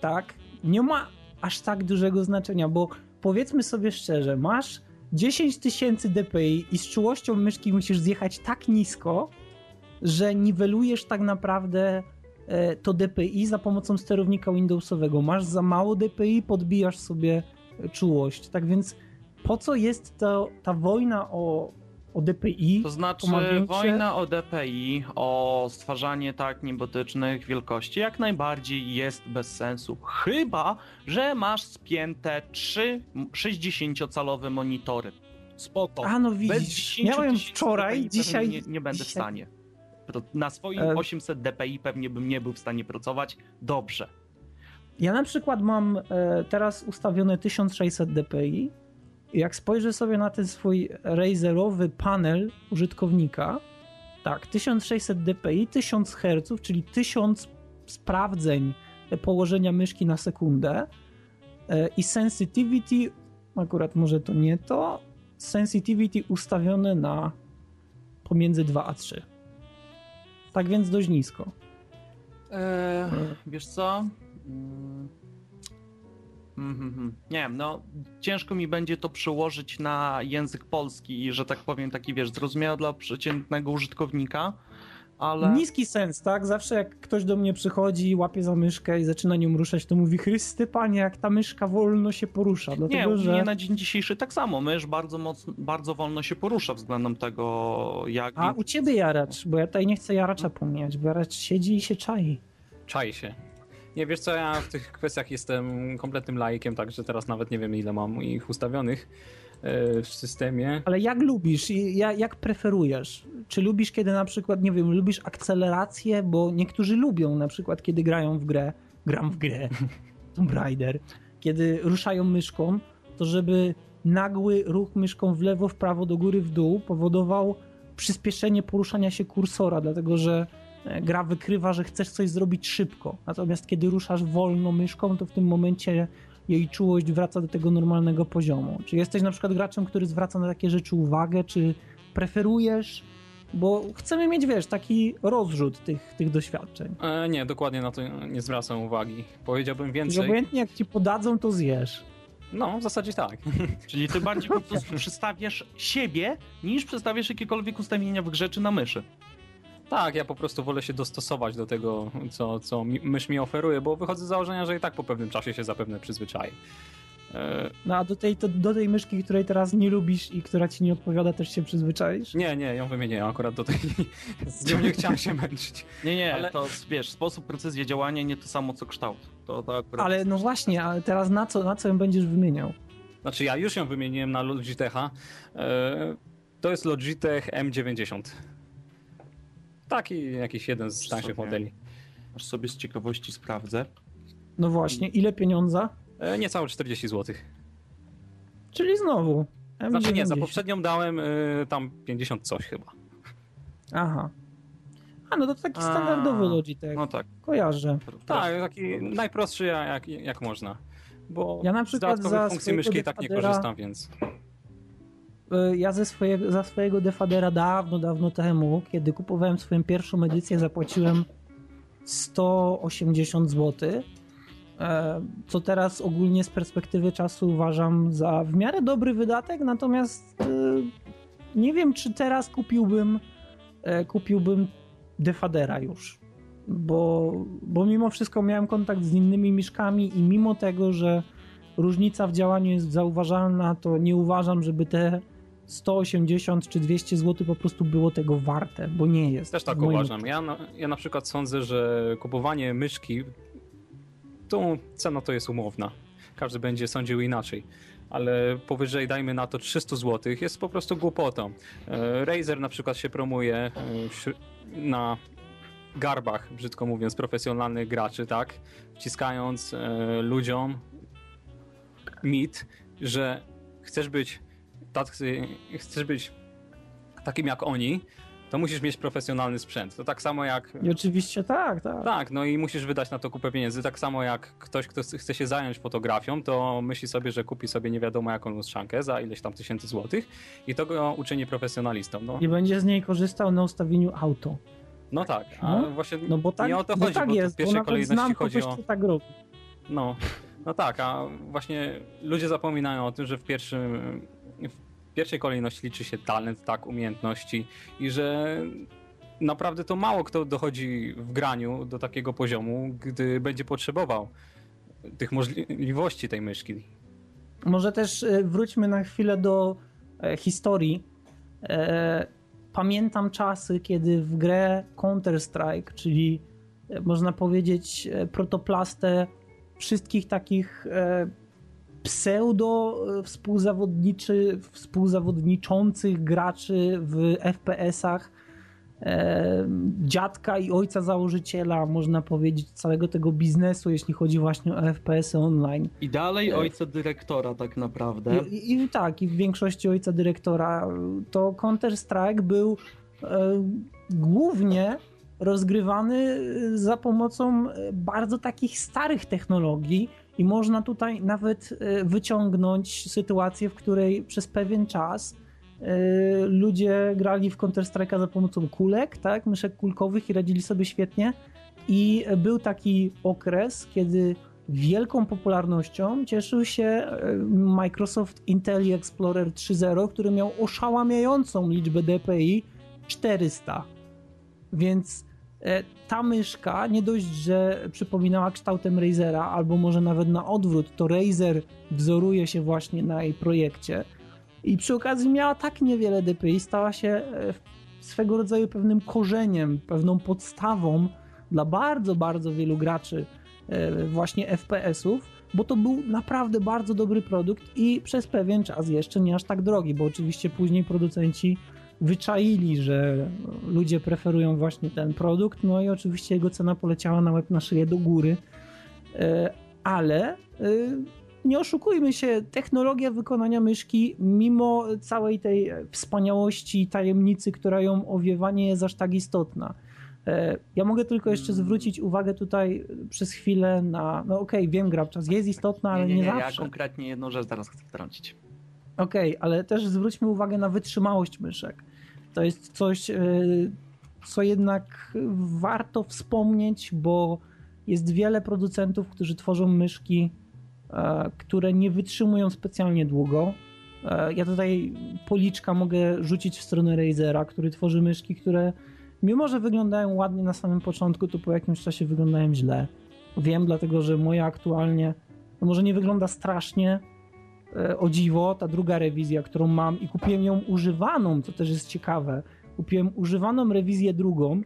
tak, nie ma aż tak dużego znaczenia, bo powiedzmy sobie szczerze, masz dziesięć tysięcy D P I i z czułością myszki musisz zjechać tak nisko, że niwelujesz tak naprawdę e, to D P I za pomocą sterownika Windowsowego. Masz za mało D P I, podbijasz sobie czułość, tak więc po co jest to, ta wojna o, o D P I? To znaczy wojna o D P I, o stwarzanie tak niebotycznych wielkości jak najbardziej jest bez sensu. Chyba że masz spięte trzy sześćdziesięciocalowe monitory. Spoko. A no widzisz, miałem wczoraj, dzisiaj... Nie, nie będę dzisiaj... w stanie. Na swoim e... osiemset D P I pewnie bym nie był w stanie pracować. Dobrze. Ja na przykład mam e, teraz ustawione tysiąc sześćset D P I. Jak spojrzę sobie na ten swój Razerowy panel użytkownika, tak, tysiąc sześćset D P I, tysiąc herców, czyli tysiąc sprawdzeń położenia myszki na sekundę e, i sensitivity, akurat może to nie to, sensitivity ustawione na pomiędzy dwa a trzy. Tak więc dość nisko. Eee, wiesz co? Mm-hmm. Nie wiem, no ciężko mi będzie to przełożyć na język polski i, że tak powiem, taki, wiesz, zrozumiały dla przeciętnego użytkownika, ale... Niski sens, tak? Zawsze jak ktoś do mnie przychodzi, łapie za myszkę i zaczyna nią ruszać, to mówi, Chryste Panie, jak ta myszka wolno się porusza. Dlatego, nie, że... nie, na dzień dzisiejszy tak samo, mysz bardzo mocno, bardzo wolno się porusza względem tego, jak... A u ciebie, Jaracz, bo ja tutaj nie chcę Jaracza pomijać, bo Jaracz siedzi i się czai. Czai się. Nie, wiesz co, ja w tych kwestiach jestem kompletnym laikiem, także teraz nawet nie wiem, ile mam ich ustawionych w systemie. Ale jak lubisz i jak preferujesz? Czy lubisz, kiedy na przykład, nie wiem, lubisz akcelerację, bo niektórzy lubią na przykład, kiedy grają w grę, gram w grę, Tomb Raider, kiedy ruszają myszką, to żeby nagły ruch myszką w lewo, w prawo, do góry, w dół powodował przyspieszenie poruszania się kursora, dlatego że gra wykrywa, że chcesz coś zrobić szybko. Natomiast kiedy ruszasz wolno myszką, to w tym momencie jej czułość wraca do tego normalnego poziomu. Czy jesteś na przykład graczem, który zwraca na takie rzeczy uwagę, czy preferujesz? Bo chcemy mieć, wiesz, taki rozrzut tych, tych doświadczeń. E, nie, dokładnie na to nie zwracam uwagi. Powiedziałbym więcej. I obojętnie jak ci podadzą, to zjesz. No, w zasadzie tak. Czyli ty bardziej po prostu przystawiasz siebie, niż przystawiasz jakiekolwiek ustawienia w grze czy na myszy. Tak, ja po prostu wolę się dostosować do tego, co, co mysz mi oferuje, bo wychodzę z założenia, że i tak po pewnym czasie się zapewne przyzwyczaję. E... No a do tej, to, do tej myszki, której teraz nie lubisz i która ci nie odpowiada, też się przyzwyczaisz? Nie, nie, ją wymienię akurat do tej. Z nią nie chciałem się męczyć. Nie, nie, ale to wiesz, sposób, precyzja działania nie to samo co kształt. To, to akurat ale no właśnie, ale teraz na co, na co ją będziesz wymieniał? Znaczy ja już ją wymieniłem na Logitecha. E... To jest Logitech em dziewięćdziesiąt. Taki jakiś jeden z tańszych modeli. Aż sobie z ciekawości sprawdzę. No właśnie, ile pieniądza? E, niecałe czterdzieści złotych. Czyli znowu em dziewięćdziesiąt. Znaczy nie, za poprzednią dałem y, tam pięćdziesiąt coś chyba. Aha. A no to taki A, standardowy Logitech. No tak. Kojarzę. Tak, taki najprostszy jak, jak można. Bo ja na przykład z dodatkowych funkcji myszki i tak nie korzystam, więc... Ja ze swojego, za swojego Defadera dawno, dawno temu, kiedy kupowałem swoją pierwszą edycję, zapłaciłem sto osiemdziesiąt złotych, co teraz ogólnie z perspektywy czasu uważam za w miarę dobry wydatek, natomiast nie wiem, czy teraz kupiłbym kupiłbym Defadera już, bo, bo mimo wszystko miałem kontakt z innymi myszkami i mimo tego, że różnica w działaniu jest zauważalna, to nie uważam, żeby te sto osiemdziesiąt czy dwieście złotych po prostu było tego warte, bo nie jest. Też tak uważam. Ja na, ja na przykład sądzę, że kupowanie myszki, tą cena to jest umowna. Każdy będzie sądził inaczej. Ale powyżej, dajmy na to, trzysta złotych jest po prostu głupotą. Razer na przykład się promuje na garbach, brzydko mówiąc, profesjonalnych graczy, tak? Wciskając ludziom mit, że chcesz być tacy, chcesz być takim jak oni, to musisz mieć profesjonalny sprzęt. To tak samo jak... I oczywiście tak, tak. Tak, no i musisz wydać na to kupę pieniędzy. Tak samo jak ktoś, kto chce się zająć fotografią, to myśli sobie, że kupi sobie nie wiadomo jaką lustrzankę za ileś tam tysięcy złotych i to go uczyni profesjonalistą. No. I będzie z niej korzystał na ustawieniu auto. No tak, a no? Właśnie no bo tak, nie o to bo chodzi, tak bo jest, w pierwszej bo kolejności chodzi o... Tak robi. No. No tak, a właśnie ludzie zapominają o tym, że w, pierwszym, w pierwszej kolejności liczy się talent, tak, umiejętności i że naprawdę to mało kto dochodzi w graniu do takiego poziomu, gdy będzie potrzebował tych możliwości tej myszki. Może też wróćmy na chwilę do historii. Pamiętam czasy, kiedy w grę Counter Strike, czyli można powiedzieć protoplastę wszystkich takich e, pseudo współzawodniczy, współzawodniczących graczy w F P S-ach, e, dziadka i ojca założyciela, można powiedzieć, całego tego biznesu, jeśli chodzi właśnie o F P S-y online. I dalej ojca dyrektora tak naprawdę. I, i tak, i w większości ojca dyrektora. To Counter-Strike był e, głównie rozgrywany za pomocą bardzo takich starych technologii i można tutaj nawet wyciągnąć sytuację, w której przez pewien czas ludzie grali w Counter-Strike'a za pomocą kulek, tak, myszek kulkowych i radzili sobie świetnie i był taki okres, kiedy wielką popularnością cieszył się Microsoft Intelli Explorer trzy zero, który miał oszałamiającą liczbę D P I czterysta. Więc ta myszka nie dość, że przypominała kształtem Razera, albo może nawet na odwrót, to Razer wzoruje się właśnie na jej projekcie i przy okazji miała tak niewiele D P I, stała się swego rodzaju pewnym korzeniem, pewną podstawą dla bardzo, bardzo wielu graczy właśnie F P S-ów, bo to był naprawdę bardzo dobry produkt i przez pewien czas jeszcze nie aż tak drogi, bo oczywiście później producenci wyczaili, że ludzie preferują właśnie ten produkt, no i oczywiście jego cena poleciała na łeb na szyję do góry, ale nie oszukujmy się, technologia wykonania myszki, mimo całej tej wspaniałości i tajemnicy, która ją owiewa, nie jest aż tak istotna. Ja mogę tylko jeszcze zwrócić uwagę tutaj przez chwilę na... No okej, okay, wiem, Grabczas jest istotna, ale nie, nie, nie, nie zawsze. Ja konkretnie jedną rzecz zaraz chcę wtrącić. Okej, okay, ale też zwróćmy uwagę na wytrzymałość myszek. To jest coś, co jednak warto wspomnieć, bo jest wiele producentów, którzy tworzą myszki, które nie wytrzymują specjalnie długo. Ja tutaj policzka mogę rzucić w stronę Razera, który tworzy myszki, które mimo że wyglądają ładnie na samym początku, to po jakimś czasie wyglądają źle. Wiem, dlatego że moja aktualnie, no może nie wygląda strasznie, o dziwo, ta druga rewizja, którą mam i kupiłem ją używaną, co też jest ciekawe. Kupiłem używaną rewizję drugą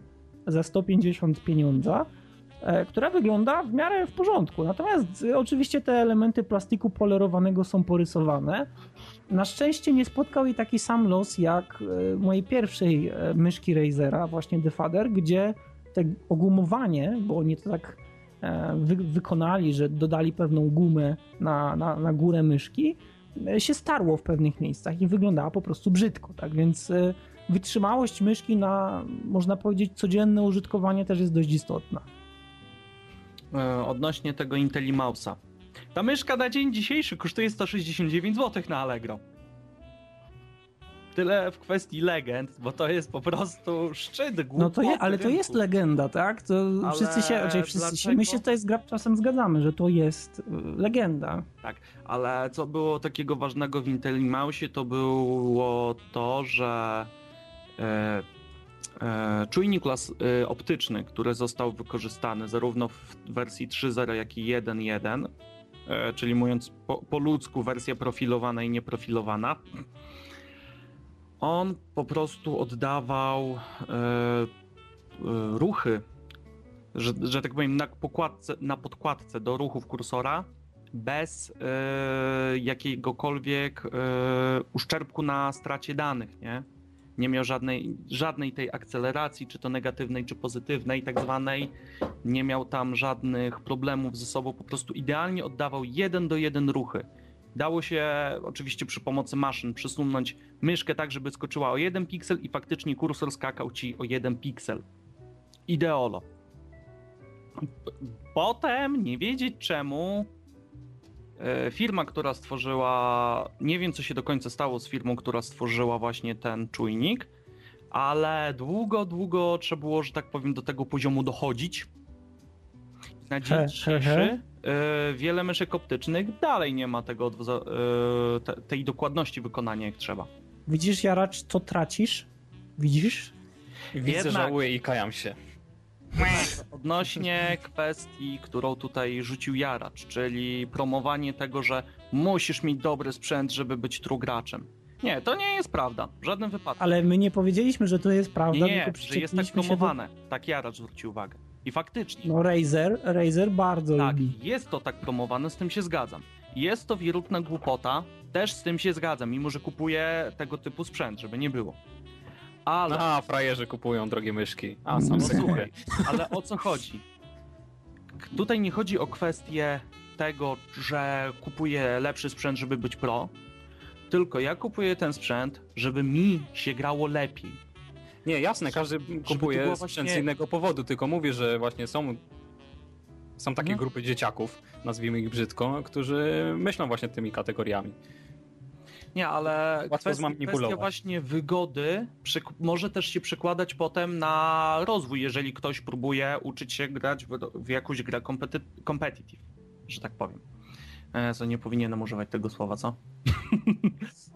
za sto pięćdziesiąt pieniądza, która wygląda w miarę w porządku. Natomiast oczywiście te elementy plastiku polerowanego są porysowane. Na szczęście nie spotkał jej taki sam los jak mojej pierwszej myszki Razera, właśnie Defader, gdzie te ogumowanie, bo oni to tak wy- wykonali, że dodali pewną gumę na, na, na górę myszki, się starło w pewnych miejscach i wyglądała po prostu brzydko. Tak więc wytrzymałość myszki na, można powiedzieć, codzienne użytkowanie też jest dość istotna. Odnośnie tego Intellimouse'a. Ta myszka na dzień dzisiejszy kosztuje sto sześćdziesiąt dziewięć złotych na Allegro. Tyle w kwestii legend, bo to jest po prostu szczyt głupoty. No to je, ale rynku. To jest legenda, tak? To ale wszyscy się, znaczy wszyscy się, my się tutaj z Grabczasem zgadzamy, że to jest legenda. Tak, ale co było takiego ważnego w Intellimouse'ie, to było to, że e, e, czujnik las, e, optyczny, który został wykorzystany zarówno w wersji trzy zero, jak i jeden jeden, e, czyli mówiąc po, po ludzku wersja profilowana i nieprofilowana, on po prostu oddawał e, e, ruchy, że, że tak powiem, na, pokładce, na podkładce do ruchów kursora bez e, jakiegokolwiek e, uszczerbku na stracie danych, nie? Nie miał żadnej, żadnej tej akceleracji, czy to negatywnej, czy pozytywnej, tak zwanej. Nie miał tam żadnych problemów ze sobą, po prostu idealnie oddawał jeden do jeden ruchy. Dało się oczywiście przy pomocy maszyn przesunąć myszkę tak, żeby skoczyła o jeden piksel i faktycznie kursor skakał ci o jeden piksel. Ideolo. Potem, nie wiedzieć czemu, firma, która stworzyła, nie wiem co się do końca stało z firmą, która stworzyła właśnie ten czujnik, ale długo, długo trzeba było, że tak powiem, do tego poziomu dochodzić. Na dzień dzisiejszy wiele myszek optycznych dalej nie ma tego, tej dokładności wykonania jak trzeba. Widzisz, Jaracz, co tracisz? Widzisz? Widzę, jednak... żałuję i kajam się. Odnośnie kwestii, którą tutaj rzucił Jaracz, czyli promowanie tego, że musisz mieć dobry sprzęt, żeby być true graczem. Nie, to nie jest prawda, w żadnym wypadku. Ale my nie powiedzieliśmy, że to jest prawda. Nie, tylko że jest tak promowane. Do... Tak Jaracz zwrócił uwagę. I faktycznie. No Razer, Razer bardzo tak, lubi. Tak, jest to tak promowane, z tym się zgadzam. Jest to wirutna głupota, też z tym się zgadzam, mimo że kupuję tego typu sprzęt, żeby nie było. Ale... A, frajerzy kupują drogie myszki. A, samo słuchaj. Ale o co chodzi? Tutaj nie chodzi o kwestię tego, że kupuję lepszy sprzęt, żeby być pro, tylko ja kupuję ten sprzęt, żeby mi się grało lepiej. Nie, jasne, każdy kupuje sprzęt z innego powodu, tylko mówię, że właśnie są, są takie no. grupy dzieciaków, nazwijmy ich brzydko, którzy myślą właśnie tymi kategoriami. Nie, ale kwestia, kwestia właśnie wygody przyk- może też się przekładać potem na rozwój, jeżeli ktoś próbuje uczyć się grać w, w jakąś grę competi- competitive, że tak powiem. E, co, nie powinienem używać tego słowa, co?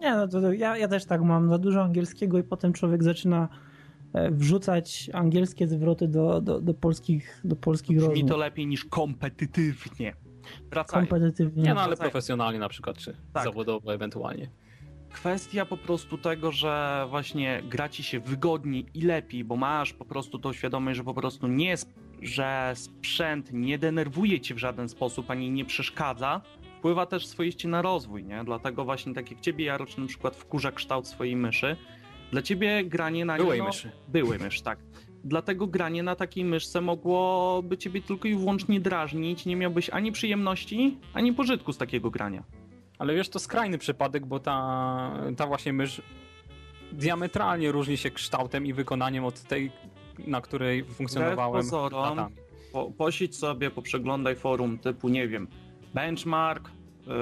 Nie, no to, to ja, ja też tak mam, za dużo angielskiego i potem człowiek zaczyna wrzucać angielskie zwroty do, do, do polskich, do polskich rozmów. Brzmi to lepiej niż kompetytywnie. Wracają. Kompetytywnie. Nie, no ale wracają. Profesjonalnie na przykład, czy tak. Zawodowo ewentualnie. Kwestia po prostu tego, że właśnie gra ci się wygodniej i lepiej, bo masz po prostu tą świadomość, że po prostu nie, że sprzęt nie denerwuje cię w żaden sposób, ani nie przeszkadza, wpływa też swoiście na rozwój, nie? Dlatego właśnie tak jak ciebie, Jarosz, na przykład wkurza kształt swojej myszy, dla ciebie granie na... Byłej no, myszy. Byłej mysz, tak. Dlatego granie na takiej myszce mogłoby ciebie tylko i wyłącznie drażnić, nie miałbyś ani przyjemności, ani pożytku z takiego grania. Ale wiesz, to skrajny przypadek, bo ta, ta właśnie mysz diametralnie różni się kształtem i wykonaniem od tej, na której funkcjonowałem pozorom, latami. Po, posiedź sobie, poprzeglądaj forum typu, nie wiem, Benchmark, yy,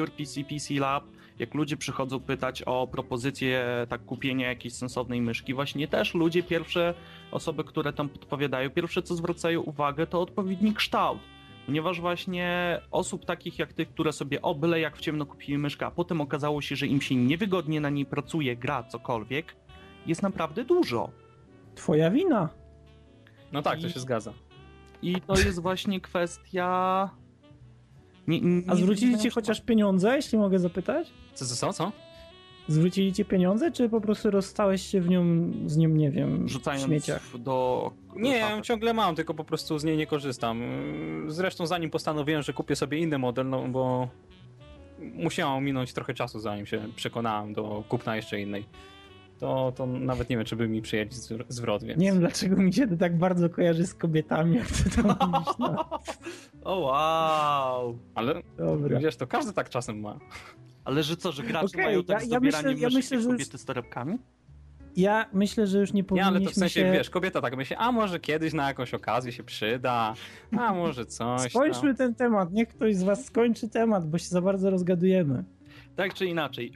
Pure P C, P C Lab. Jak ludzie przychodzą pytać o propozycję tak kupienia jakiejś sensownej myszki, właśnie też ludzie, pierwsze osoby, które tam podpowiadają, pierwsze co zwracają uwagę, to odpowiedni kształt. Ponieważ właśnie osób takich jak tych, które sobie o byle jak w ciemno kupili myszkę, a potem okazało się, że im się niewygodnie na niej pracuje, gra, cokolwiek, jest naprawdę dużo. Twoja wina. No tak, I, to się zgadza. I to jest właśnie kwestia... Nie, nie, a zwrócili ci chociaż pieniądze, jeśli mogę zapytać? Co, co, co? Zwrócili ci pieniądze, czy po prostu rozstałeś się w nią, z nią, nie wiem, rzucając w śmieciach? Do... Nie, ciągle mam, tylko po prostu z niej nie korzystam. Zresztą zanim postanowiłem, że kupię sobie inny model, no bo musiałem minąć trochę czasu, zanim się przekonałem do kupna jeszcze innej. To, to nawet nie wiem, czy by mi przyjęli zwrot, więc... Nie wiem, dlaczego mi się to tak bardzo kojarzy z kobietami, jak ty to mówisz. No. O wow! Ale dobra. Wiesz, to każdy tak czasem ma. Ale że co, że gracze okay, mają tak ja, z dobieraniem ja myślę, ja kobiety z torebkami? Ja myślę, że już nie powinniśmy się... Nie, ale to w sensie, się... wiesz, kobieta tak myśli, a może kiedyś na jakąś okazję się przyda, a może coś... Skończmy no. ten temat, niech ktoś z was skończy temat, bo się za bardzo rozgadujemy. Tak czy inaczej...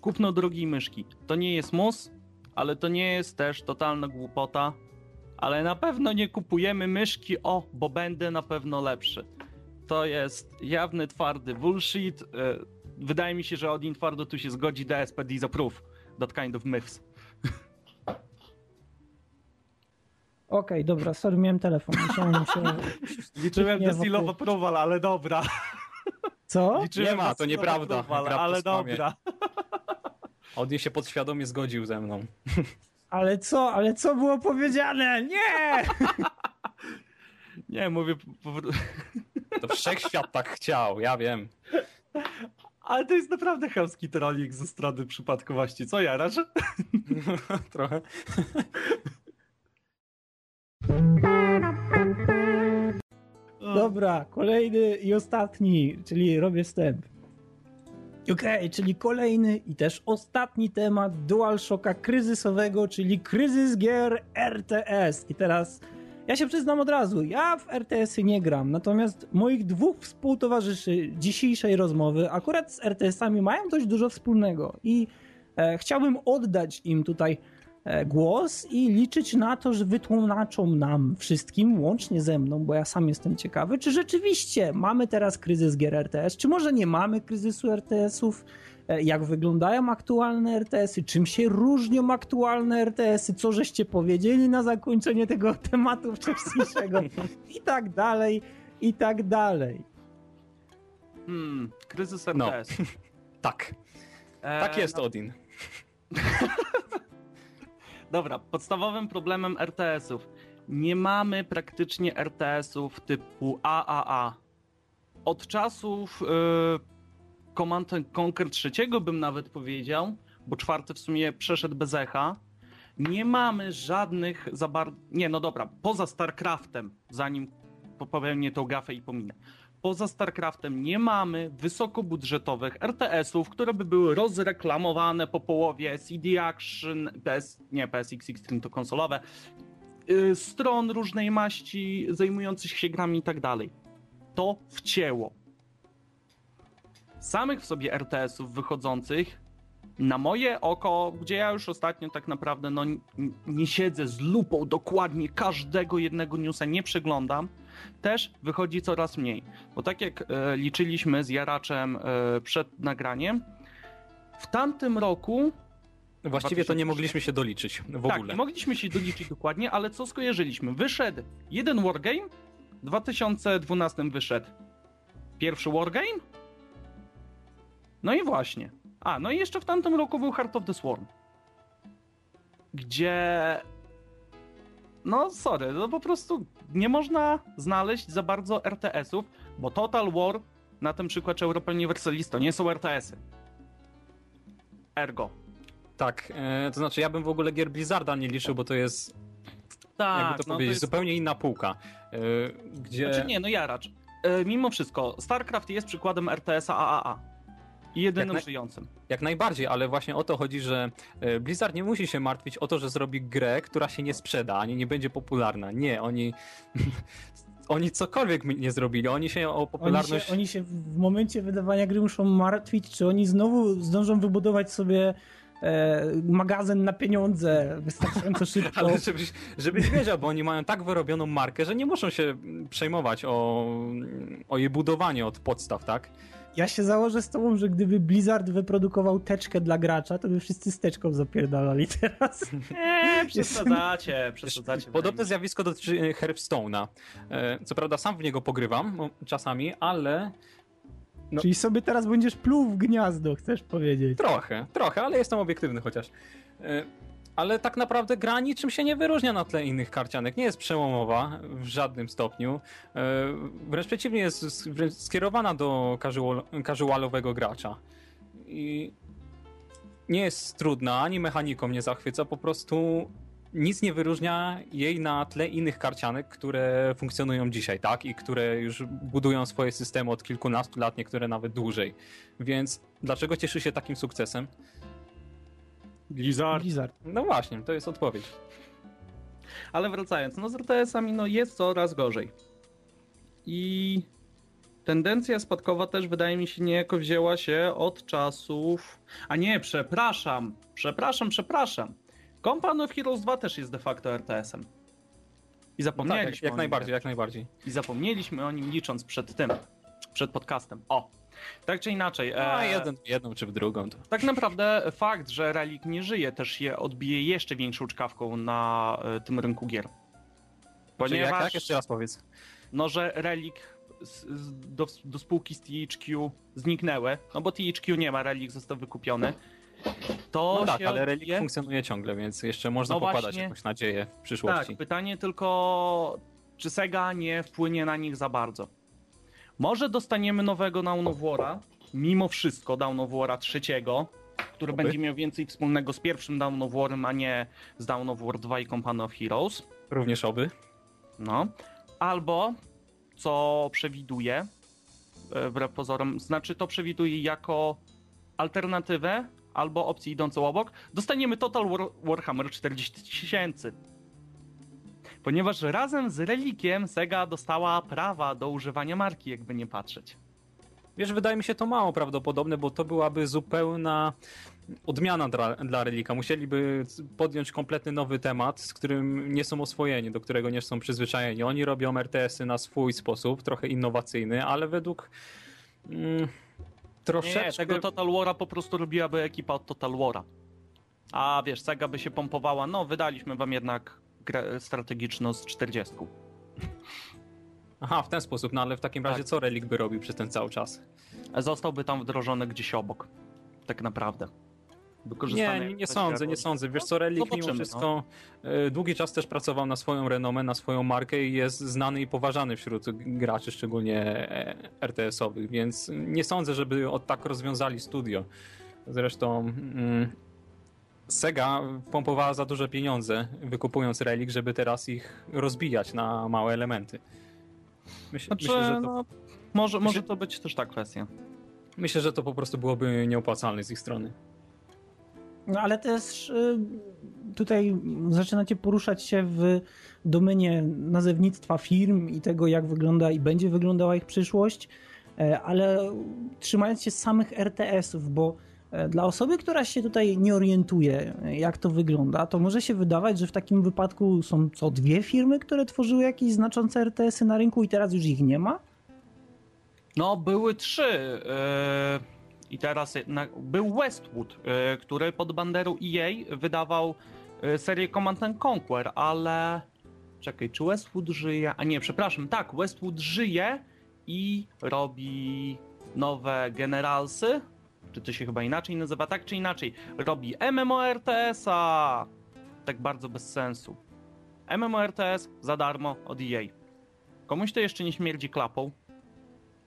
Kupno drogiej myszki. To nie jest mus, ale to nie jest też totalna głupota, ale na pewno nie kupujemy myszki, o, bo będę na pewno lepszy. To jest jawny, twardy bullshit. Wydaje mi się, że Odin twardo tu się zgodzi, D S P D is approve. That kind of myths. Okej, okay, dobra, sorry, miałem telefon. Musiałem się... Liczyłem do seal of approval, ale dobra. Co? Liczyłem nie ma, to nieprawda. Approval, ale dobra. Od niej się podświadomie zgodził ze mną. Ale co? Ale co było powiedziane? Nie! Nie, mówię... To wszechświat tak chciał, ja wiem. Ale to jest naprawdę chamski trolling ze strony przypadkowości. Co, jarasz? Trochę. Dobra, kolejny i ostatni, czyli robię wstęp. Okej, okay, czyli kolejny i też ostatni temat DualShocka kryzysowego, czyli kryzys gier R T S. I teraz ja się przyznam od razu, ja w R T S-y nie gram, natomiast moich dwóch współtowarzyszy dzisiejszej rozmowy akurat z R T S-ami mają dość dużo wspólnego i e, chciałbym oddać im tutaj e, głos i liczyć na to, że wytłumaczą nam wszystkim, łącznie ze mną, bo ja sam jestem ciekawy, czy rzeczywiście mamy teraz kryzys gier R T S, czy może nie mamy kryzysu R T S-ów, jak wyglądają aktualne R T S-y, czym się różnią aktualne R T S-y, co żeście powiedzieli na zakończenie tego tematu wcześniejszego i tak dalej, i tak dalej. Hmm, kryzys R T S. No. Tak. E, tak jest, no. Odin. Dobra, podstawowym problemem R T S-ów. Nie mamy praktycznie R T S-ów typu trzy. Od czasów yy, Command and Conquer trzeciego bym nawet powiedział, bo czwarty w sumie przeszedł bez echa. Nie mamy żadnych za bardzo... Nie, no dobra, poza StarCraftem, zanim popełnię tą gafę i pominę. Poza StarCraftem nie mamy wysokobudżetowych R T S-ów, które by były rozreklamowane po połowie C D Action, P S, nie, P S X Extreme to konsolowe, yy, stron różnej maści zajmujących się grami i tak dalej. To wcięło. Samych w sobie R T S-ów wychodzących, na moje oko, gdzie ja już ostatnio tak naprawdę no, nie siedzę z lupą dokładnie każdego jednego newsa, nie przeglądam, też wychodzi coraz mniej. Bo tak jak y, liczyliśmy z Jaraczem y, przed nagraniem, w tamtym roku... Właściwie to nie mogliśmy się doliczyć w tak, ogóle. Nie mogliśmy się doliczyć dokładnie, ale co skojarzyliśmy? Wyszedł jeden Wargame, w dwa tysiące dwunastym wyszedł pierwszy Wargame, no i właśnie. A, no i jeszcze w tamtym roku był Heart of the Swarm, gdzie... No sorry, no po prostu nie można znaleźć za bardzo er te esów, bo Total War, na tym przykład Europa Universalis, to nie są er te esy. Ergo. Tak, e, to znaczy ja bym w ogóle gier Blizzarda nie liczył, bo to jest, tak, jakby to no powiedzieć, to jest... zupełnie inna półka. E, gdzie... Znaczy nie, no jaracz. E, mimo wszystko, StarCraft jest przykładem er te esa trzy A. I jedynym jak żyjącym. Na, jak najbardziej, ale właśnie o to chodzi, że Blizzard nie musi się martwić o to, że zrobi grę, która się nie sprzeda, ani nie będzie popularna. Nie, oni oni cokolwiek nie zrobili, oni się o popularność... Oni się, oni się w momencie wydawania gry muszą martwić, czy oni znowu zdążą wybudować sobie e, magazyn na pieniądze wystarczająco szybko. Ale żebyś, żebyś wiedział, bo oni mają tak wyrobioną markę, że nie muszą się przejmować o, o jej budowanie od podstaw, tak? Ja się założę z tobą, że gdyby Blizzard wyprodukował teczkę dla gracza, to by wszyscy z teczką zapierdalali teraz. Eee, przesadzacie, przesadzacie. Podobne zjawisko dotyczy Hearthstone'a. Co prawda sam w niego pogrywam czasami, ale... No. Czyli sobie teraz będziesz pluł w gniazdo, chcesz powiedzieć. Trochę, trochę, ale jestem obiektywny chociaż. Ale tak naprawdę gra niczym się nie wyróżnia na tle innych karcianek. Nie jest przełomowa w żadnym stopniu. Wręcz przeciwnie, jest skierowana do casualowego gracza. I nie jest trudna, ani mechaniką nie zachwyca. Po prostu nic nie wyróżnia jej na tle innych karcianek, które funkcjonują dzisiaj, tak? I które już budują swoje systemy od kilkunastu lat, niektóre nawet dłużej. Więc dlaczego cieszy się takim sukcesem? Blizzard. Blizzard. No właśnie, to jest odpowiedź. Ale wracając, no z er te esami no jest coraz gorzej. I tendencja spadkowa też wydaje mi się niejako wzięła się od czasów... A nie, przepraszam, przepraszam, przepraszam. Company of Heroes dwa też jest de facto er te esem. I zapomnieliśmy no tak, jak, jak o nim najbardziej, jak najbardziej. I zapomnieliśmy o nim licząc przed tym, przed podcastem. O! Tak czy inaczej. No, e... jeden, jedną czy w drugą. To. Tak naprawdę fakt, że Relic nie żyje, też się odbije jeszcze większą czkawką na y, tym rynku gier. Ponieważ... Jak, jak jeszcze raz powiedz. No, że Relic z, z, do, do spółki z T H Q zniknęły, no bo T H Q nie ma, Relic został wykupiony. To no tak, się ale odbije... Relic funkcjonuje ciągle, więc jeszcze można no pokładać właśnie... jakąś nadzieję w przyszłości. Tak, pytanie tylko, czy Sega nie wpłynie na nich za bardzo. Może dostaniemy nowego Dawn of War'a, mimo wszystko Dawn of War'a trzeciego, który Oby. będzie miał więcej wspólnego z pierwszym Dawn of War'em, a nie z Dawn of War dwa i Company of Heroes. Również oby. No. Albo, co przewiduje, wbrew pozorom, znaczy to przewiduje jako alternatywę, albo opcję idącą obok, dostaniemy Total War, Warhammer czterdzieści tysięcy. Ponieważ razem z Relikiem Sega dostała prawa do używania marki, jakby nie patrzeć. Wiesz, wydaje mi się to mało prawdopodobne, bo to byłaby zupełna odmiana dla, dla Relika. Musieliby podjąć kompletny nowy temat, z którym nie są oswojeni, do którego nie są przyzwyczajeni. Oni robią er te esy na swój sposób, trochę innowacyjny, ale według... Mm, troszeczkę... Nie, tego Total War'a po prostu robiłaby ekipa od Total War'a. A wiesz, Sega by się pompowała, no wydaliśmy wam jednak... grę strategiczną z czterdziestu. Aha, w ten sposób, no ale w takim razie tak. Co Relic by robił przez ten cały czas? Zostałby tam wdrożony gdzieś obok, tak naprawdę. Nie, nie sądzę, nie sądzę. Wiesz co, Relic mimo wszystko no. długi czas też pracował na swoją renomę, na swoją markę i jest znany i poważany wśród graczy, szczególnie er te esowych, więc nie sądzę, żeby od tak rozwiązali studio. Zresztą... Mm, Sega pompowała za duże pieniądze, wykupując Relic, żeby teraz ich rozbijać na małe elementy. Myśl, znaczy, myślę, że to, no, może, myślę, może to być też ta kwestia. Myślę, że to po prostu byłoby nieopłacalne z ich strony. No ale też tutaj zaczynacie poruszać się w domenie nazewnictwa firm i tego, jak wygląda i będzie wyglądała ich przyszłość, ale trzymając się samych er te esów, bo dla osoby, która się tutaj nie orientuje, jak to wygląda, to może się wydawać, że w takim wypadku są co dwie firmy, które tworzyły jakieś znaczące er te esy na rynku i teraz już ich nie ma? No, były trzy. Yy, I teraz na, był Westwood, yy, który pod banderą E A wydawał yy, serię Command and Conquer, ale... Czekaj, czy Westwood żyje? A nie, przepraszam, tak, Westwood żyje i robi nowe Generalsy. czy to się chyba inaczej nazywa, tak czy inaczej, robi MMORTS-a. Tak bardzo bez sensu. MMORTS za darmo od E A. Komuś to jeszcze nie śmierdzi klapą.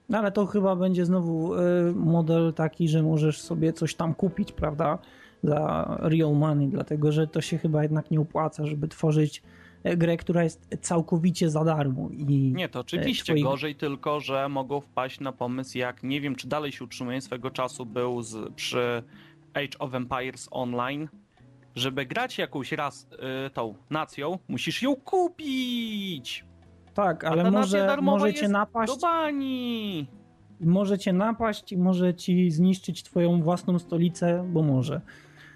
No ale to chyba będzie znowu model taki, że możesz sobie coś tam kupić, prawda, za real money, dlatego że to się chyba jednak nie opłaca, żeby tworzyć grę, która jest całkowicie za darmo. I nie, to oczywiście. Twoich... Gorzej tylko, że mogą wpaść na pomysł, jak nie wiem, czy dalej się utrzymuje, swego czasu był z, przy Age of Empires Online, żeby grać jakąś raz y, tą nacją, musisz ją kupić! Tak, ale może, może cię napaść. Do bani. Może cię napaść i może ci zniszczyć twoją własną stolicę, bo może.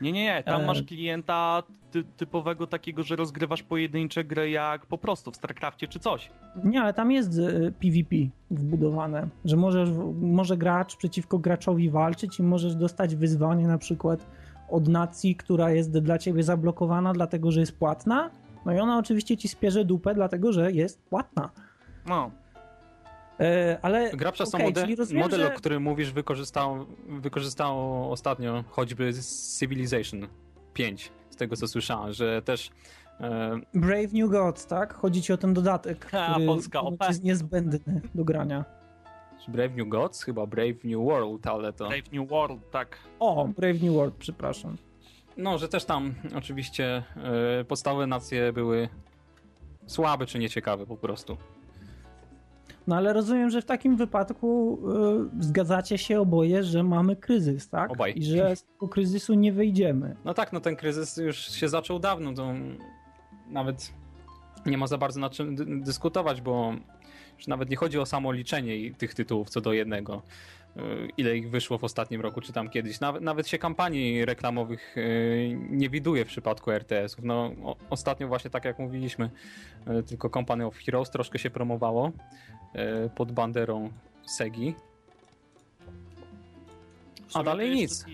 Nie, nie, nie. Tam e... masz klienta ty- typowego takiego, że rozgrywasz pojedyncze gry jak po prostu w StarCraftie czy coś. Nie, ale tam jest PvP wbudowane, że możesz, może gracz przeciwko graczowi walczyć i możesz dostać wyzwanie na przykład od nacji, która jest dla ciebie zablokowana, dlatego że jest płatna. No i ona oczywiście ci spierze dupę, dlatego że jest płatna. No. E, ale... Gra przez okay, model, rozumiem, model że... o którym mówisz, wykorzystał, wykorzystał ostatnio choćby Civilization pięć, z tego co słyszałem, że też... E... Brave New World, tak? Chodzi ci o ten dodatek, ha, który Polska O P jest niezbędny do grania. Brave New Gods? Chyba Brave New World, ale to... Brave New World, tak. O, Brave New World, przepraszam. No, że też tam oczywiście y, podstawowe nacje były słabe czy nieciekawe po prostu. No ale rozumiem, że w takim wypadku y, zgadzacie się oboje, że mamy kryzys, tak? Obaj. I że z tego kryzysu nie wyjdziemy. No tak, no ten kryzys już się zaczął dawno, to nawet nie ma za bardzo na czym dy- dyskutować, bo już nawet nie chodzi o samo liczenie tych tytułów co do jednego. Ile ich wyszło w ostatnim roku, czy tam kiedyś. Nawet, nawet się kampanii reklamowych nie widuje w przypadku R T S-ów. No, o, ostatnio właśnie tak jak mówiliśmy, tylko Company of Heroes troszkę się promowało pod banderą Segi. A dalej nic.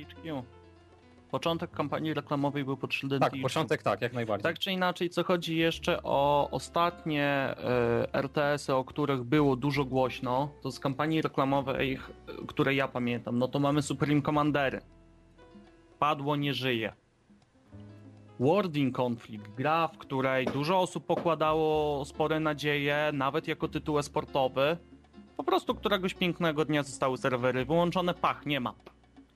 Początek kampanii reklamowej był pod szyldem. Tak, początek tak, jak najbardziej. Tak czy inaczej, co chodzi jeszcze o ostatnie y, R T S-y, o których było dużo głośno, to z kampanii reklamowej, które ja pamiętam, no to mamy Supreme Commandery. Padło, nie żyje. World in Conflict, gra, w której dużo osób pokładało spore nadzieje, nawet jako tytuł sportowy. Po prostu któregoś pięknego dnia zostały serwery wyłączone, pach, nie ma.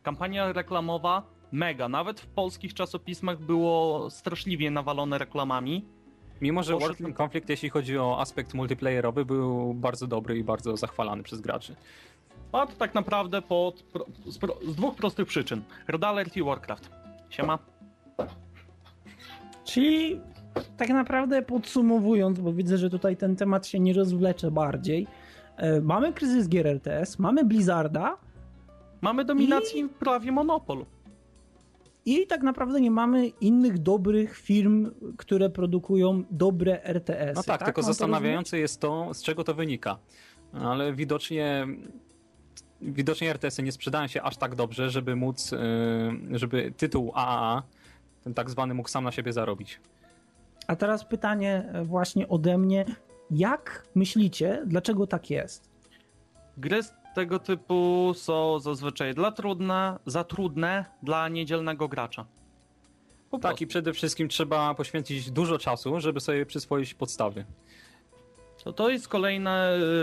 Kampania reklamowa mega. Nawet w polskich czasopismach było straszliwie nawalone reklamami. Mimo, że World in Conflict, jeśli chodzi o aspekt multiplayerowy, był bardzo dobry i bardzo zachwalany przez graczy. A to tak naprawdę pod, z, z dwóch prostych przyczyn. Red Alert i Warcraft. Siema. Czyli tak naprawdę podsumowując, bo widzę, że tutaj ten temat się nie rozwlecze bardziej. Mamy kryzys gier R T S, mamy Blizzarda. Mamy dominację i prawie monopol. I tak naprawdę nie mamy innych dobrych firm, które produkują dobre R T S-y. No tak, tak? tylko Mam zastanawiające to jest to, z czego to wynika. Ale widocznie widocznie R T S-y nie sprzedają się aż tak dobrze, żeby móc, żeby tytuł A A A, ten tak zwany, mógł sam na siebie zarobić. A teraz pytanie właśnie ode mnie. Jak myślicie, dlaczego tak jest? Gry tego typu są zazwyczaj dla trudne, za trudne dla niedzielnego gracza. Tak, i przede wszystkim trzeba poświęcić dużo czasu, żeby sobie przyswoić podstawy. To, to jest kolejny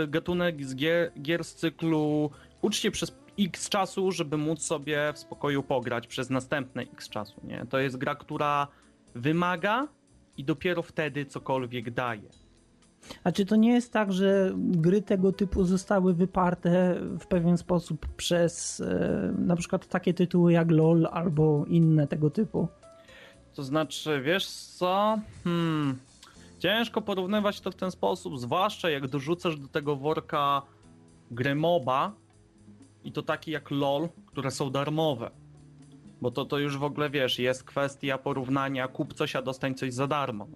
gatunek z gier, gier z cyklu uczcie przez x czasu, żeby móc sobie w spokoju pograć przez następne x czasu. Nie? To jest gra, która wymaga i dopiero wtedy cokolwiek daje. A czy to nie jest tak, że gry tego typu zostały wyparte w pewien sposób przez e, na przykład takie tytuły jak LOL albo inne tego typu? To znaczy, wiesz co? Hmm. Ciężko porównywać to w ten sposób, zwłaszcza jak dorzucasz do tego worka gry MOBA i to takie jak LOL, które są darmowe. Bo to, to już w ogóle, wiesz, jest kwestia porównania kup coś, a dostań coś za darmo.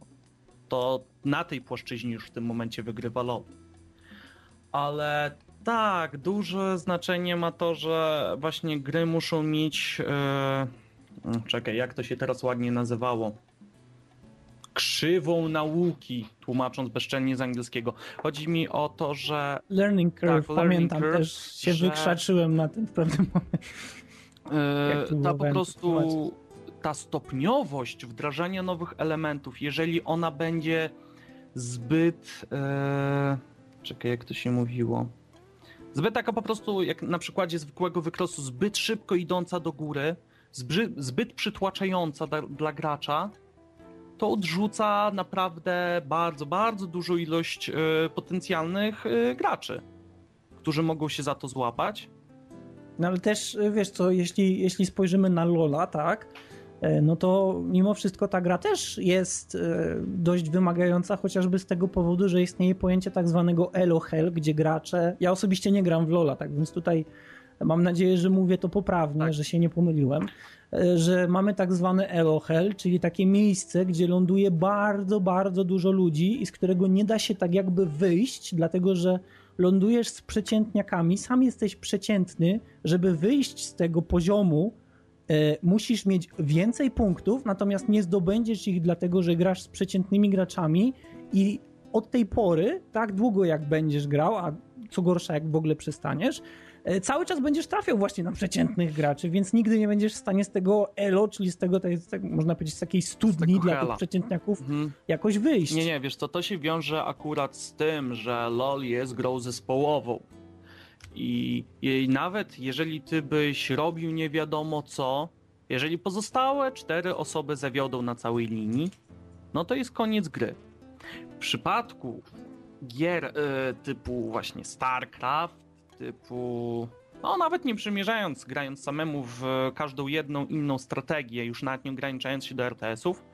To na tej płaszczyźnie już w tym momencie wygrywa LoL. Ale tak, duże znaczenie ma to, że właśnie gry muszą mieć... Yy, czekaj, jak to się teraz ładnie nazywało? Krzywą nauki, tłumacząc bezczelnie z angielskiego. Chodzi mi o to, że... Learning curve, tak, learning pamiętam curve, też, się że... wykrzaczyłem na tym w pewnym momencie. Yy, ta po prostu ta stopniowość wdrażania nowych elementów, jeżeli ona będzie zbyt... Yy, czekaj, jak to się mówiło... Zbyt taka po prostu, jak na przykładzie zwykłego wykrosu, zbyt szybko idąca do góry, zbyt, zbyt przytłaczająca dla, dla gracza, to odrzuca naprawdę bardzo, bardzo dużą ilość y, potencjalnych y, graczy, którzy mogą się za to złapać. No ale też, wiesz co, jeśli, jeśli spojrzymy na LoLa, tak, no to mimo wszystko ta gra też jest dość wymagająca, chociażby z tego powodu, że istnieje pojęcie tak zwanego elo hell, gdzie gracze... Ja osobiście nie gram w LoLa, tak więc tutaj mam nadzieję, że mówię to poprawnie, tak, że się nie pomyliłem, że mamy tak zwane elo hell, czyli takie miejsce, gdzie ląduje bardzo, bardzo dużo ludzi i z którego nie da się tak jakby wyjść, dlatego że lądujesz z przeciętniakami, sam jesteś przeciętny, żeby wyjść z tego poziomu, musisz mieć więcej punktów, natomiast nie zdobędziesz ich dlatego, że grasz z przeciętnymi graczami i od tej pory, tak długo jak będziesz grał, a co gorsza jak w ogóle przestaniesz, cały czas będziesz trafiał właśnie na przeciętnych graczy, więc nigdy nie będziesz w stanie z tego elo, czyli z tego, tak, można powiedzieć, z takiej studni z dla hela. Tych przeciętniaków mhm. jakoś wyjść. Nie, nie, wiesz co, to się wiąże akurat z tym, że LoL jest grą zespołową. I, I nawet jeżeli ty byś robił nie wiadomo co, jeżeli pozostałe cztery osoby zawiodą na całej linii, no to jest koniec gry. W przypadku gier y, typu właśnie StarCraft, typu... No nawet nie przymierzając, grając samemu w każdą jedną inną strategię, już nawet nie ograniczając się do er te esów,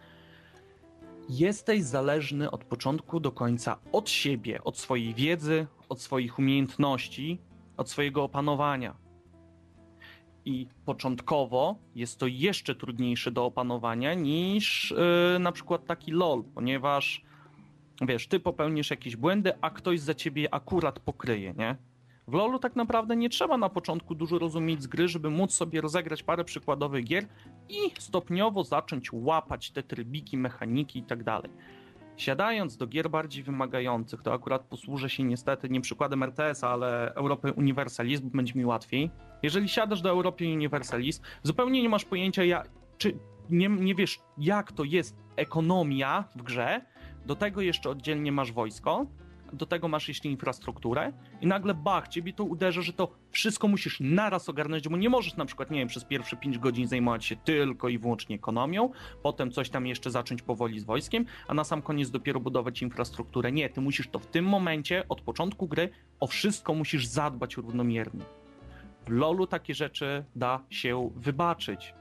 jesteś zależny od początku do końca od siebie, od swojej wiedzy, od swoich umiejętności, od swojego opanowania. I początkowo jest to jeszcze trudniejsze do opanowania niż yy, na przykład taki LoL, ponieważ wiesz, ty popełnisz jakieś błędy, a ktoś za ciebie akurat pokryje, nie? W LoLu tak naprawdę nie trzeba na początku dużo rozumieć z gry, żeby móc sobie rozegrać parę przykładowych gier i stopniowo zacząć łapać te trybiki, mechaniki i tak dalej. Siadając do gier bardziej wymagających, to akurat posłużę się niestety nie przykładem er te esa, ale Europy Universalis, bo będzie mi łatwiej. Jeżeli siadasz do Europy Universalis, zupełnie nie masz pojęcia, ja, czy nie, nie wiesz jak to jest ekonomia w grze, do tego jeszcze oddzielnie masz wojsko, do tego masz jeszcze infrastrukturę i nagle bach, ciebie to uderza, że to wszystko musisz naraz ogarnąć, bo nie możesz na przykład, nie wiem, przez pierwsze pięć godzin zajmować się tylko i wyłącznie ekonomią, potem coś tam jeszcze zacząć powoli z wojskiem, a na sam koniec dopiero budować infrastrukturę. Nie, ty musisz to w tym momencie, od początku gry, o wszystko musisz zadbać równomiernie. W LoLu takie rzeczy da się wybaczyć.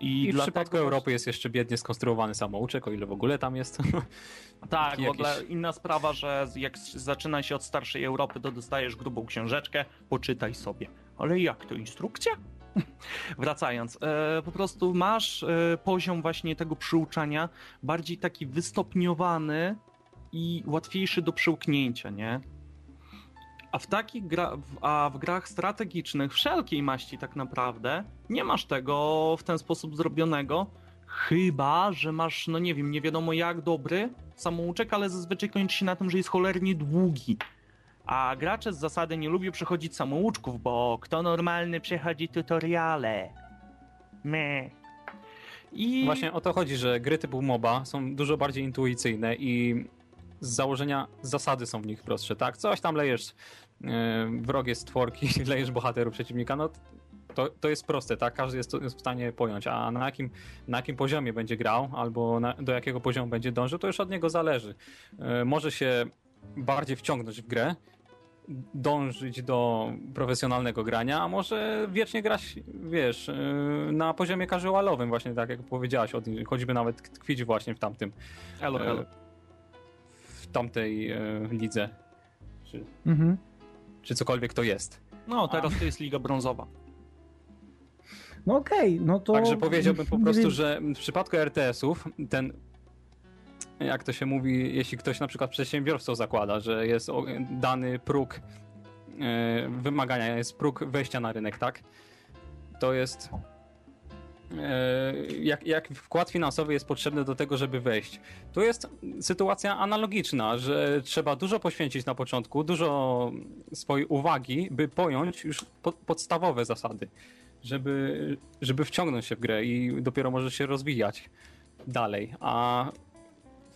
I, I w przypadku Europy jest jeszcze biednie skonstruowany samouczek, o ile w ogóle tam jest. Tak, w ogóle jakieś... inna sprawa, że jak zaczyna się od starszej Europy, to dostajesz grubą książeczkę, poczytaj sobie. Ale jak to instrukcja? Wracając, e, po prostu masz e, poziom właśnie tego przyuczania bardziej taki wystopniowany i łatwiejszy do przyłknięcia, nie? A w, takich gra- a w grach strategicznych wszelkiej maści tak naprawdę nie masz tego w ten sposób zrobionego, chyba że masz, no nie wiem, nie wiadomo jak dobry samouczek, ale zazwyczaj kończy się na tym, że jest cholernie długi. A gracze z zasady nie lubią przechodzić samouczków, bo kto normalny przechodzi tutoriale? Meh. I... Właśnie o to chodzi, że gry typu MOBA są dużo bardziej intuicyjne i... z założenia zasady są w nich prostsze, tak? Coś tam lejesz yy, wrogie stworki, lejesz bohaterów przeciwnika, no to, to jest proste, tak? Każdy jest, jest w stanie pojąć, a na jakim, na jakim poziomie będzie grał, albo na, do jakiego poziomu będzie dążył, to już od niego zależy. Yy, może się bardziej wciągnąć w grę, dążyć do profesjonalnego grania, a może wiecznie grać, wiesz, na poziomie casualowym właśnie, tak jak powiedziałaś, choćby nawet tkwić właśnie w tamtym... Elo, elo. tamtej e, lidze, czy, mhm. czy cokolwiek to jest. No, teraz A. to jest Liga Brązowa. No okej, okay, no to... Także powiedziałbym po prostu, że w przypadku er te esów ten, jak to się mówi, jeśli ktoś na przykład przedsiębiorstwo zakłada, że jest dany próg e, wymagania, jest próg wejścia na rynek, tak? To jest... Jak, jak wkład finansowy jest potrzebny do tego, żeby wejść. Tu jest sytuacja analogiczna, że trzeba dużo poświęcić na początku, dużo swojej uwagi, by pojąć już po, podstawowe zasady. żeby, żeby wciągnąć się w grę i dopiero możesz się rozwijać dalej, a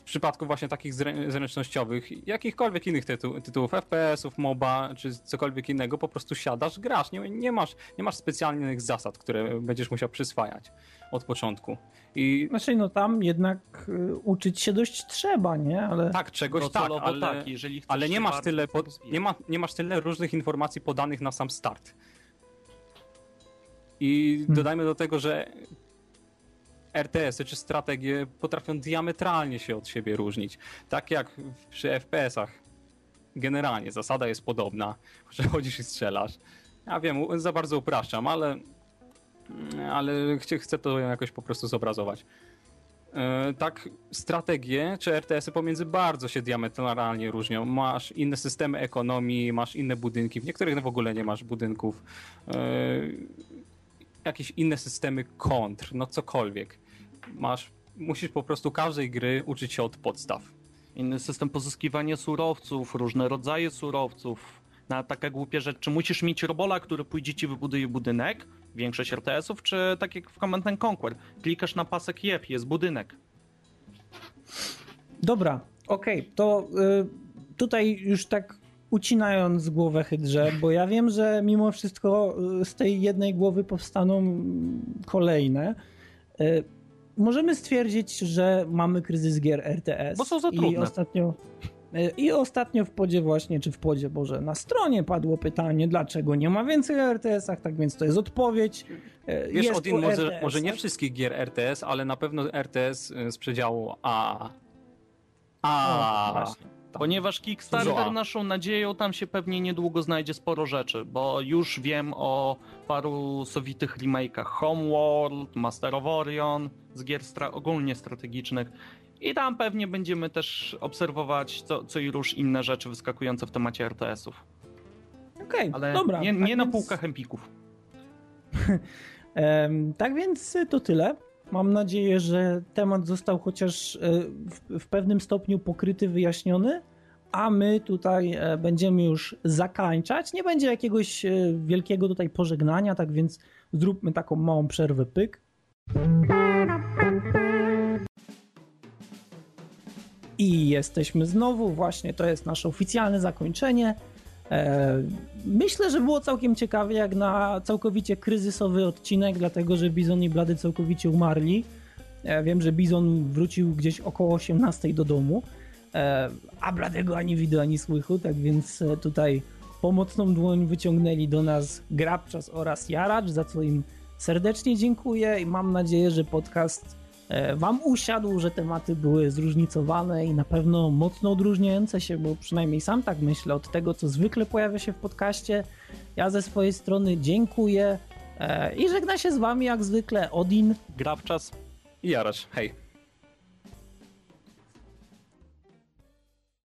w przypadku właśnie takich zręcznościowych, jakichkolwiek innych tytu, tytułów, F P S-ów, MOBA czy cokolwiek innego, po prostu siadasz, grasz, nie, nie, masz, nie masz specjalnych zasad, które będziesz musiał przyswajać od początku. I... Znaczy no tam jednak y, uczyć się dość trzeba, nie? Ale... Tak, czegoś tak, ale, tak, jeżeli ale nie, masz tyle po, nie, ma, nie masz tyle różnych informacji podanych na sam start. I hmm. dodajmy do tego, że R T S-y czy strategie potrafią diametralnie się od siebie różnić. Tak jak przy F P S-ach generalnie zasada jest podobna, że chodzisz i strzelasz. Ja wiem, za bardzo upraszczam, ale, ale chcę to jakoś po prostu zobrazować. Tak, strategie czy R T S-y pomiędzy bardzo się diametralnie różnią. Masz inne systemy ekonomii, masz inne budynki, w niektórych w ogóle nie masz budynków. Jakieś inne systemy kontr, no cokolwiek. Masz, musisz po prostu każdej gry uczyć się od podstaw. Inny system pozyskiwania surowców, różne rodzaje surowców, na takie głupie rzeczy. Musisz mieć robola, który pójdzie ci wybuduje budynek, większość R T S-ów, czy tak jak w Command and Conquer. Klikasz na pasek jeb, jest budynek. Dobra, okej, okay, to y, tutaj już tak ucinając głowę hydrze, bo ja wiem, że mimo wszystko z tej jednej głowy powstaną kolejne. Możemy stwierdzić, że mamy kryzys gier R T S. Bo są za trudne. I ostatnio, i ostatnio w podzie właśnie, czy w podzie, Boże, na stronie padło pytanie, dlaczego nie ma więcej o R T S-ach, tak więc to jest odpowiedź. Wiesz, jest Odin, może, R T S, może nie tak? Wszystkich gier R T S, ale na pewno R T S z przedziału A. A. O, właśnie. Ponieważ Kickstarter naszą nadzieją, tam się pewnie niedługo znajdzie sporo rzeczy, bo już wiem o paru sowitych remake'ach Homeworld, Master of Orion, z gier stra- ogólnie strategicznych i tam pewnie będziemy też obserwować co, co i róż inne rzeczy wyskakujące w temacie R T S-ów. Okej, okay, dobra. nie, nie tak na więc... półkach Empików. um, tak więc to tyle. Mam nadzieję, że temat został chociaż w, w pewnym stopniu pokryty, wyjaśniony, a my tutaj będziemy już zakończać. Nie będzie jakiegoś wielkiego tutaj pożegnania, tak więc zróbmy taką małą przerwę, pyk. I jesteśmy znowu, właśnie to jest nasze oficjalne zakończenie. Myślę, że było całkiem ciekawie jak na całkowicie kryzysowy odcinek, dlatego że Bizon i Blady całkowicie umarli. Wiem, że Bizon wrócił gdzieś około osiemnastej do domu, a Bladego ani widu, ani słychu, tak więc tutaj pomocną dłoń wyciągnęli do nas Grabczas oraz Jaracz, za co im serdecznie dziękuję i mam nadzieję, że podcast wam usiadł, że tematy były zróżnicowane i na pewno mocno odróżniające się, bo przynajmniej sam tak myślę, od tego, co zwykle pojawia się w podcaście. Ja ze swojej strony dziękuję i żegna się z wami jak zwykle Odin, Grabczas i Jarasz. Hej!